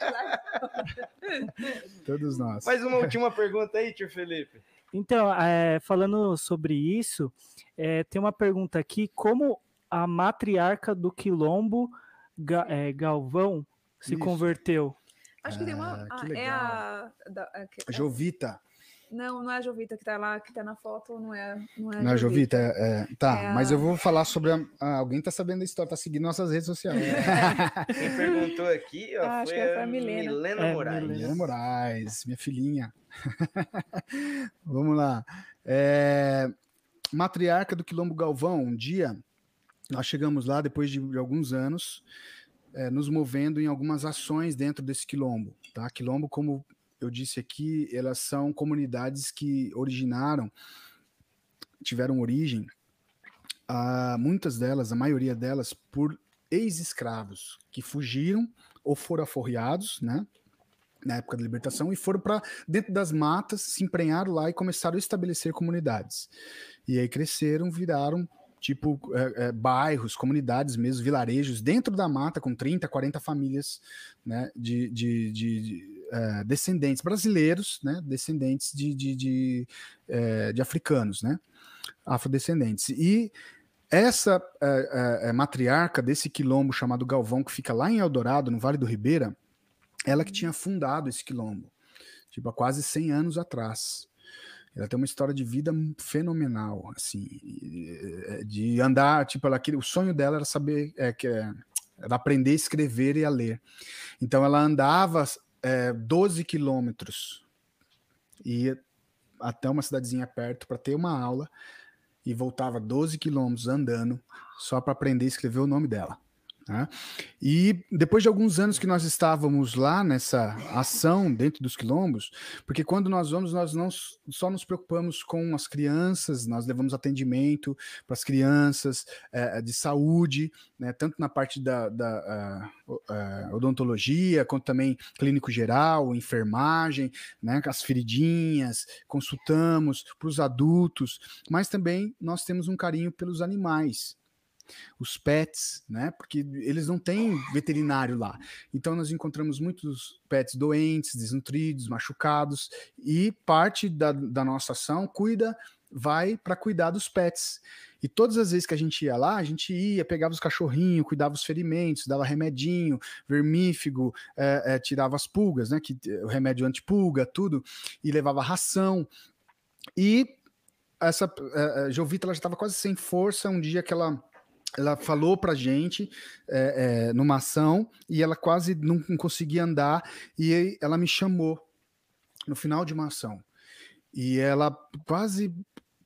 Todos nós. Mais uma última pergunta aí, tio Felipe. Então, é, falando sobre isso, é, tem uma pergunta aqui, como a matriarca do Quilombo, Ga, é, Galvão, se isso. converteu? Acho que ah, tem uma... Que é a, da, a, que, a Jovita. Não, não é a Jovita que tá lá, que tá na foto, não é, não é a não, Jovita. Jovita é, é, tá, é mas a... eu vou falar sobre... A, a, alguém tá sabendo da história, tá seguindo nossas redes sociais. É. Quem perguntou aqui ó, ah, foi, é a, a Milena, Milena é, Moraes. Milena Moraes, minha filhinha. Vamos lá. É, matriarca do Quilombo Galvão, um dia, nós chegamos lá depois de, de alguns anos... É, nos movendo em algumas ações dentro desse quilombo, tá? Quilombo, como eu disse aqui, elas são comunidades que originaram, tiveram origem, a, muitas delas, a maioria delas, por ex-escravos que fugiram ou foram aforreados, né? Na época da libertação, e foram para dentro das matas, se emprenharam lá e começaram a estabelecer comunidades. E aí cresceram, viraram... tipo é, é, bairros, comunidades mesmo, vilarejos, dentro da mata, com trinta, quarenta famílias, né, de, de, de, de é, descendentes brasileiros, né, descendentes de, de, de, é, de africanos, né, afrodescendentes. E essa é, é, matriarca desse quilombo chamado Galvão, que fica lá em Eldorado, no Vale do Ribeira, ela que tinha fundado esse quilombo, tipo, há quase cem anos atrás. Ela tem uma história de vida fenomenal, assim, de andar, tipo, ela, o sonho dela era saber, é, que é, era aprender a escrever e a ler. Então, ela andava é, doze quilômetros e ia até uma cidadezinha perto para ter uma aula e voltava doze quilômetros andando só para aprender a escrever o nome dela. Né? E depois de alguns anos que nós estávamos lá nessa ação dentro dos quilombos, porque quando nós vamos, nós não só nos preocupamos com as crianças, nós levamos atendimento para as crianças é, de saúde, né, tanto na parte da, da a, a odontologia, quanto também clínico geral, enfermagem, né, as feridinhas, consultamos para os adultos, mas também nós temos um carinho pelos animais. Os pets, né? Porque eles não têm veterinário lá. Então, nós encontramos muitos pets doentes, desnutridos, machucados, e parte da, da nossa ação cuida, vai para cuidar dos pets. E todas as vezes que a gente ia lá, a gente ia, pegava os cachorrinhos, cuidava os ferimentos, dava remedinho, vermífugo, é, é, tirava as pulgas, né? Que, o remédio antipulga, tudo, e levava ração. E essa é, Jovita ela já estava quase sem força um dia que ela. Ela falou pra gente é, é, numa ação e ela quase não, não conseguia andar e ela me chamou no final de uma ação e ela quase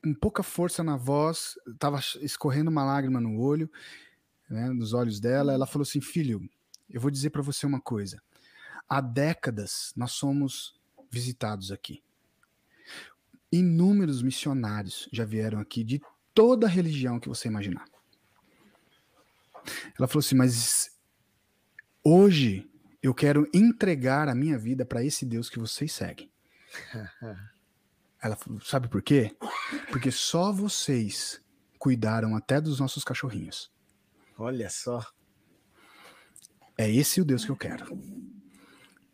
com pouca força na voz, tava escorrendo uma lágrima no olho, né, nos olhos dela, ela falou assim, filho, eu vou dizer pra você uma coisa, há décadas nós somos visitados aqui, inúmeros missionários já vieram aqui de toda a religião que você imaginar. Ela falou assim, mas Hoje eu quero entregar a minha vida para esse Deus que vocês seguem. Ela falou, sabe por quê? Porque só vocês cuidaram até dos nossos cachorrinhos. Olha só. É esse o Deus que eu quero.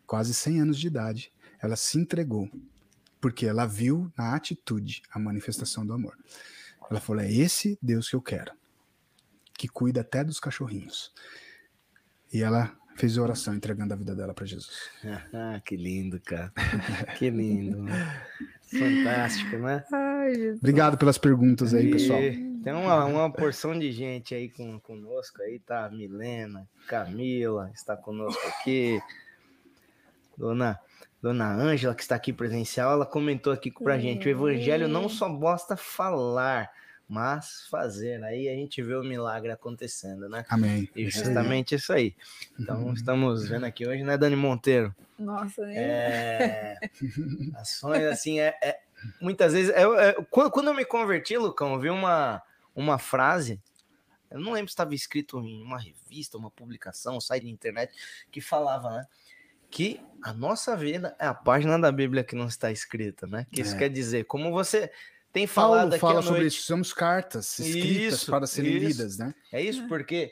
Quase cem anos de idade, ela se entregou, porque ela viu na atitude a manifestação do amor. Ela falou, é esse Deus que eu quero, que cuida até dos cachorrinhos. E ela fez a oração entregando a vida dela para Jesus. Ah, que lindo, cara. Que lindo. Fantástico, né? Ai, Jesus. Obrigado pelas perguntas aí, pessoal. Tem uma, uma porção de gente aí com, conosco. Aí tá a Milena, Camila, está conosco aqui. Dona Dona Ângela, que está aqui presencial, ela comentou aqui pra gente, o evangelho não só basta falar, mas fazer. Aí a gente vê o milagre acontecendo, né? Amém. E justamente isso aí. Então, uhum. Estamos vendo aqui hoje, né, Dani Monteiro? Nossa, né? É... Ações, assim, é, é... muitas vezes... É, é... Quando eu me converti, Lucão, eu vi uma, uma frase... Eu não lembro se estava escrito em uma revista, uma publicação, um site de internet, que falava, né? Que a nossa vida é a página da Bíblia que não está escrita, né? Que isso é. Quer dizer, como você tem falado Paulo aqui fala à noite... sobre isso, somos cartas escritas isso, para serem isso. lidas, né? É isso, porque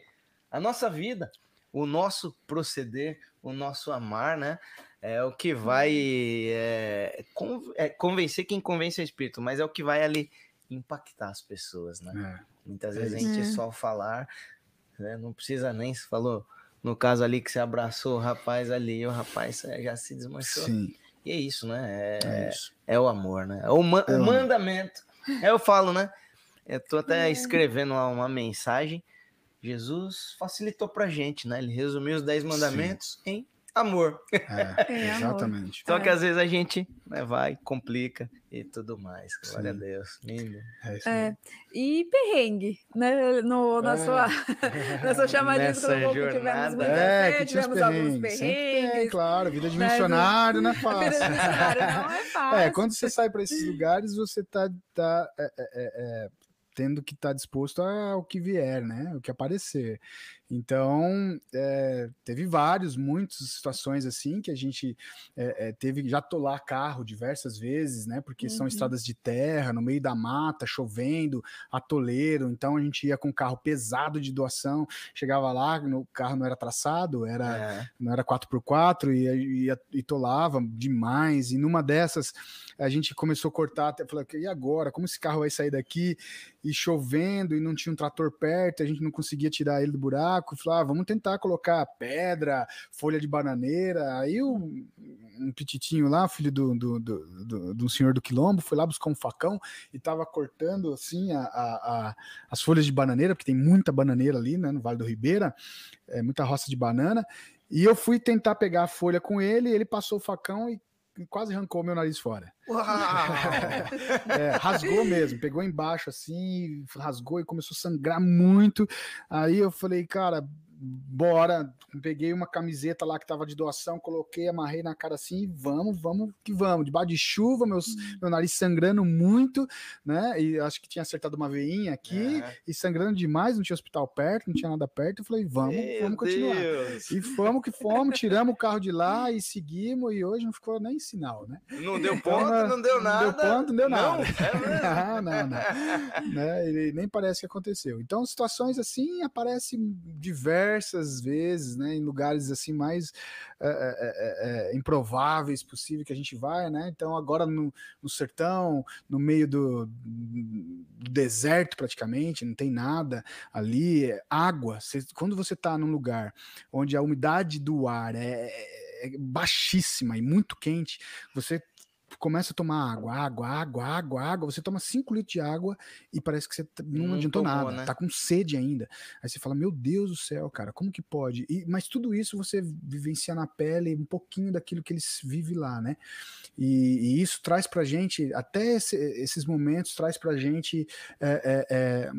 a nossa vida, o nosso proceder, o nosso amar, né? É o que vai é, convencer quem convence o Espírito, mas é o que vai ali impactar as pessoas, né? É. Muitas vezes é. a gente é. só falar, né? Não precisa nem se falou... No caso ali que você abraçou o rapaz ali, o rapaz já se desmanchou. Sim. E é isso, né? É, é, isso. é o amor, né? É o, man- é o mandamento. É, eu falo, né? Eu tô até é. escrevendo lá uma mensagem. Jesus facilitou pra gente, né? Ele resumiu os dez mandamentos Sim. em amor. É, é exatamente. Só que às vezes a gente né, vai, complica e tudo mais. Glória a Deus. Lindo. É isso é. E perrengue, né? No, na, é. sua, na sua chamadinha do corpo, tivemos muita é, fé, tivemos perrengues. alguns perrengues. Tem, claro, vida de missionário não é fácil. Vida de missionário não é fácil. É, quando você sai para esses lugares, você tá, tá é, é, é, tendo que estar tá disposto ao que vier, né? O que aparecer. Então, é, teve vários, muitas situações assim que a gente é, é, teve já atolar carro diversas vezes, né? Porque uhum. são estradas de terra, no meio da mata, chovendo, atoleiro. Então, a gente ia com carro pesado de doação, chegava lá, o carro não era traçado, era, é. não era quatro por quatro e, e, e atolava demais. E numa dessas, a gente começou a cortar, até falou, e agora? Como esse carro vai sair daqui? E chovendo, e não tinha um trator perto, a gente não conseguia tirar ele do buraco. Falava, ah, vamos tentar colocar pedra, folha de bananeira. Aí um, um pititinho lá, filho do, do, do, do, do senhor do quilombo, foi lá buscar um facão e tava cortando assim a, a, a, as folhas de bananeira, porque tem muita bananeira ali, né, no Vale do Ribeira, é, muita roça de banana. E eu fui tentar pegar a folha com ele, ele passou o facão e quase arrancou meu nariz fora. É, rasgou mesmo, pegou embaixo assim, rasgou e começou a sangrar muito. Aí eu falei, cara, bora. Peguei uma camiseta lá que tava de doação, coloquei, amarrei na cara assim, vamos, vamos que vamos. Debaixo de chuva, meus, meu nariz sangrando muito, né? E acho que tinha acertado uma veinha aqui é. e sangrando demais, não tinha hospital perto, não tinha nada perto. Eu falei, vamos, meu vamos continuar. Deus. E fomos que fomos, tiramos o carro de lá e seguimos. E hoje não ficou nem sinal, né? Não deu ponto, então, não deu nada. Não deu ponto, não deu nada. Não, não, não. Né? E nem parece que aconteceu. Então, situações assim aparecem diversas. diversas vezes, né, em lugares assim mais é, é, é, improváveis possível que a gente vai, né, então agora no, no sertão, no meio do, do deserto praticamente, não tem nada ali, é água, você, quando você tá num lugar onde a umidade do ar é, é baixíssima e muito quente, você começa a tomar água, água, água, água, água, você toma cinco litros de água e parece que você não, não adiantou tomou, nada, né? Tá com sede ainda. Aí você fala, meu Deus do céu, cara, como que pode? E, mas tudo isso você vivencia na pele um pouquinho daquilo que eles vivem lá, né? E, e isso traz pra gente, até esse, esses momentos, traz pra gente é, é, é,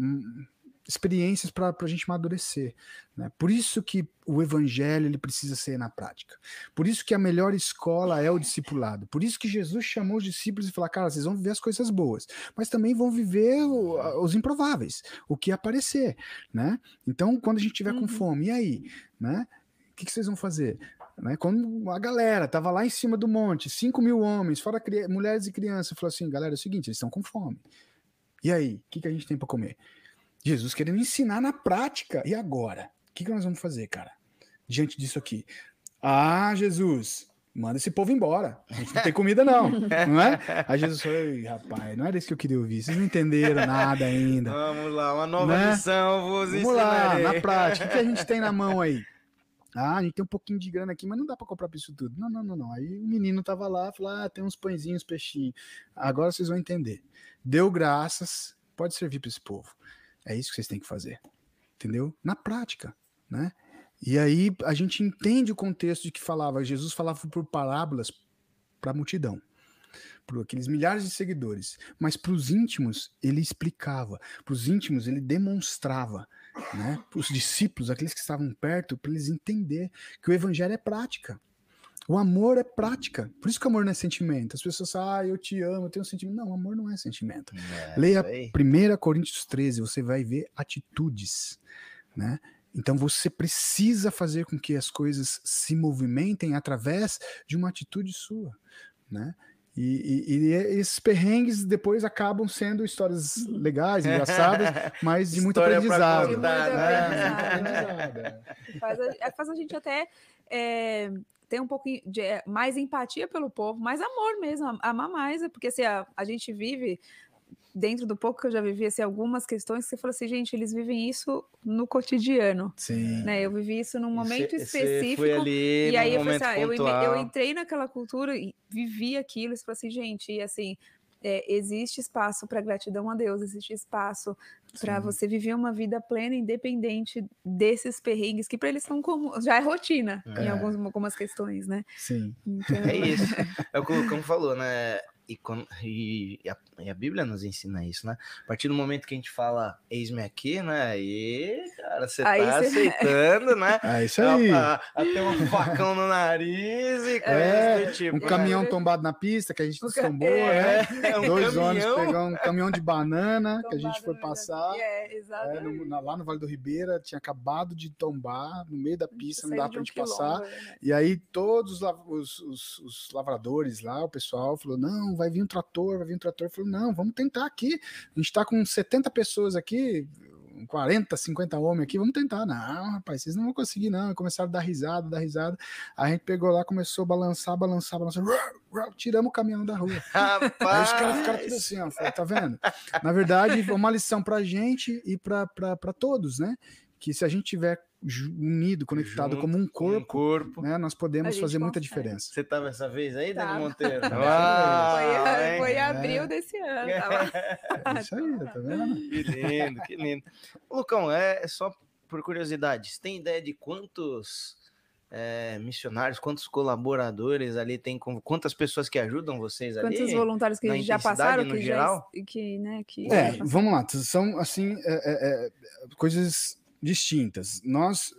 experiências pra, pra gente amadurecer, né? Por isso que o evangelho ele precisa ser na prática. Por isso que a melhor escola é o discipulado. Por isso que Jesus chamou os discípulos e falou, cara, vocês vão viver as coisas boas, mas também vão viver o, os improváveis, o que aparecer, né? Então, quando a gente tiver uhum. com fome, e aí, né? o que, que vocês vão fazer? Né? Quando a galera estava lá em cima do monte, cinco mil homens, fora cri- mulheres e crianças, falou assim, galera, é o seguinte, eles estão com fome. E aí, o que, que a gente tem para comer? Jesus querendo ensinar na prática. E agora? O que, que nós vamos fazer, cara? Diante disso aqui. Ah, Jesus, manda esse povo embora. A gente não tem comida, não. Não é? Aí Jesus falou, ei, rapaz, não era isso que eu queria ouvir. Vocês não entenderam nada ainda. Vamos lá, uma nova né? missão. Vou Vamos ensinarei. lá, na prática. O que, que a gente tem na mão aí? Ah, a gente tem um pouquinho de grana aqui, mas não dá para comprar isso tudo. Não, não, não, não. Aí o menino tava lá, falou, ah, tem uns pãezinhos, peixinhos. Agora vocês vão entender. Deu graças, pode servir para esse povo. É isso que vocês têm que fazer. Entendeu? Na prática, né? E aí a gente entende o contexto de que falava. Jesus falava por parábolas para a multidão, para aqueles milhares de seguidores. Mas para os íntimos, ele explicava. Para os íntimos, ele demonstrava. Né? Os discípulos, aqueles que estavam perto, para eles entenderem que o evangelho é prática, o amor é prática. Por isso que o amor não é sentimento. As pessoas falam, ah, eu te amo, eu tenho um sentimento. Não, o amor não é sentimento. É, leia primeira Coríntios treze, você vai ver atitudes, né? Então você precisa fazer com que as coisas se movimentem através de uma atitude sua, né? E, e, e esses perrengues depois acabam sendo histórias legais, engraçadas, mas de muito aprendizado. De muito aprendizado. Né? Faz, a, faz a gente até é, ter um pouquinho de é, mais empatia pelo povo, mais amor mesmo, amar mais, porque assim, a, a gente vive, dentro do pouco que eu já vivi, assim, algumas questões que você falou assim, gente, eles vivem isso no cotidiano. Sim. Né? Eu vivi isso num momento cê, específico. Cê ali, e aí eu, falei, assim, eu, eu entrei naquela cultura e vivi aquilo. E falei assim, gente, e assim, é, existe espaço para gratidão a Deus, existe espaço para você viver uma vida plena, independente desses perrengues, que para eles são como, já é rotina é. em algumas, algumas questões, né? Sim. Então... É isso. É o que como falou, né? E, quando, e, a, e a Bíblia nos ensina isso, né? A partir do momento que a gente fala, eis-me aqui, né? E, cara, você tá cê... aceitando, né? É isso aí. Até um facão no nariz e coisa é, do tipo. Um caminhão né? tombado na pista, que a gente tombou, é, né? É um Dois ônibus pegou um caminhão de banana, que a gente foi passar. É, é, no, na, lá no Vale do Ribeira, tinha acabado de tombar no meio da pista, não dava pra gente passar. Né? E aí todos os, os, os, os lavradores lá, o pessoal falou, não, vai vir um trator, vai vir um trator. Eu falei, não, vamos tentar aqui. A gente tá com setenta pessoas aqui, quarenta, cinquenta homens aqui, vamos tentar. Não, rapaz, vocês não vão conseguir, não. Começaram a dar risada, dar risada. A gente pegou lá, começou a balançar, balançar, balançar. Tiramos o caminhão da rua. Rapaz! Aí os caras ficaram tudo assim, ó, falei, tá vendo? Na verdade, é uma lição pra gente e pra, pra, pra todos, né? Que se a gente tiver unido, conectado Junto, como um corpo, um corpo. Né, nós podemos fazer consegue. muita diferença. Você estava essa vez aí, Dani Monteiro? Uau, foi foi é. abril desse ano. Tava... É isso aí, tá vendo? Que lindo, que lindo. Lucão, é só por curiosidade, você tem ideia de quantos é, missionários, quantos colaboradores ali tem, quantas pessoas que ajudam vocês ali? Quantos voluntários que já passaram? No que geral? Já, que, né, que é, já vamos lá, são assim, é, é, coisas... distintas. Nós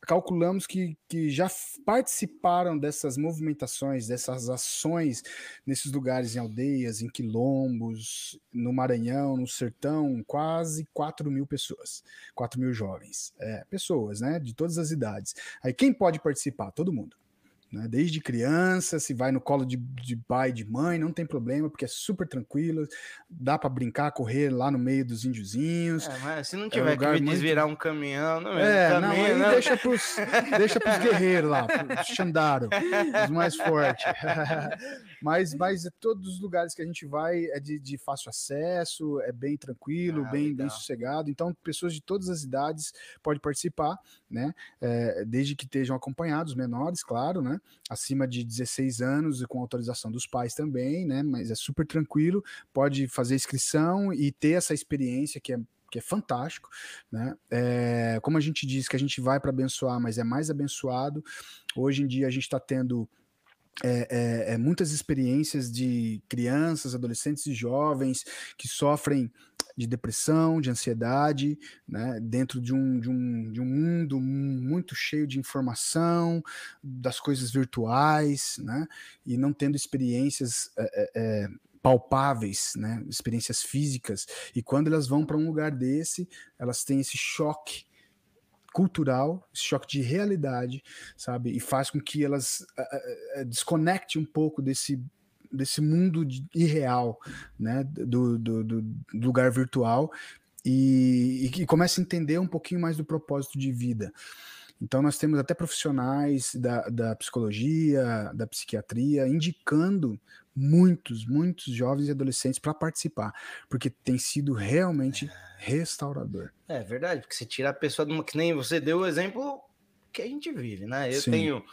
calculamos que, que já participaram dessas movimentações, dessas ações nesses lugares, em aldeias, em quilombos, no Maranhão, no Sertão, quase quatro mil pessoas, quatro mil jovens, é, pessoas, né, de todas as idades. Aí quem pode participar? Todo mundo. Desde criança, se vai no colo de, de pai, de mãe, não tem problema, porque é super tranquilo, dá para brincar, correr lá no meio dos índiozinhos. É, mas se não tiver é um que me desvirar muito... um caminhão, não é? Um caminho, não, não. Deixa pros, deixa pros guerreiros lá, pros Xandaro, os mais fortes. Mas, mas todos os lugares que a gente vai é de, de fácil acesso, é bem tranquilo, ah, bem, bem sossegado. Então, pessoas de todas as idades podem participar, né? É, desde que estejam acompanhados, menores, claro, né? Acima de dezesseis anos e com autorização dos pais também, né? Mas é super tranquilo, pode fazer inscrição e ter essa experiência que é que é fantástico, né? É, como a gente diz que a gente vai para abençoar, mas é mais abençoado. Hoje em dia a gente está tendo É, é, é, muitas experiências de crianças, adolescentes e jovens que sofrem de depressão, de ansiedade, né, dentro de um, de, um, de um mundo muito cheio de informação, das coisas virtuais, né, e não tendo experiências é, é, palpáveis, né, experiências físicas. E quando elas vão para um lugar desse, elas têm esse choque cultural, esse choque de realidade, sabe? E faz com que elas uh, uh, desconectem um pouco desse, desse mundo de, irreal, né? Do, do, do, do lugar virtual e, e, e comece a entender um pouquinho mais do propósito de vida. Então nós temos até profissionais da, da psicologia, da psiquiatria, indicando muitos, muitos jovens e adolescentes para participar, porque tem sido realmente restaurador. É verdade, porque você tira a pessoa de uma... Que nem você deu o exemplo que a gente vive, né? Eu Sim. tenho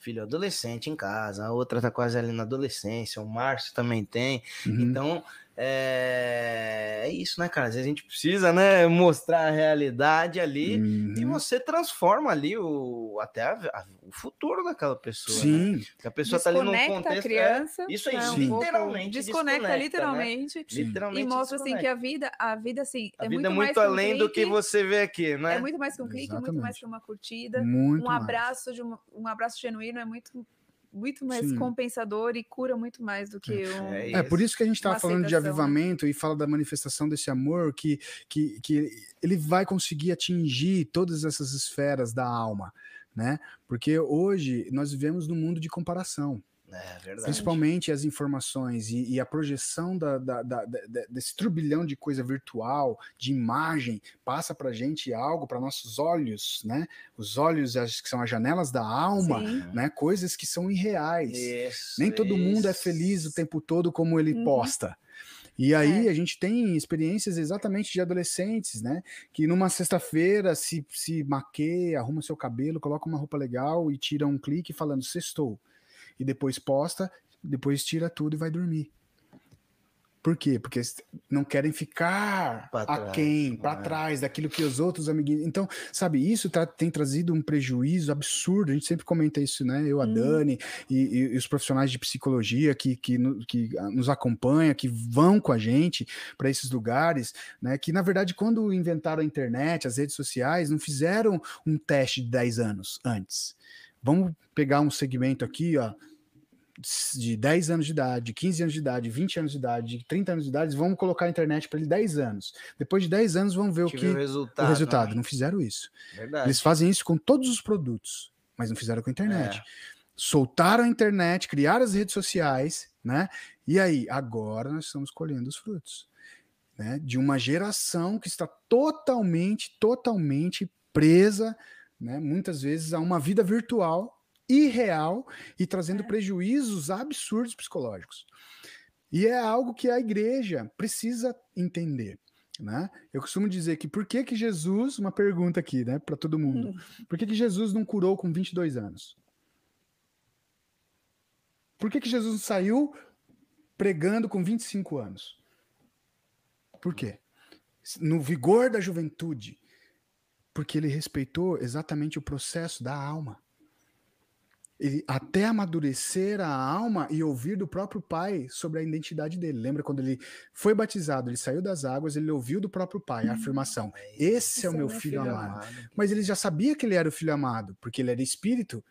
filho adolescente em casa, a outra tá quase ali na adolescência, o Márcio também tem, uhum. Então... É... é isso, né, cara? Às vezes a gente precisa, né, mostrar a realidade ali, uhum. E você transforma ali o, até a, a, o futuro daquela pessoa. Sim. Né? Porque a pessoa desconecta, tá ali num contexto... A criança, é, isso aí, é, um literalmente. Desconecta, desconecta literalmente. Né? Literalmente. E mostra, desconecta. Assim, que a vida, a vida, assim, a é vida muito, é muito mais além um clique, do que você vê aqui, né? É muito mais que um clique, muito mais que uma curtida, muito um abraço de uma, um abraço genuíno, é muito... muito mais Sim. compensador e cura muito mais do que um... É, é por isso que a gente estava falando de avivamento, né? E fala da manifestação desse amor que, que, que ele vai conseguir atingir todas essas esferas da alma, né? Porque hoje nós vivemos num mundo de comparação. É verdade. Principalmente as informações e, e a projeção da, da, da, da, desse turbilhão de coisa virtual, de imagem, passa pra gente algo, para nossos olhos, né? Os olhos, acho que são as janelas da alma, Sim. né? Coisas que são irreais. Isso, Nem todo isso. mundo é feliz o tempo todo como ele uhum. posta. E aí é. a gente tem experiências exatamente de adolescentes, né? Que numa sexta-feira se, se maqueia, arruma seu cabelo, coloca uma roupa legal e tira um clique falando sextou. E depois posta, depois tira tudo e vai dormir. Por quê? Porque não querem ficar aquém, para trás daquilo que os outros amiguinhos... Então, sabe, isso tá, tem trazido um prejuízo absurdo, a gente sempre comenta isso, né? Eu, a hum. Dani e, e, e os profissionais de psicologia que, que, que nos acompanham, que vão com a gente para esses lugares, né? Que, na verdade, quando inventaram a internet, as redes sociais, não fizeram um teste de dez anos antes. Vamos pegar um segmento aqui, ó, de dez anos de idade, quinze anos de idade, vinte anos de idade, trinta anos de idade, vamos colocar a internet para ele dez anos. Depois de dez anos, vamos ver o que... O resultado. O resultado. Não fizeram isso. Verdade. Eles fazem isso com todos os produtos, mas não fizeram com a internet. É. Soltaram a internet, criaram as redes sociais, né? E aí, agora nós estamos colhendo os frutos, né? De uma geração que está totalmente, totalmente presa... Né, muitas vezes há uma vida virtual, irreal e trazendo é. prejuízos absurdos psicológicos. E é algo que a igreja precisa entender. Né? Eu costumo dizer que por que que Jesus, uma pergunta aqui, né, para todo mundo, por que que Jesus não curou com vinte e dois anos? Por que que Jesus saiu pregando com vinte e cinco anos? Por quê? No vigor da juventude. Porque ele respeitou exatamente o processo da alma. Ele, até amadurecer a alma e ouvir do próprio pai sobre a identidade dele. Lembra quando ele foi batizado, ele saiu das águas, ele ouviu do próprio pai a afirmação, esse é o meu filho amado. Mas ele já sabia que ele era o filho amado, porque ele era espírito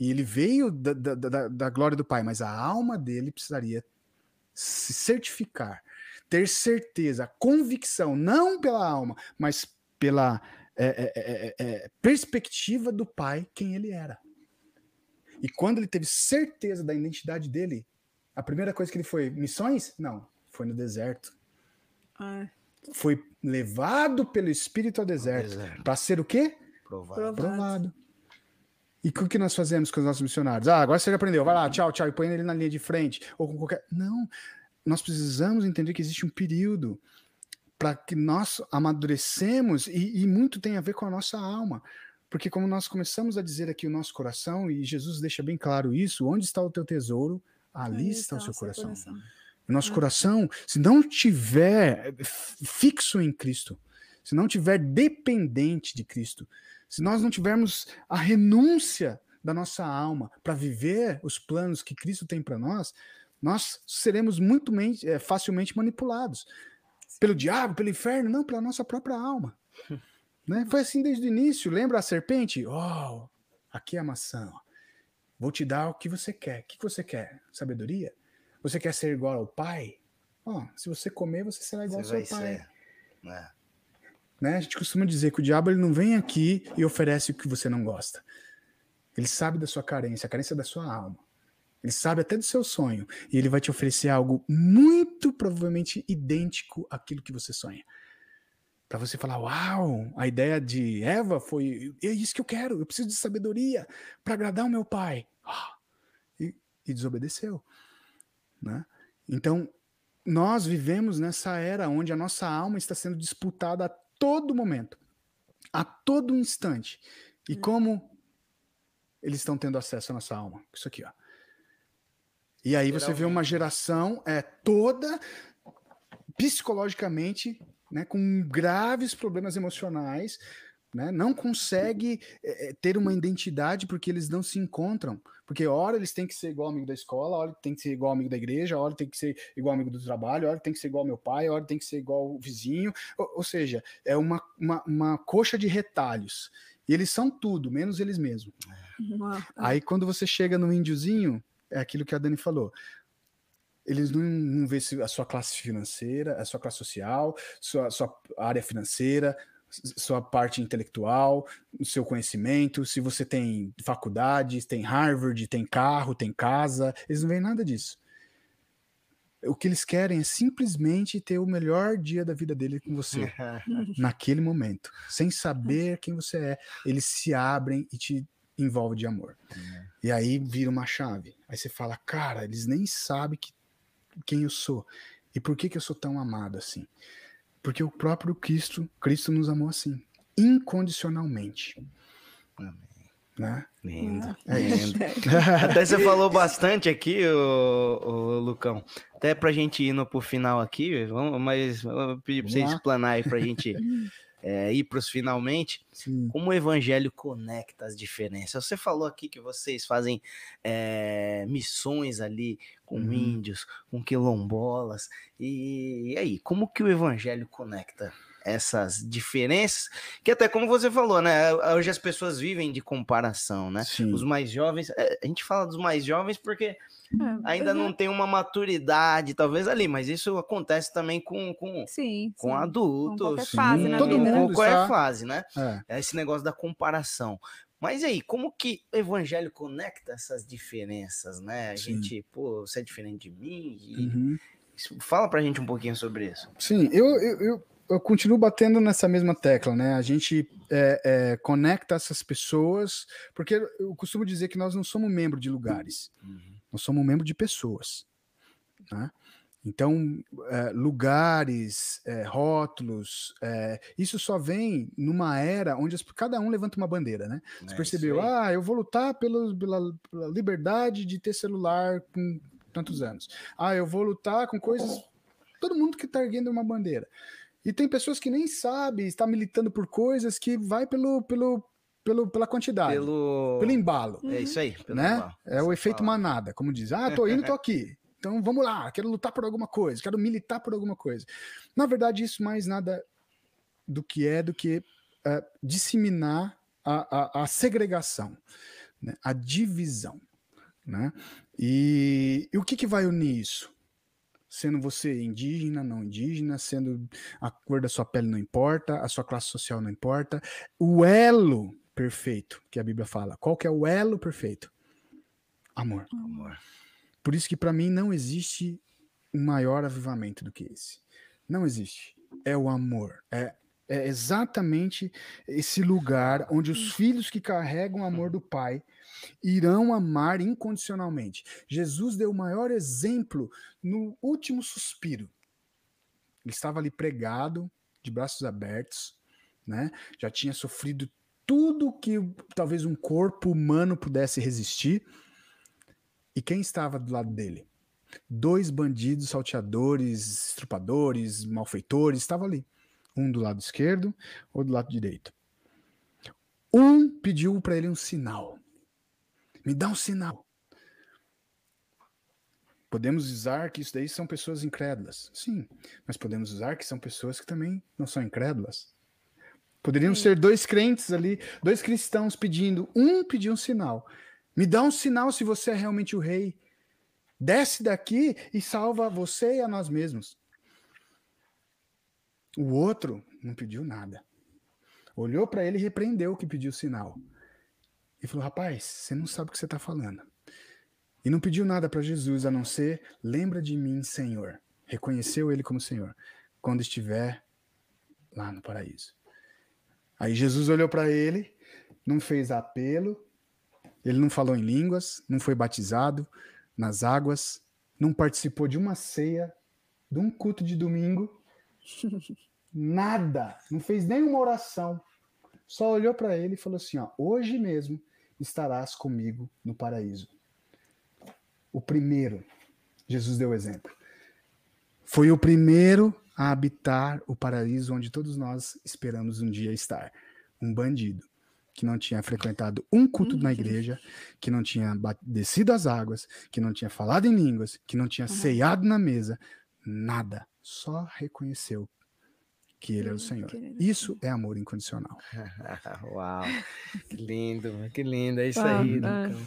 e ele veio da, da, da, da glória do pai, mas a alma dele precisaria se certificar, ter certeza, convicção, não pela alma, mas pela... É, é, é, é, perspectiva do pai, quem ele era. E quando ele teve certeza da identidade dele, a primeira coisa que ele foi, missões? Não, foi no deserto. Ah. Foi levado pelo Espírito ao deserto. Para ser o quê? Provado. Provado. E o que nós fazemos com os nossos missionários? Ah, agora você já aprendeu, vai lá, tchau, tchau, e põe ele na linha de frente. Ou com qualquer... Não, nós precisamos entender que existe um período para que nós amadurecemos e, e muito tem a ver com a nossa alma. Porque como nós começamos a dizer aqui o nosso coração, e Jesus deixa bem claro isso, onde está o teu tesouro, ali está o seu coração. coração. O nosso é. coração, se não tiver fixo em Cristo, se não tiver dependente de Cristo, se nós não tivermos a renúncia da nossa alma para viver os planos que Cristo tem para nós, nós seremos muito men- facilmente manipulados. Pelo diabo, pelo inferno, não, pela nossa própria alma. Né? Foi assim desde o início. Lembra a serpente? Oh, aqui é a maçã. Ó. Vou te dar o que você quer. O que você quer? Sabedoria? Você quer ser igual ao pai? Oh, se você comer, você será igual você ao seu pai. Ser, né? Né? A gente costuma dizer que o diabo ele não vem aqui e oferece o que você não gosta. Ele sabe da sua carência, a carência da sua alma. Ele sabe até do seu sonho. E ele vai te oferecer algo muito provavelmente idêntico àquilo que você sonha. Para você falar, uau, a ideia de Eva foi, é isso que eu quero, eu preciso de sabedoria para agradar o meu pai. Ah, e, e desobedeceu. Né? Então, nós vivemos nessa era onde a nossa alma está sendo disputada a todo momento, a todo instante. E como eles estão tendo acesso à nossa alma? Isso aqui, ó. E aí você vê uma geração é, toda psicologicamente, né, com graves problemas emocionais, né, não consegue é, ter uma identidade porque eles não se encontram. Porque hora eles têm que ser igual amigo da escola, hora tem que ser igual amigo da igreja, hora tem que ser igual amigo do trabalho, hora tem que ser igual ao meu pai, hora tem que ser igual ao vizinho. Ou, ou seja, é uma, uma, uma coxa de retalhos. E eles são tudo, menos eles mesmos. Aí quando você chega no índiozinho, é aquilo que a Dani falou. Eles não, não vê a sua classe financeira, a sua classe social, sua, sua área financeira, sua parte intelectual, o seu conhecimento, se você tem faculdade, tem Harvard, tem carro, tem casa. Eles não veem nada disso. O que eles querem é simplesmente ter o melhor dia da vida dele com você, naquele momento, sem saber quem você é. Eles se abrem e te envolvem de amor. É. E aí vira uma chave. Aí você fala, cara, eles nem sabem que, quem eu sou. E por que, que eu sou tão amado assim? Porque o próprio Cristo, Cristo nos amou assim, incondicionalmente. Amém. Né? Lindo, é lindo. Até você falou bastante aqui, o, o Lucão. Até pra gente ir no pro final aqui, vamos, mas eu pedi pra você explanar aí pra gente é, ir pros finalmente. Sim. Como o evangelho conecta as diferenças. Você falou aqui que vocês fazem é, missões ali com hum. índios, com quilombolas. E, e aí, como que o evangelho conecta essas diferenças, que até como você falou, né, hoje as pessoas vivem de comparação, né, Sim. os mais jovens, a gente fala dos mais jovens porque ah, ainda uhum. não tem uma maturidade, talvez ali, mas isso acontece também com, com, sim, com sim. adultos, com qualquer fase, na todo vida, mundo, né? Qualquer fase, né, é. Esse negócio da comparação. Mas aí, como que o evangelho conecta essas diferenças, né, a sim. gente, pô, você é diferente de mim, e... uhum. fala pra gente um pouquinho sobre isso. Sim, eu... eu, eu... Eu continuo batendo nessa mesma tecla, né? A gente é, é, conecta essas pessoas, porque eu costumo dizer que nós não somos membro de lugares, uhum. nós somos membro de pessoas, né? Então, é, lugares, é, rótulos, é, isso só vem numa era onde as, cada um levanta uma bandeira, né? Você é, percebeu, ah, eu vou lutar pela, pela, pela liberdade de ter celular com tantos anos. Ah, eu vou lutar com coisas... Todo mundo que tá erguendo uma bandeira. E tem pessoas que nem sabem, está militando por coisas que vai pelo, pelo, pelo, pela quantidade, pelo, pelo embalo. É isso aí. Pelo né? embalo. É o efeito manada, como diz. Ah, tô indo, tô aqui. Então vamos lá, quero lutar por alguma coisa, quero militar por alguma coisa. Na verdade, isso mais nada do que é do que uh, disseminar a, a, a segregação, né? A divisão. Né? E, e o que, que vai unir isso? Sendo você indígena, não indígena, sendo a cor da sua pele não importa, a sua classe social não importa. O elo perfeito, que a Bíblia fala. Qual que é o elo perfeito? Amor. Amor. Por isso que para mim não existe um maior avivamento do que esse. Não existe. É o amor. É, é exatamente esse lugar onde os filhos que carregam o amor do Pai irão amar incondicionalmente. Jesus deu o maior exemplo no último suspiro. Ele estava ali pregado, de braços abertos, né? Já tinha sofrido tudo que talvez um corpo humano pudesse resistir. E quem estava do lado dele? Dois bandidos, salteadores, estrupadores, malfeitores, estavam ali. Um do lado esquerdo, outro do lado direito. Um pediu para ele um sinal. Me dá um sinal. Podemos usar que isso daí são pessoas incrédulas. Sim, mas podemos usar que são pessoas que também não são incrédulas. Poderiam Sim. ser dois crentes ali, dois cristãos pedindo. Um pediu um sinal. Me dá um sinal se você é realmente o rei. Desce daqui e salva você e a nós mesmos. O outro não pediu nada. Olhou para ele e repreendeu o que pediu sinal. E falou, rapaz, você não sabe o que você está falando. E não pediu nada para Jesus, a não ser, lembra de mim, Senhor. Reconheceu ele como Senhor, quando estiver lá no paraíso. Aí Jesus olhou para ele, não fez apelo, ele não falou em línguas, não foi batizado nas águas, não participou de uma ceia, de um culto de domingo, nada, não fez nenhuma oração, só olhou para ele e falou assim, ó, hoje mesmo estarás comigo no paraíso. O primeiro, Jesus deu exemplo, foi o primeiro a habitar o paraíso onde todos nós esperamos um dia estar, um bandido que não tinha frequentado um culto uhum. na igreja, que não tinha descido as águas, que não tinha falado em línguas, que não tinha uhum. ceado na mesa, nada. Só reconheceu que ele era o Senhor. Isso é amor incondicional. Uau, que lindo, que lindo. É isso aí, Lucão.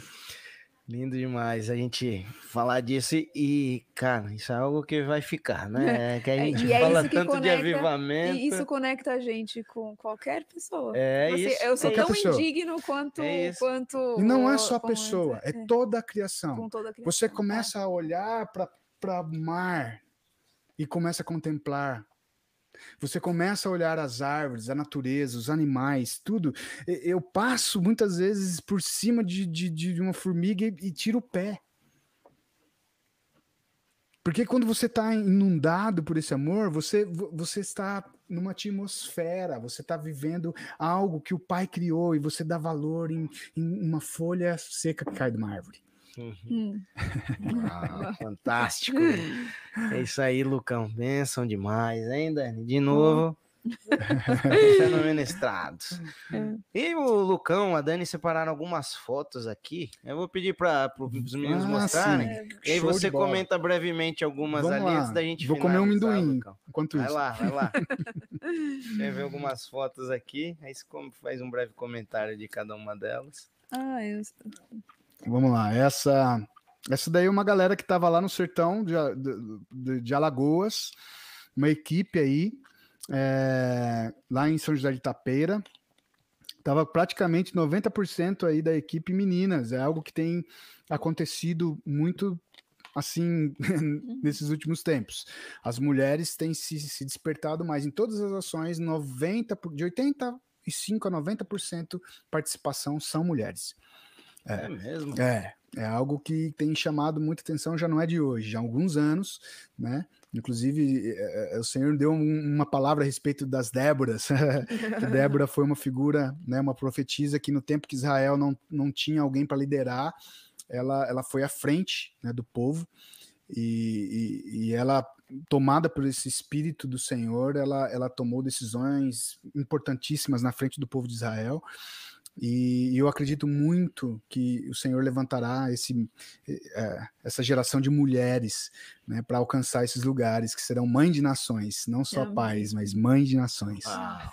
Lindo demais a gente falar disso e, cara, isso é algo que vai ficar, né? Que a gente é, fala é tanto conecta, de avivamento. E isso conecta a gente com qualquer pessoa. É Você, isso. Eu sou tão pessoa. indigno quanto... É quanto e não é só a pessoa, é, é toda a criação. Com toda a criação. Você começa é. a olhar para o mar e começa a contemplar. Você começa a olhar as árvores, a natureza, os animais, tudo. Eu passo muitas vezes por cima de, de, de uma formiga e, e tiro o pé. Porque quando você está inundado por esse amor, você, você está numa atmosfera, você está vivendo algo que o Pai criou e você dá valor em, em uma folha seca que cai de uma árvore. Uhum. Uau, fantástico. É isso aí, Lucão. Bênção demais, hein, Dani? De novo, sendo ministrados. E o Lucão, a Dani separaram algumas fotos aqui. Eu vou pedir para os meninos ah, mostrarem. Sim. E aí Show você comenta brevemente algumas Vamos ali lá. antes da gente Vou comer um amendoim enquanto isso. Vai lá, vai lá. Deixa eu ver algumas fotos aqui. Aí você faz um breve comentário de cada uma delas. Ah, eu... Vamos lá, essa, essa daí é uma galera que estava lá no sertão de, de, de Alagoas, uma equipe aí, é, lá em São José de Itapera, estava praticamente noventa por cento aí da equipe meninas, é algo que tem acontecido muito assim nesses últimos tempos. As mulheres têm se, se despertado mais em todas as ações, noventa, de oitenta e cinco por cento a noventa por cento participação são mulheres. É, é mesmo? É, é algo que tem chamado muita atenção, já não é de hoje, já há alguns anos, né? Inclusive, é, o Senhor deu um, uma palavra a respeito das Déboras, que Débora foi uma figura, né, uma profetisa que no tempo que Israel não, não tinha alguém para liderar, ela, ela foi à frente, né, do povo, e, e, e ela, tomada por esse espírito do Senhor, ela, ela tomou decisões importantíssimas na frente do povo de Israel. E eu acredito muito que o Senhor levantará esse, essa geração de mulheres, né, para alcançar esses lugares, que serão mãe de nações, não só pais, mas mãe de nações. Ah,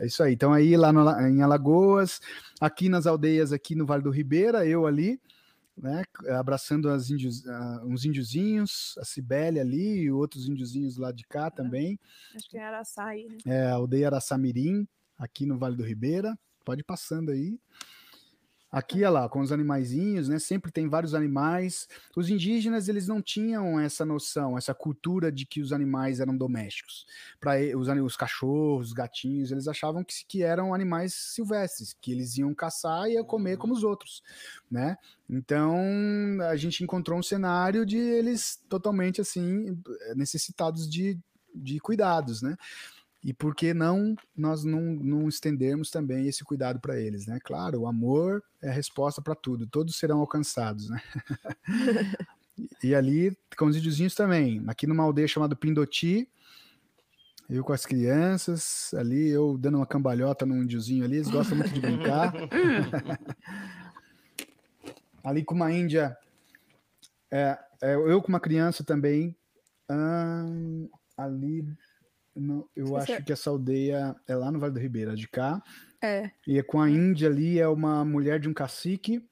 é isso aí. Então aí lá no, em Alagoas, aqui nas aldeias, aqui no Vale do Ribeira, eu ali, né, abraçando as índios, uh, uns índiozinhos, a Cibele ali e outros índiozinhos lá de cá também. Acho que é Araçá aí, né? É, a aldeia Araçá-Mirim, aqui no Vale do Ribeira. Pode ir passando aí. Aqui, olha lá, com os animaizinhos, né? Sempre tem vários animais. Os indígenas, eles não tinham essa noção, essa cultura de que os animais eram domésticos. Para os, os cachorros, os gatinhos, eles achavam que, que eram animais silvestres, que eles iam caçar e iam comer como os outros, né? Então, a gente encontrou um cenário de eles totalmente, assim, necessitados de, de cuidados, né? E por que não nós não, não estendermos também esse cuidado para eles, né? Claro, o amor é a resposta para tudo. Todos serão alcançados, né? E ali, com os índiozinhos também. Aqui numa aldeia chamada Pindoti, eu com as crianças, ali eu dando uma cambalhota num índiozinho ali. Eles gostam muito de brincar. Ali com uma índia, é, é, eu com uma criança também. Hum, ali... Não, eu Você acho sabe? que essa aldeia é lá no Vale do Ribeira, de cá. É. E é com a Índia ali, é uma mulher de um cacique,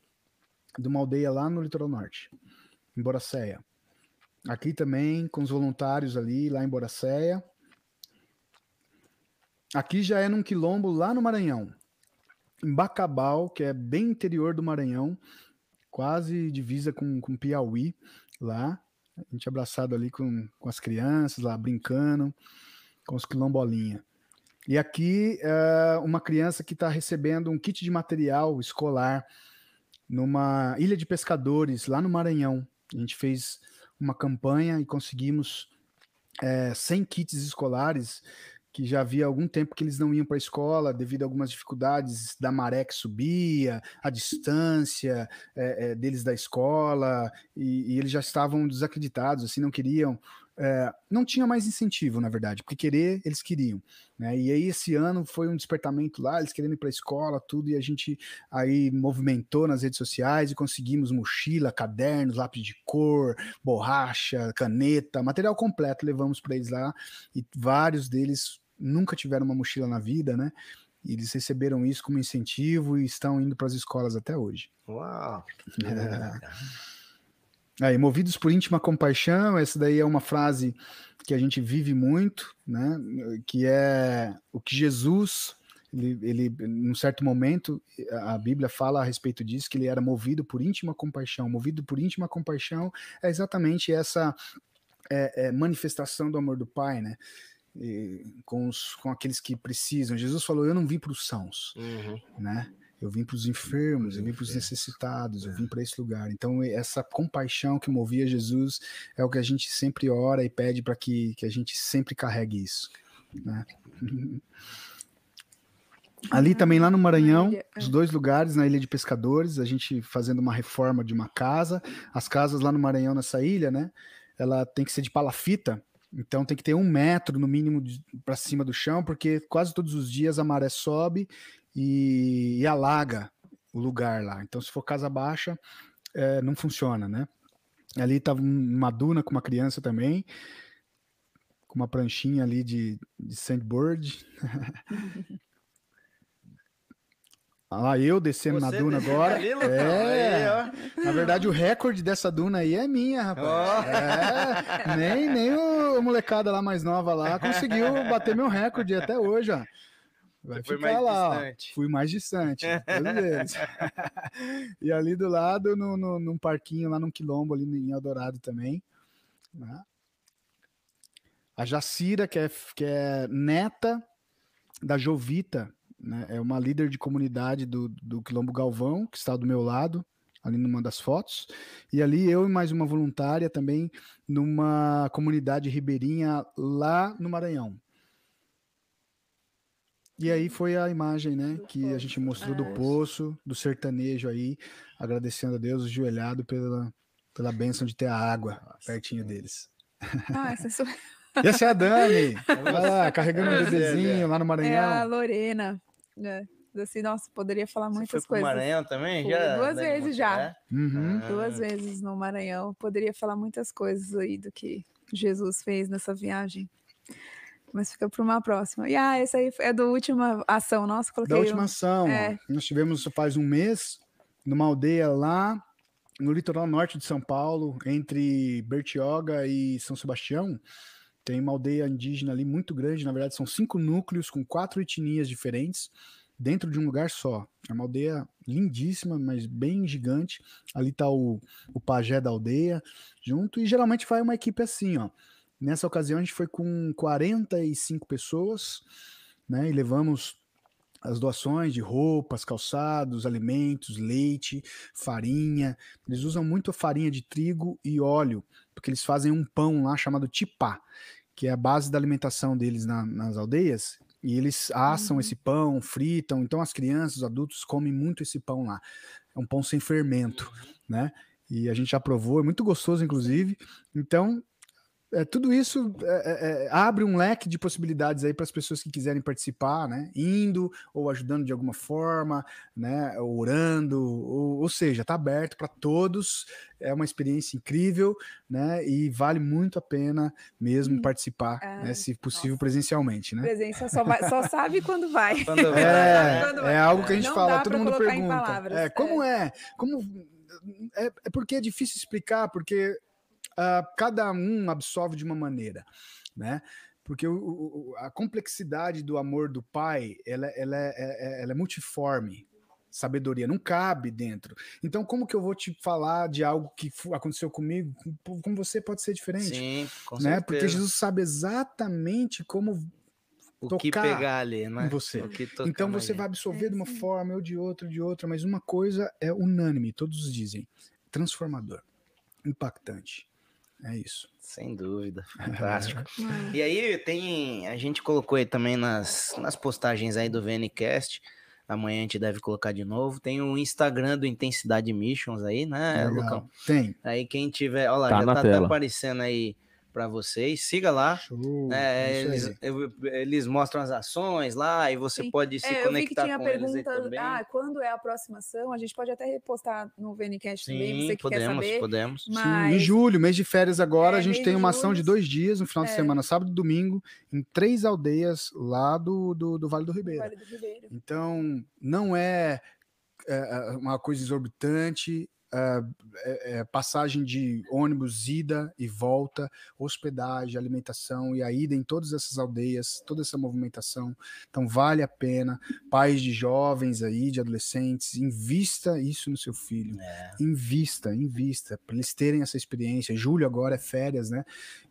de uma aldeia lá no Litoral Norte, em Boracéia. Aqui também, com os voluntários ali, lá em Boracéia. Aqui já é num quilombo lá no Maranhão, em Bacabal, que é bem interior do Maranhão, quase divisa com, com Piauí lá. A gente abraçado ali com, com as crianças lá, brincando, com os quilombolinha. E aqui, uh, uma criança que está recebendo um kit de material escolar numa ilha de pescadores, lá no Maranhão. A gente fez uma campanha e conseguimos é, cem kits escolares, que já havia algum tempo que eles não iam para a escola devido a algumas dificuldades da maré que subia, a distância é, é, deles da escola, e, e eles já estavam desacreditados, assim, não queriam, é, não tinha mais incentivo, na verdade, porque querer eles queriam, né? E aí esse ano foi um despertamento lá, eles querendo ir para a escola, tudo, e a gente aí movimentou nas redes sociais e conseguimos mochila, cadernos, lápis de cor, borracha, caneta, material completo, levamos para eles lá, e vários deles nunca tiveram uma mochila na vida, né? E eles receberam isso como incentivo e estão indo para as escolas até hoje. Uau! É. Aí, movidos por íntima compaixão, essa daí é uma frase que a gente vive muito, né? Que é o que Jesus, ele, ele, num certo momento, a Bíblia fala a respeito disso, que ele era movido por íntima compaixão. Movido por íntima compaixão é exatamente essa é, é, manifestação do amor do Pai, né? Com, os, com aqueles que precisam. Jesus falou, eu não vim para os sãos, uhum. né? Eu vim para os enfermos, eu vim para os necessitados, é. eu vim para esse lugar. Então, essa compaixão que movia Jesus é o que a gente sempre ora e pede para que, que a gente sempre carregue isso, né? Ali também, lá no Maranhão, os dois lugares, na Ilha de Pescadores, a gente fazendo uma reforma de uma casa. As casas lá no Maranhão, nessa ilha, né? Ela tem que ser de palafita. Então tem que ter um metro, no mínimo, para cima do chão, porque quase todos os dias a maré sobe e, e alaga o lugar lá. Então se for casa baixa, é, não funciona, né? Ali estava uma duna com uma criança também, com uma pranchinha ali de, de sandboard. Ah, eu descendo você na duna agora. Ali, Lucão, é. Aí, ó. Na verdade, o recorde dessa duna aí é minha, rapaz. Oh. É. Nem, nem o molecada lá mais nova lá conseguiu bater meu recorde até hoje, ó. Vai ficar mais lá, distante. Fui mais distante. E ali do lado, no, no, num parquinho, lá num quilombo, ali em Eldorado também, né? A Jacira, que é, que é neta da Jovita, né, é uma líder de comunidade do, do Quilombo Galvão, que está do meu lado, ali numa das fotos, e ali eu e mais uma voluntária também, numa comunidade ribeirinha lá no Maranhão. E aí foi a imagem, né, que a gente mostrou do poço, do sertanejo aí, agradecendo a Deus, ajoelhado pela, pela bênção de ter a água pertinho deles. Ah, essa é sua... Essa é a Dani, vai lá, carregando o um bebezinho lá no Maranhão. É a Lorena, né? Assim, nossa, poderia falar você muitas foi coisas. Foi pro Maranhão também? Já, duas né? vezes já. Uhum. Duas vezes no Maranhão. Poderia falar muitas coisas aí do que Jesus fez nessa viagem. Mas fica para uma próxima. E ah, essa aí é da última ação nossa. Coloquei da última um... ação. É. Nós tivemos faz um mês numa aldeia lá no litoral norte de São Paulo, entre Bertioga e São Sebastião. Tem uma aldeia indígena ali muito grande. Na verdade, são cinco núcleos com quatro etnias diferentes, dentro de um lugar só. É uma aldeia lindíssima, mas bem gigante. Ali está o, o pajé da aldeia junto, e geralmente vai uma equipe assim, ó. Nessa ocasião a gente foi com quarenta e cinco pessoas, né, e levamos as doações de roupas, calçados, alimentos, leite, farinha. Eles usam muito farinha de trigo e óleo, porque eles fazem um pão lá chamado tipá, que é a base da alimentação deles na, nas aldeias. E eles assam uhum. esse pão, fritam. Então as crianças, os adultos comem muito esse pão lá. É um pão sem fermento, né? E a gente já provou, é muito gostoso, inclusive. Então, é, tudo isso é, é, abre um leque de possibilidades aí para as pessoas que quiserem participar, né? Indo ou ajudando de alguma forma, né? Orando, ou, ou seja, está aberto para todos. É uma experiência incrível, né? E vale muito a pena mesmo hum. participar, ah, né? Se possível, nossa. Presencialmente, né? Presença só, vai, só sabe quando vai. Quando vai. É, quando vai. É algo que a gente não fala, todo mundo pergunta. Palavras, é, como é? É, como, é, é porque é difícil explicar, porque Uh, cada um absorve de uma maneira, né? Porque o, o, a complexidade do amor do Pai, ela, ela, é, ela é multiforme. Sabedoria não cabe dentro. Então, como que eu vou te falar de algo que aconteceu comigo? Como você pode ser diferente? Sim, com certeza. Né? Porque Jesus sabe exatamente como o tocar que pegar ali, né? Em você. O que tocar então, você ali. Vai absorver é, de uma sim. forma, eu de outra, de outra, mas uma coisa é unânime, todos dizem. Transformador, impactante. É isso. Sem dúvida, fantástico. E aí, tem a gente colocou aí também nas, nas postagens aí do VNCast. Amanhã a gente deve colocar de novo. Tem o Instagram do Intensidade Missions aí, né, legal. Lucão? Tem. Aí quem tiver, olha lá, tá já tá, tá aparecendo aí para vocês. Siga lá. Show, é, eles, eles mostram as ações lá e você Sim. pode se é, conectar com pergunta, eles aí também. Ah, quando é a próxima ação? A gente pode até repostar no VNCast Sim, também, você que podemos, quer saber. podemos. Mas... Sim, em julho, mês de férias agora, é, a gente tem uma ação de dois dias, no final é. de semana, sábado e domingo, em três aldeias lá do, do, do Vale do Ribeira. Vale do Ribeira. Então, não é, é uma coisa exorbitante, Uh, é, é, passagem de ônibus, ida e volta, hospedagem, alimentação e a ida em todas essas aldeias, toda essa movimentação. Então vale a pena. Pais de jovens aí, de adolescentes, invista isso no seu filho. É. Invista, invista, para eles terem essa experiência. Julho agora é férias, né?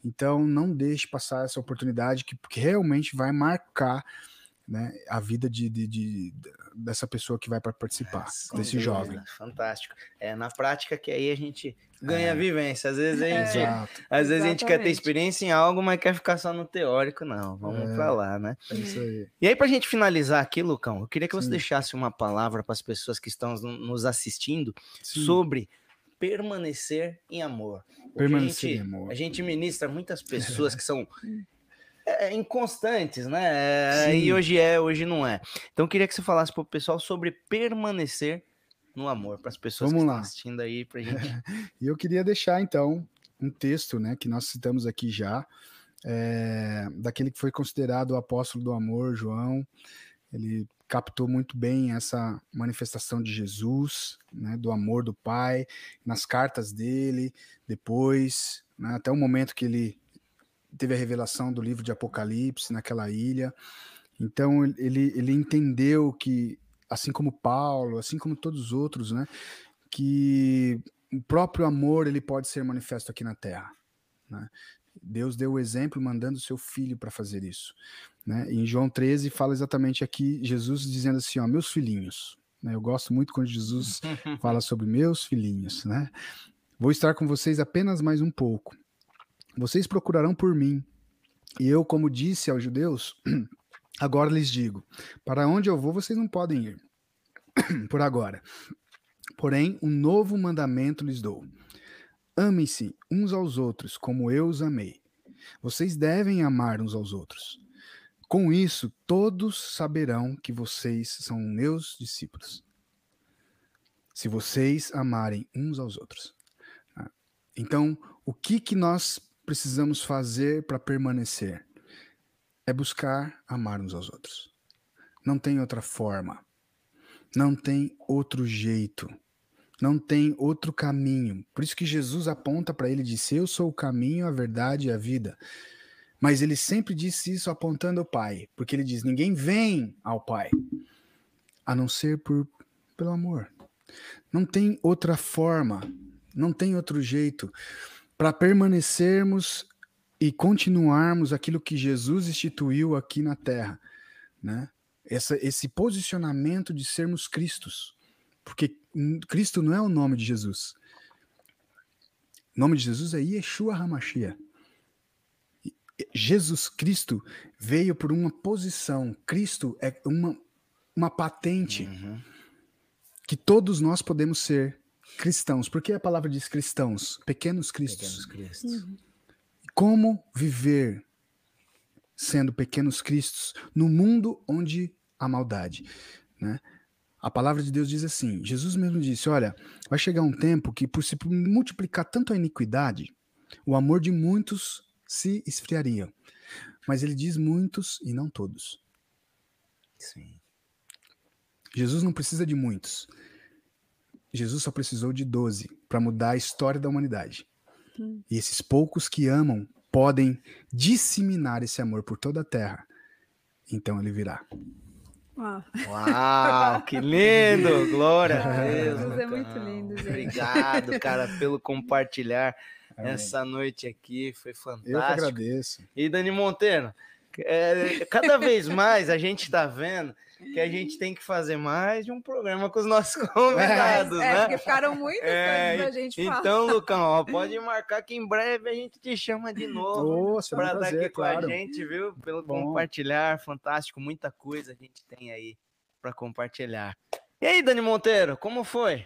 Então não deixe passar essa oportunidade que, que realmente vai marcar, né, a vida de, de, de, dessa pessoa que vai para participar, é, desse dúvida. jovem. Fantástico. É na prática que aí a gente ganha é. vivência. Às vezes, a gente, é. às vezes Exatamente. a gente quer ter experiência em algo, mas quer ficar só no teórico, não. Vamos é. para lá, né? É isso aí. E aí, para a gente finalizar aqui, Lucão, eu queria que Sim. você deixasse uma palavra para as pessoas que estão nos assistindo Sim. sobre permanecer em amor. Permanecer gente, em amor. A gente ministra muitas pessoas que são... É, inconstantes, né? É, e hoje é, hoje não é. Então eu queria que você falasse pro pessoal sobre permanecer no amor, para as pessoas Vamos que lá. estão assistindo aí pra gente. E eu queria deixar então um texto, né, que nós citamos aqui já, é, daquele que foi considerado o apóstolo do amor, João. Ele captou muito bem essa manifestação de Jesus, né, do amor do Pai, nas cartas dele, depois, né, até o momento que ele teve a revelação do livro de Apocalipse naquela ilha. Então ele, ele entendeu que, assim como Paulo, assim como todos os outros, né, que o próprio amor ele pode ser manifesto aqui na Terra, né? Deus deu o exemplo mandando o seu filho para fazer isso, né? Em João treze fala exatamente aqui, Jesus dizendo assim, ó, meus filhinhos, né? Eu gosto muito quando Jesus fala sobre meus filhinhos, né? Vou estar com vocês apenas mais um pouco. Vocês procurarão por mim, e eu, como disse aos judeus, agora lhes digo, para onde eu vou vocês não podem ir, por agora. Porém, um novo mandamento lhes dou. Amem-se uns aos outros, como eu os amei. Vocês devem amar uns aos outros. Com isso, todos saberão que vocês são meus discípulos, se vocês amarem uns aos outros. Então, o que que nós precisamos fazer para permanecer? É buscar amar uns aos outros. Não tem outra forma. Não tem outro jeito. Não tem outro caminho. Por isso que Jesus aponta para ele e disse, eu sou o caminho, a verdade e a vida. Mas ele sempre disse isso apontando ao Pai. Porque ele diz, ninguém vem ao Pai, a não ser por, pelo amor. Não tem outra forma. Não tem outro jeito. Para permanecermos e continuarmos aquilo que Jesus instituiu aqui na Terra, né? Essa, esse posicionamento de sermos Cristos, porque Cristo não é o nome de Jesus. O nome de Jesus é Yeshua HaMashiach. Jesus Cristo veio por uma posição. Cristo é uma, uma patente uhum. que todos nós podemos ser cristãos. Por que a palavra diz cristãos? Pequenos cristos. Pequenos cristos. Uhum. Como viver sendo pequenos cristos no mundo onde há maldade, né? A palavra de Deus diz assim, Jesus mesmo disse, olha, vai chegar um tempo que por se multiplicar tanto a iniquidade, o amor de muitos se esfriaria. Mas ele diz muitos e não todos. Sim. Jesus não precisa de muitos. Jesus só precisou de doze para mudar a história da humanidade. Hum. E esses poucos que amam podem disseminar esse amor por toda a terra, então ele virá. Uau, Uau que lindo! Glória a Deus! Isso é muito lindo, gente. Obrigado, cara, pelo compartilhar Amém. Essa noite aqui, foi fantástico. Eu que agradeço. E Dani Monteiro, é, cada vez mais a gente está vendo que a gente tem que fazer mais de um programa com os nossos convidados, é, né? É, porque ficaram muitas é, coisas pra gente falar. Então, Lucão, ó, pode marcar que em breve a gente te chama de novo oh, para estar aqui claro. Com a gente, viu? Pelo Bom. Compartilhar, fantástico, muita coisa a gente tem aí para compartilhar. E aí, Dani Monteiro, como foi?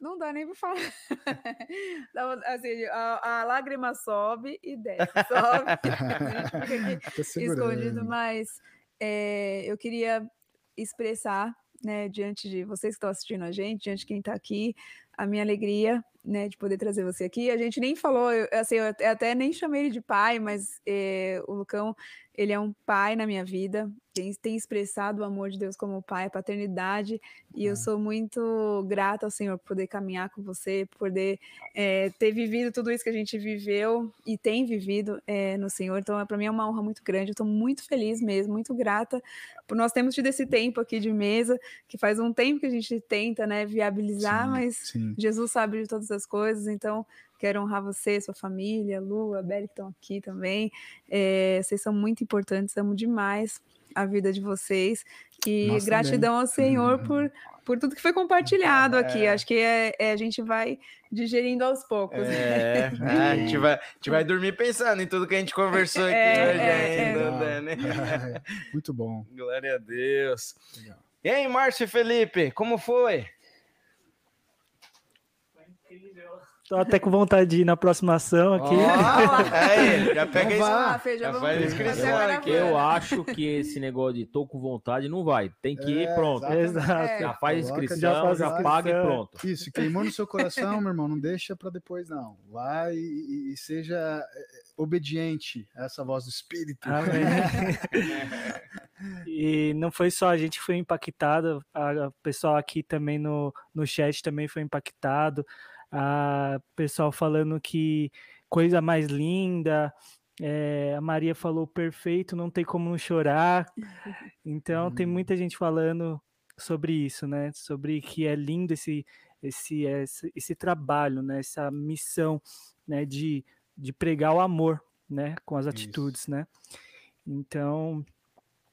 Não dá nem para falar. Assim, a, a lágrima sobe e desce, sobe. A gente fica aqui escondido, mas é, eu queria expressar, né, diante de vocês que estão assistindo a gente, diante de quem está aqui, a minha alegria, né, de poder trazer você aqui. A gente nem falou, eu, assim, eu até nem chamei ele de pai, mas é, o Lucão, ele é um pai na minha vida, tem, tem expressado o amor de Deus como pai, paternidade, e eu sou muito grata ao Senhor por poder caminhar com você, por poder é, ter vivido tudo isso que a gente viveu e tem vivido é, no Senhor. Então, para mim é uma honra muito grande, eu estou muito feliz mesmo, muito grata por nós termos tido esse tempo aqui de mesa, que faz um tempo que a gente tenta, né, viabilizar, sim, mas sim. Jesus sabe de todas as coisas, então quero honrar você, sua família, Lu, a Beli, que estão aqui também. É, vocês são muito importantes, amo demais a vida de vocês. E nossa, gratidão bem. Ao Senhor hum. por, por tudo que foi compartilhado é. Aqui. Acho que é, é, a gente vai digerindo aos poucos. É. É, a, gente vai, a gente vai dormir pensando em tudo que a gente conversou aqui. É, né, gente? É, é. É. Muito bom. Glória a Deus. Legal. E aí, Márcio e Felipe, como foi? Foi incrível. Tô até com vontade de ir na próxima ação aqui. Oh, é, já pega isso. Ah, já já faz inscrição aqui. Eu acho que esse negócio de tô com vontade não vai. Tem que é, ir pronto. Exato. É. Já faz inscrição, já, faz já inscrição. Paga e pronto. Isso, queimou no seu coração, meu irmão. Não deixa para depois, não. Vai e, e seja obediente a essa voz do Espírito. Amém. E não foi só, a gente foi impactado. O pessoal aqui também no, no chat também foi impactado. A pessoal falando que coisa mais linda, é, a Maria falou perfeito, não tem como não chorar, então hum. tem muita gente falando sobre isso, né, sobre que é lindo esse, esse, esse, esse trabalho, né, essa missão, né, de, de pregar o amor, né, com as atitudes, isso. né, então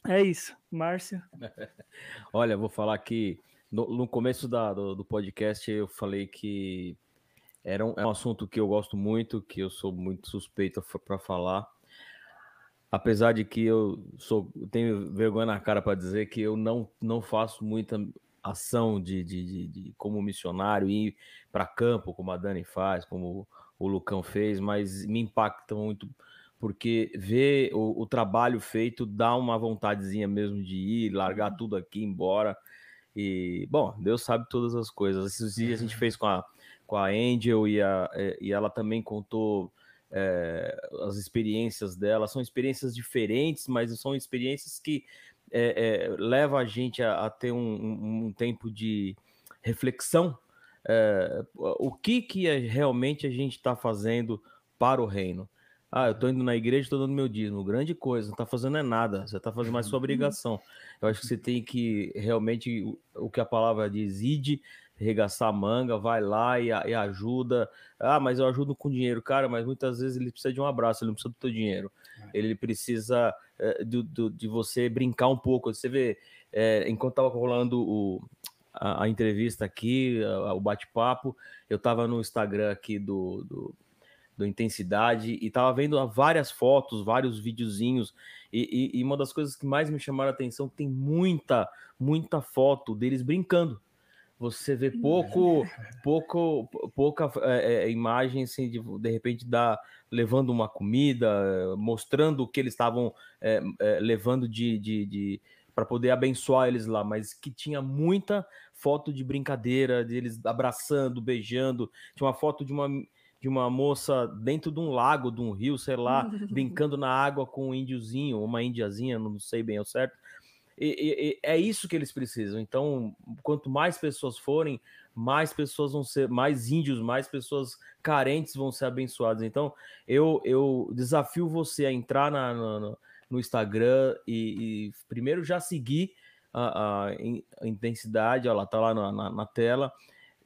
é isso, Márcio. Olha, vou falar que no, no começo da, do, do podcast eu falei que Era um, é um assunto que eu gosto muito, que eu sou muito suspeito para falar. Apesar de que eu sou, tenho vergonha na cara para dizer que eu não, não faço muita ação de, de, de, de como missionário, ir para campo, como a Dani faz, como o Lucão fez, mas me impacta muito, porque ver o, o trabalho feito dá uma vontadezinha mesmo de ir, largar tudo aqui, embora. E, bom, Deus sabe todas as coisas. Esses dias a gente fez com a com a Angel e, a, e ela também contou é, as experiências dela, são experiências diferentes, mas são experiências que é, é, levam a gente a, a ter um, um, um tempo de reflexão, é, o que, que é, realmente a gente está fazendo para o reino. Ah, eu estou indo na igreja, estou dando meu dízimo, grande coisa, não está fazendo é nada, você está fazendo mais sua obrigação. Eu acho que você tem que realmente, o, o que a palavra diz, ide, arregaçar a manga, vai lá e, e ajuda. Ah, mas eu ajudo com dinheiro, cara, mas muitas vezes ele precisa de um abraço, ele não precisa do teu dinheiro, ele precisa é, do, do, de você brincar um pouco. Você vê, é, enquanto estava rolando o, a, a entrevista aqui, a, a, o bate-papo, eu estava no Instagram aqui do, do, do Intensidade e estava vendo várias fotos, vários videozinhos, e, e, e uma das coisas que mais me chamaram a atenção é que tem muita, muita foto deles brincando. Você vê pouco, pouco, pouca é, imagem, assim, de, de repente, da, levando uma comida, mostrando o que eles estavam é, é, levando de, de, de, para poder abençoar eles lá, mas que tinha muita foto de brincadeira, deles abraçando, beijando. Tinha uma foto de uma, de uma moça dentro de um lago, de um rio, sei lá, brincando na água com um índiozinho, uma índiazinha, não sei bem ao certo. e, e, é isso que eles precisam. Então, quanto mais pessoas forem, mais pessoas vão ser, mais índios, mais pessoas carentes vão ser abençoadas. Então, eu, eu desafio você a entrar na, na, no Instagram e, e primeiro já seguir a, a, a intensidade, ó, lá, tá lá na, na, na tela.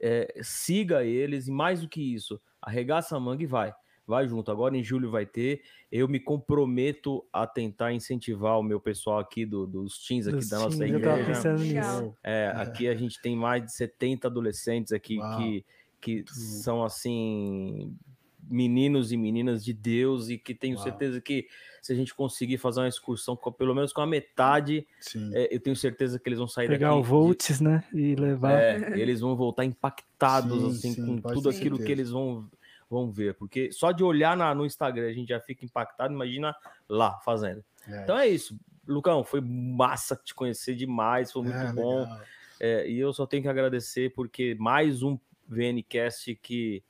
É, siga eles, e mais do que isso, arregaça a manga e vai. Vai junto, agora em julho vai ter. Eu me comprometo a tentar incentivar o meu pessoal aqui do, dos teens aqui dos da nossa teens, igreja. Eu tava pensando nisso. É, é. Aqui a gente tem mais de setenta adolescentes aqui. Uau. que, que são assim meninos e meninas de Deus, e que tenho Uau. certeza que se a gente conseguir fazer uma excursão com, pelo menos com a metade, é, eu tenho certeza que eles vão sair Pegar daqui. Pegar o Volts, de... né? E levar. É, eles vão voltar impactados sim, assim, sim, com tudo aquilo certeza. que eles vão... Vamos ver, porque só de olhar na, no Instagram a gente já fica impactado, imagina lá fazendo. É. Então é isso, Lucão, foi massa te conhecer demais, foi muito é, bom. É, e eu só tenho que agradecer, porque mais um VNCast que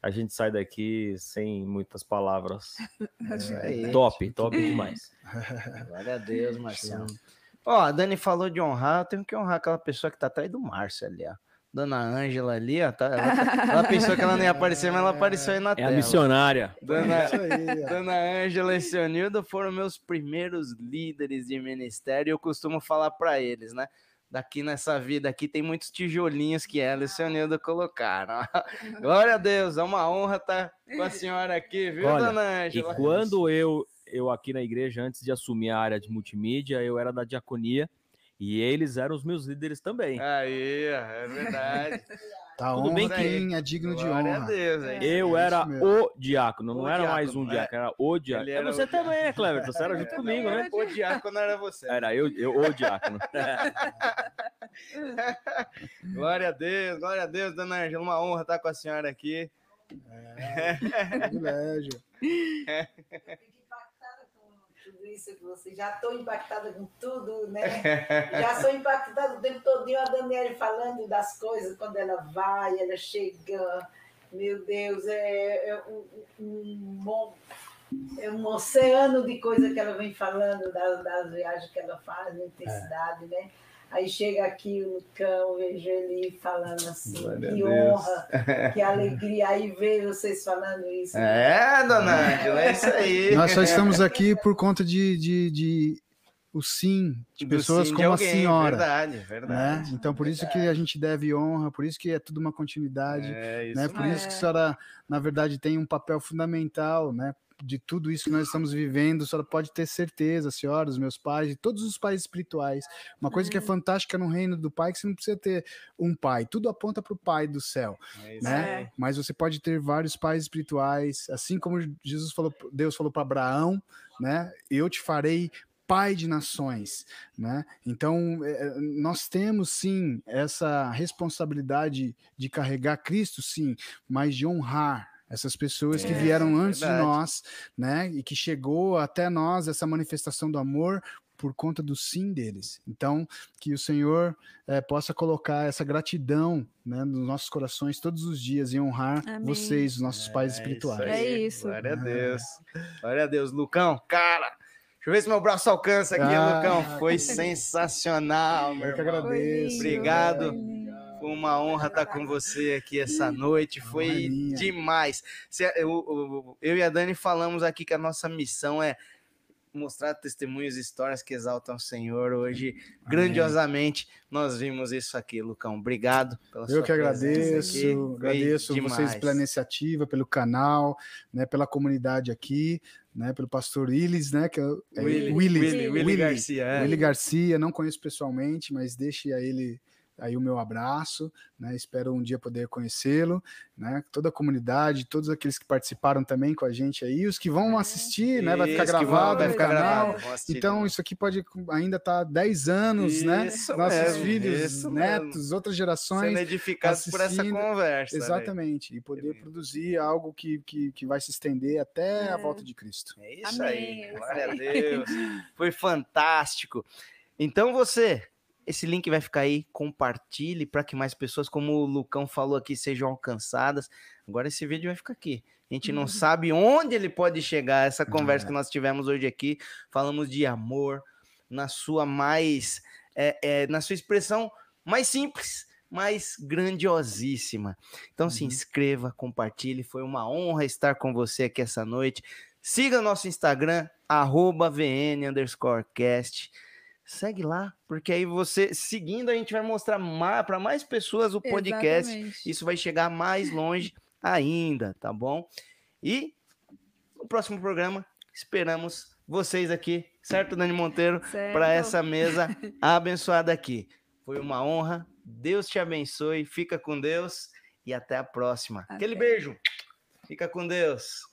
a gente sai daqui sem muitas palavras. É. É. Top, top demais. Glória a Deus, Marcelo. Ó, a Dani falou de honrar, eu tenho que honrar aquela pessoa que tá atrás do Márcio ali, ó. Dona Ângela ali, ó, tá, ela, ela pensou que ela não ia aparecer, mas ela apareceu aí na é tela. É a missionária. Dona Ângela e seu Nildo foram meus primeiros líderes de ministério, e eu costumo falar para eles, né? Daqui nessa vida aqui tem muitos tijolinhos que ela e o seu Nildo colocaram. Glória a Deus, é uma honra estar com a senhora aqui, viu, Olha, Dona Ângela? E quando eu, eu aqui na igreja, antes de assumir a área de multimídia, eu era da diaconia. E eles eram os meus líderes também. Aí, é verdade. Tá Tudo bem que é digno de honra. A Deus, é eu é era mesmo. o diácono, não o era diácono, mais um diácono, é. era o diácono. Era você o também, diácono. né, Cleber? Você era junto não, comigo, era né? O diácono era você. Era eu, eu o diácono. Glória a Deus, glória a Deus, Dona Ângela. Uma honra estar com a senhora aqui. É, privilégio. É. Isso que você já estou impactada com tudo, né? Já sou impactada o tempo todo. A Daniela falando das coisas, quando ela vai, ela chega. Meu Deus, é, é, um, um, bom, é um oceano de coisa que ela vem falando das, das viagens que ela faz, na intensidade, é. né? Aí chega aqui o Lucão, vejo ele falando assim, Glória que honra, que alegria, aí ver vocês falando isso. Né? É, Dona Ângela, é isso aí. Nós só estamos aqui por conta de, de, de o sim de Do pessoas sim como de alguém, a senhora. Verdade, verdade. Né? Então, por verdade. isso que a gente deve honra, por isso que é tudo uma continuidade, é, isso né? por é. isso que a senhora, na verdade, tem um papel fundamental, né? De tudo isso que nós estamos vivendo, a senhora pode ter certeza, a senhora, os meus pais, de todos os pais espirituais. Uma coisa que é fantástica no reino do Pai, que você não precisa ter um pai, tudo aponta para o Pai do céu, é né? É. Mas você pode ter vários pais espirituais, assim como Jesus falou, Deus falou para Abraão, né? Eu te farei pai de nações, né? Então, nós temos, sim, essa responsabilidade de carregar Cristo, sim, mas de honrar essas pessoas é, que vieram antes verdade. de nós, né? E que chegou até nós essa manifestação do amor por conta do sim deles. Então, que o Senhor é, possa colocar essa gratidão, né, nos nossos corações todos os dias e honrar Amém. vocês, os nossos é, pais espirituais. Isso é isso. Glória a Deus. Glória a Deus. Lucão, cara, deixa eu ver se meu braço alcança aqui, ah, Lucão. Foi sensacional, meu irmão. Eu que agradeço. Obrigado. Foi. Foi uma honra estar com você aqui essa noite, foi demais. Eu e a Dani falamos aqui que a nossa missão é mostrar testemunhos e histórias que exaltam o Senhor. Hoje, grandiosamente, nós vimos isso aqui, Lucão. Obrigado pela sua presença. Eu que agradeço, agradeço a vocês pela iniciativa, pelo canal, né, pela comunidade aqui. Né, pelo pastor Willis, né, que é Willy, Willy, Willy, Willy Garcia. Willy Garcia, não conheço pessoalmente, mas deixe a ele aí o meu abraço, né? Espero um dia poder conhecê-lo, né? Toda a comunidade, todos aqueles que participaram também com a gente aí, os que vão assistir, é. né? Vai ficar gravado no canal. Então, isso aqui pode ainda estar tá dez anos, isso né? Mesmo, nossos filhos, netos, mesmo. outras gerações. Sendo edificados por essa conversa. Exatamente. Né? E poder é. produzir algo que, que, que vai se estender até é. a volta de Cristo. É isso Amém. aí. Glória a Deus. Foi fantástico. Então, você... Esse link vai ficar aí, compartilhe para que mais pessoas, como o Lucão falou aqui, sejam alcançadas. Agora esse vídeo vai ficar aqui. A gente não sabe onde ele pode chegar, essa conversa é. que nós tivemos hoje aqui. Falamos de amor, na sua mais, é, é, na sua expressão mais simples, mas grandiosíssima. Então uhum. se inscreva, compartilhe, foi uma honra estar com você aqui essa noite. Siga nosso Instagram, arroba V N underscore cast. Segue lá, porque aí você, seguindo, a gente vai mostrar para mais pessoas o podcast. Exatamente. Isso vai chegar mais longe ainda, tá bom? E no próximo programa, esperamos vocês aqui, certo, Dani Monteiro? Para essa mesa abençoada aqui. Foi uma honra, Deus te abençoe, fica com Deus e até a próxima. Até. Aquele beijo, fica com Deus.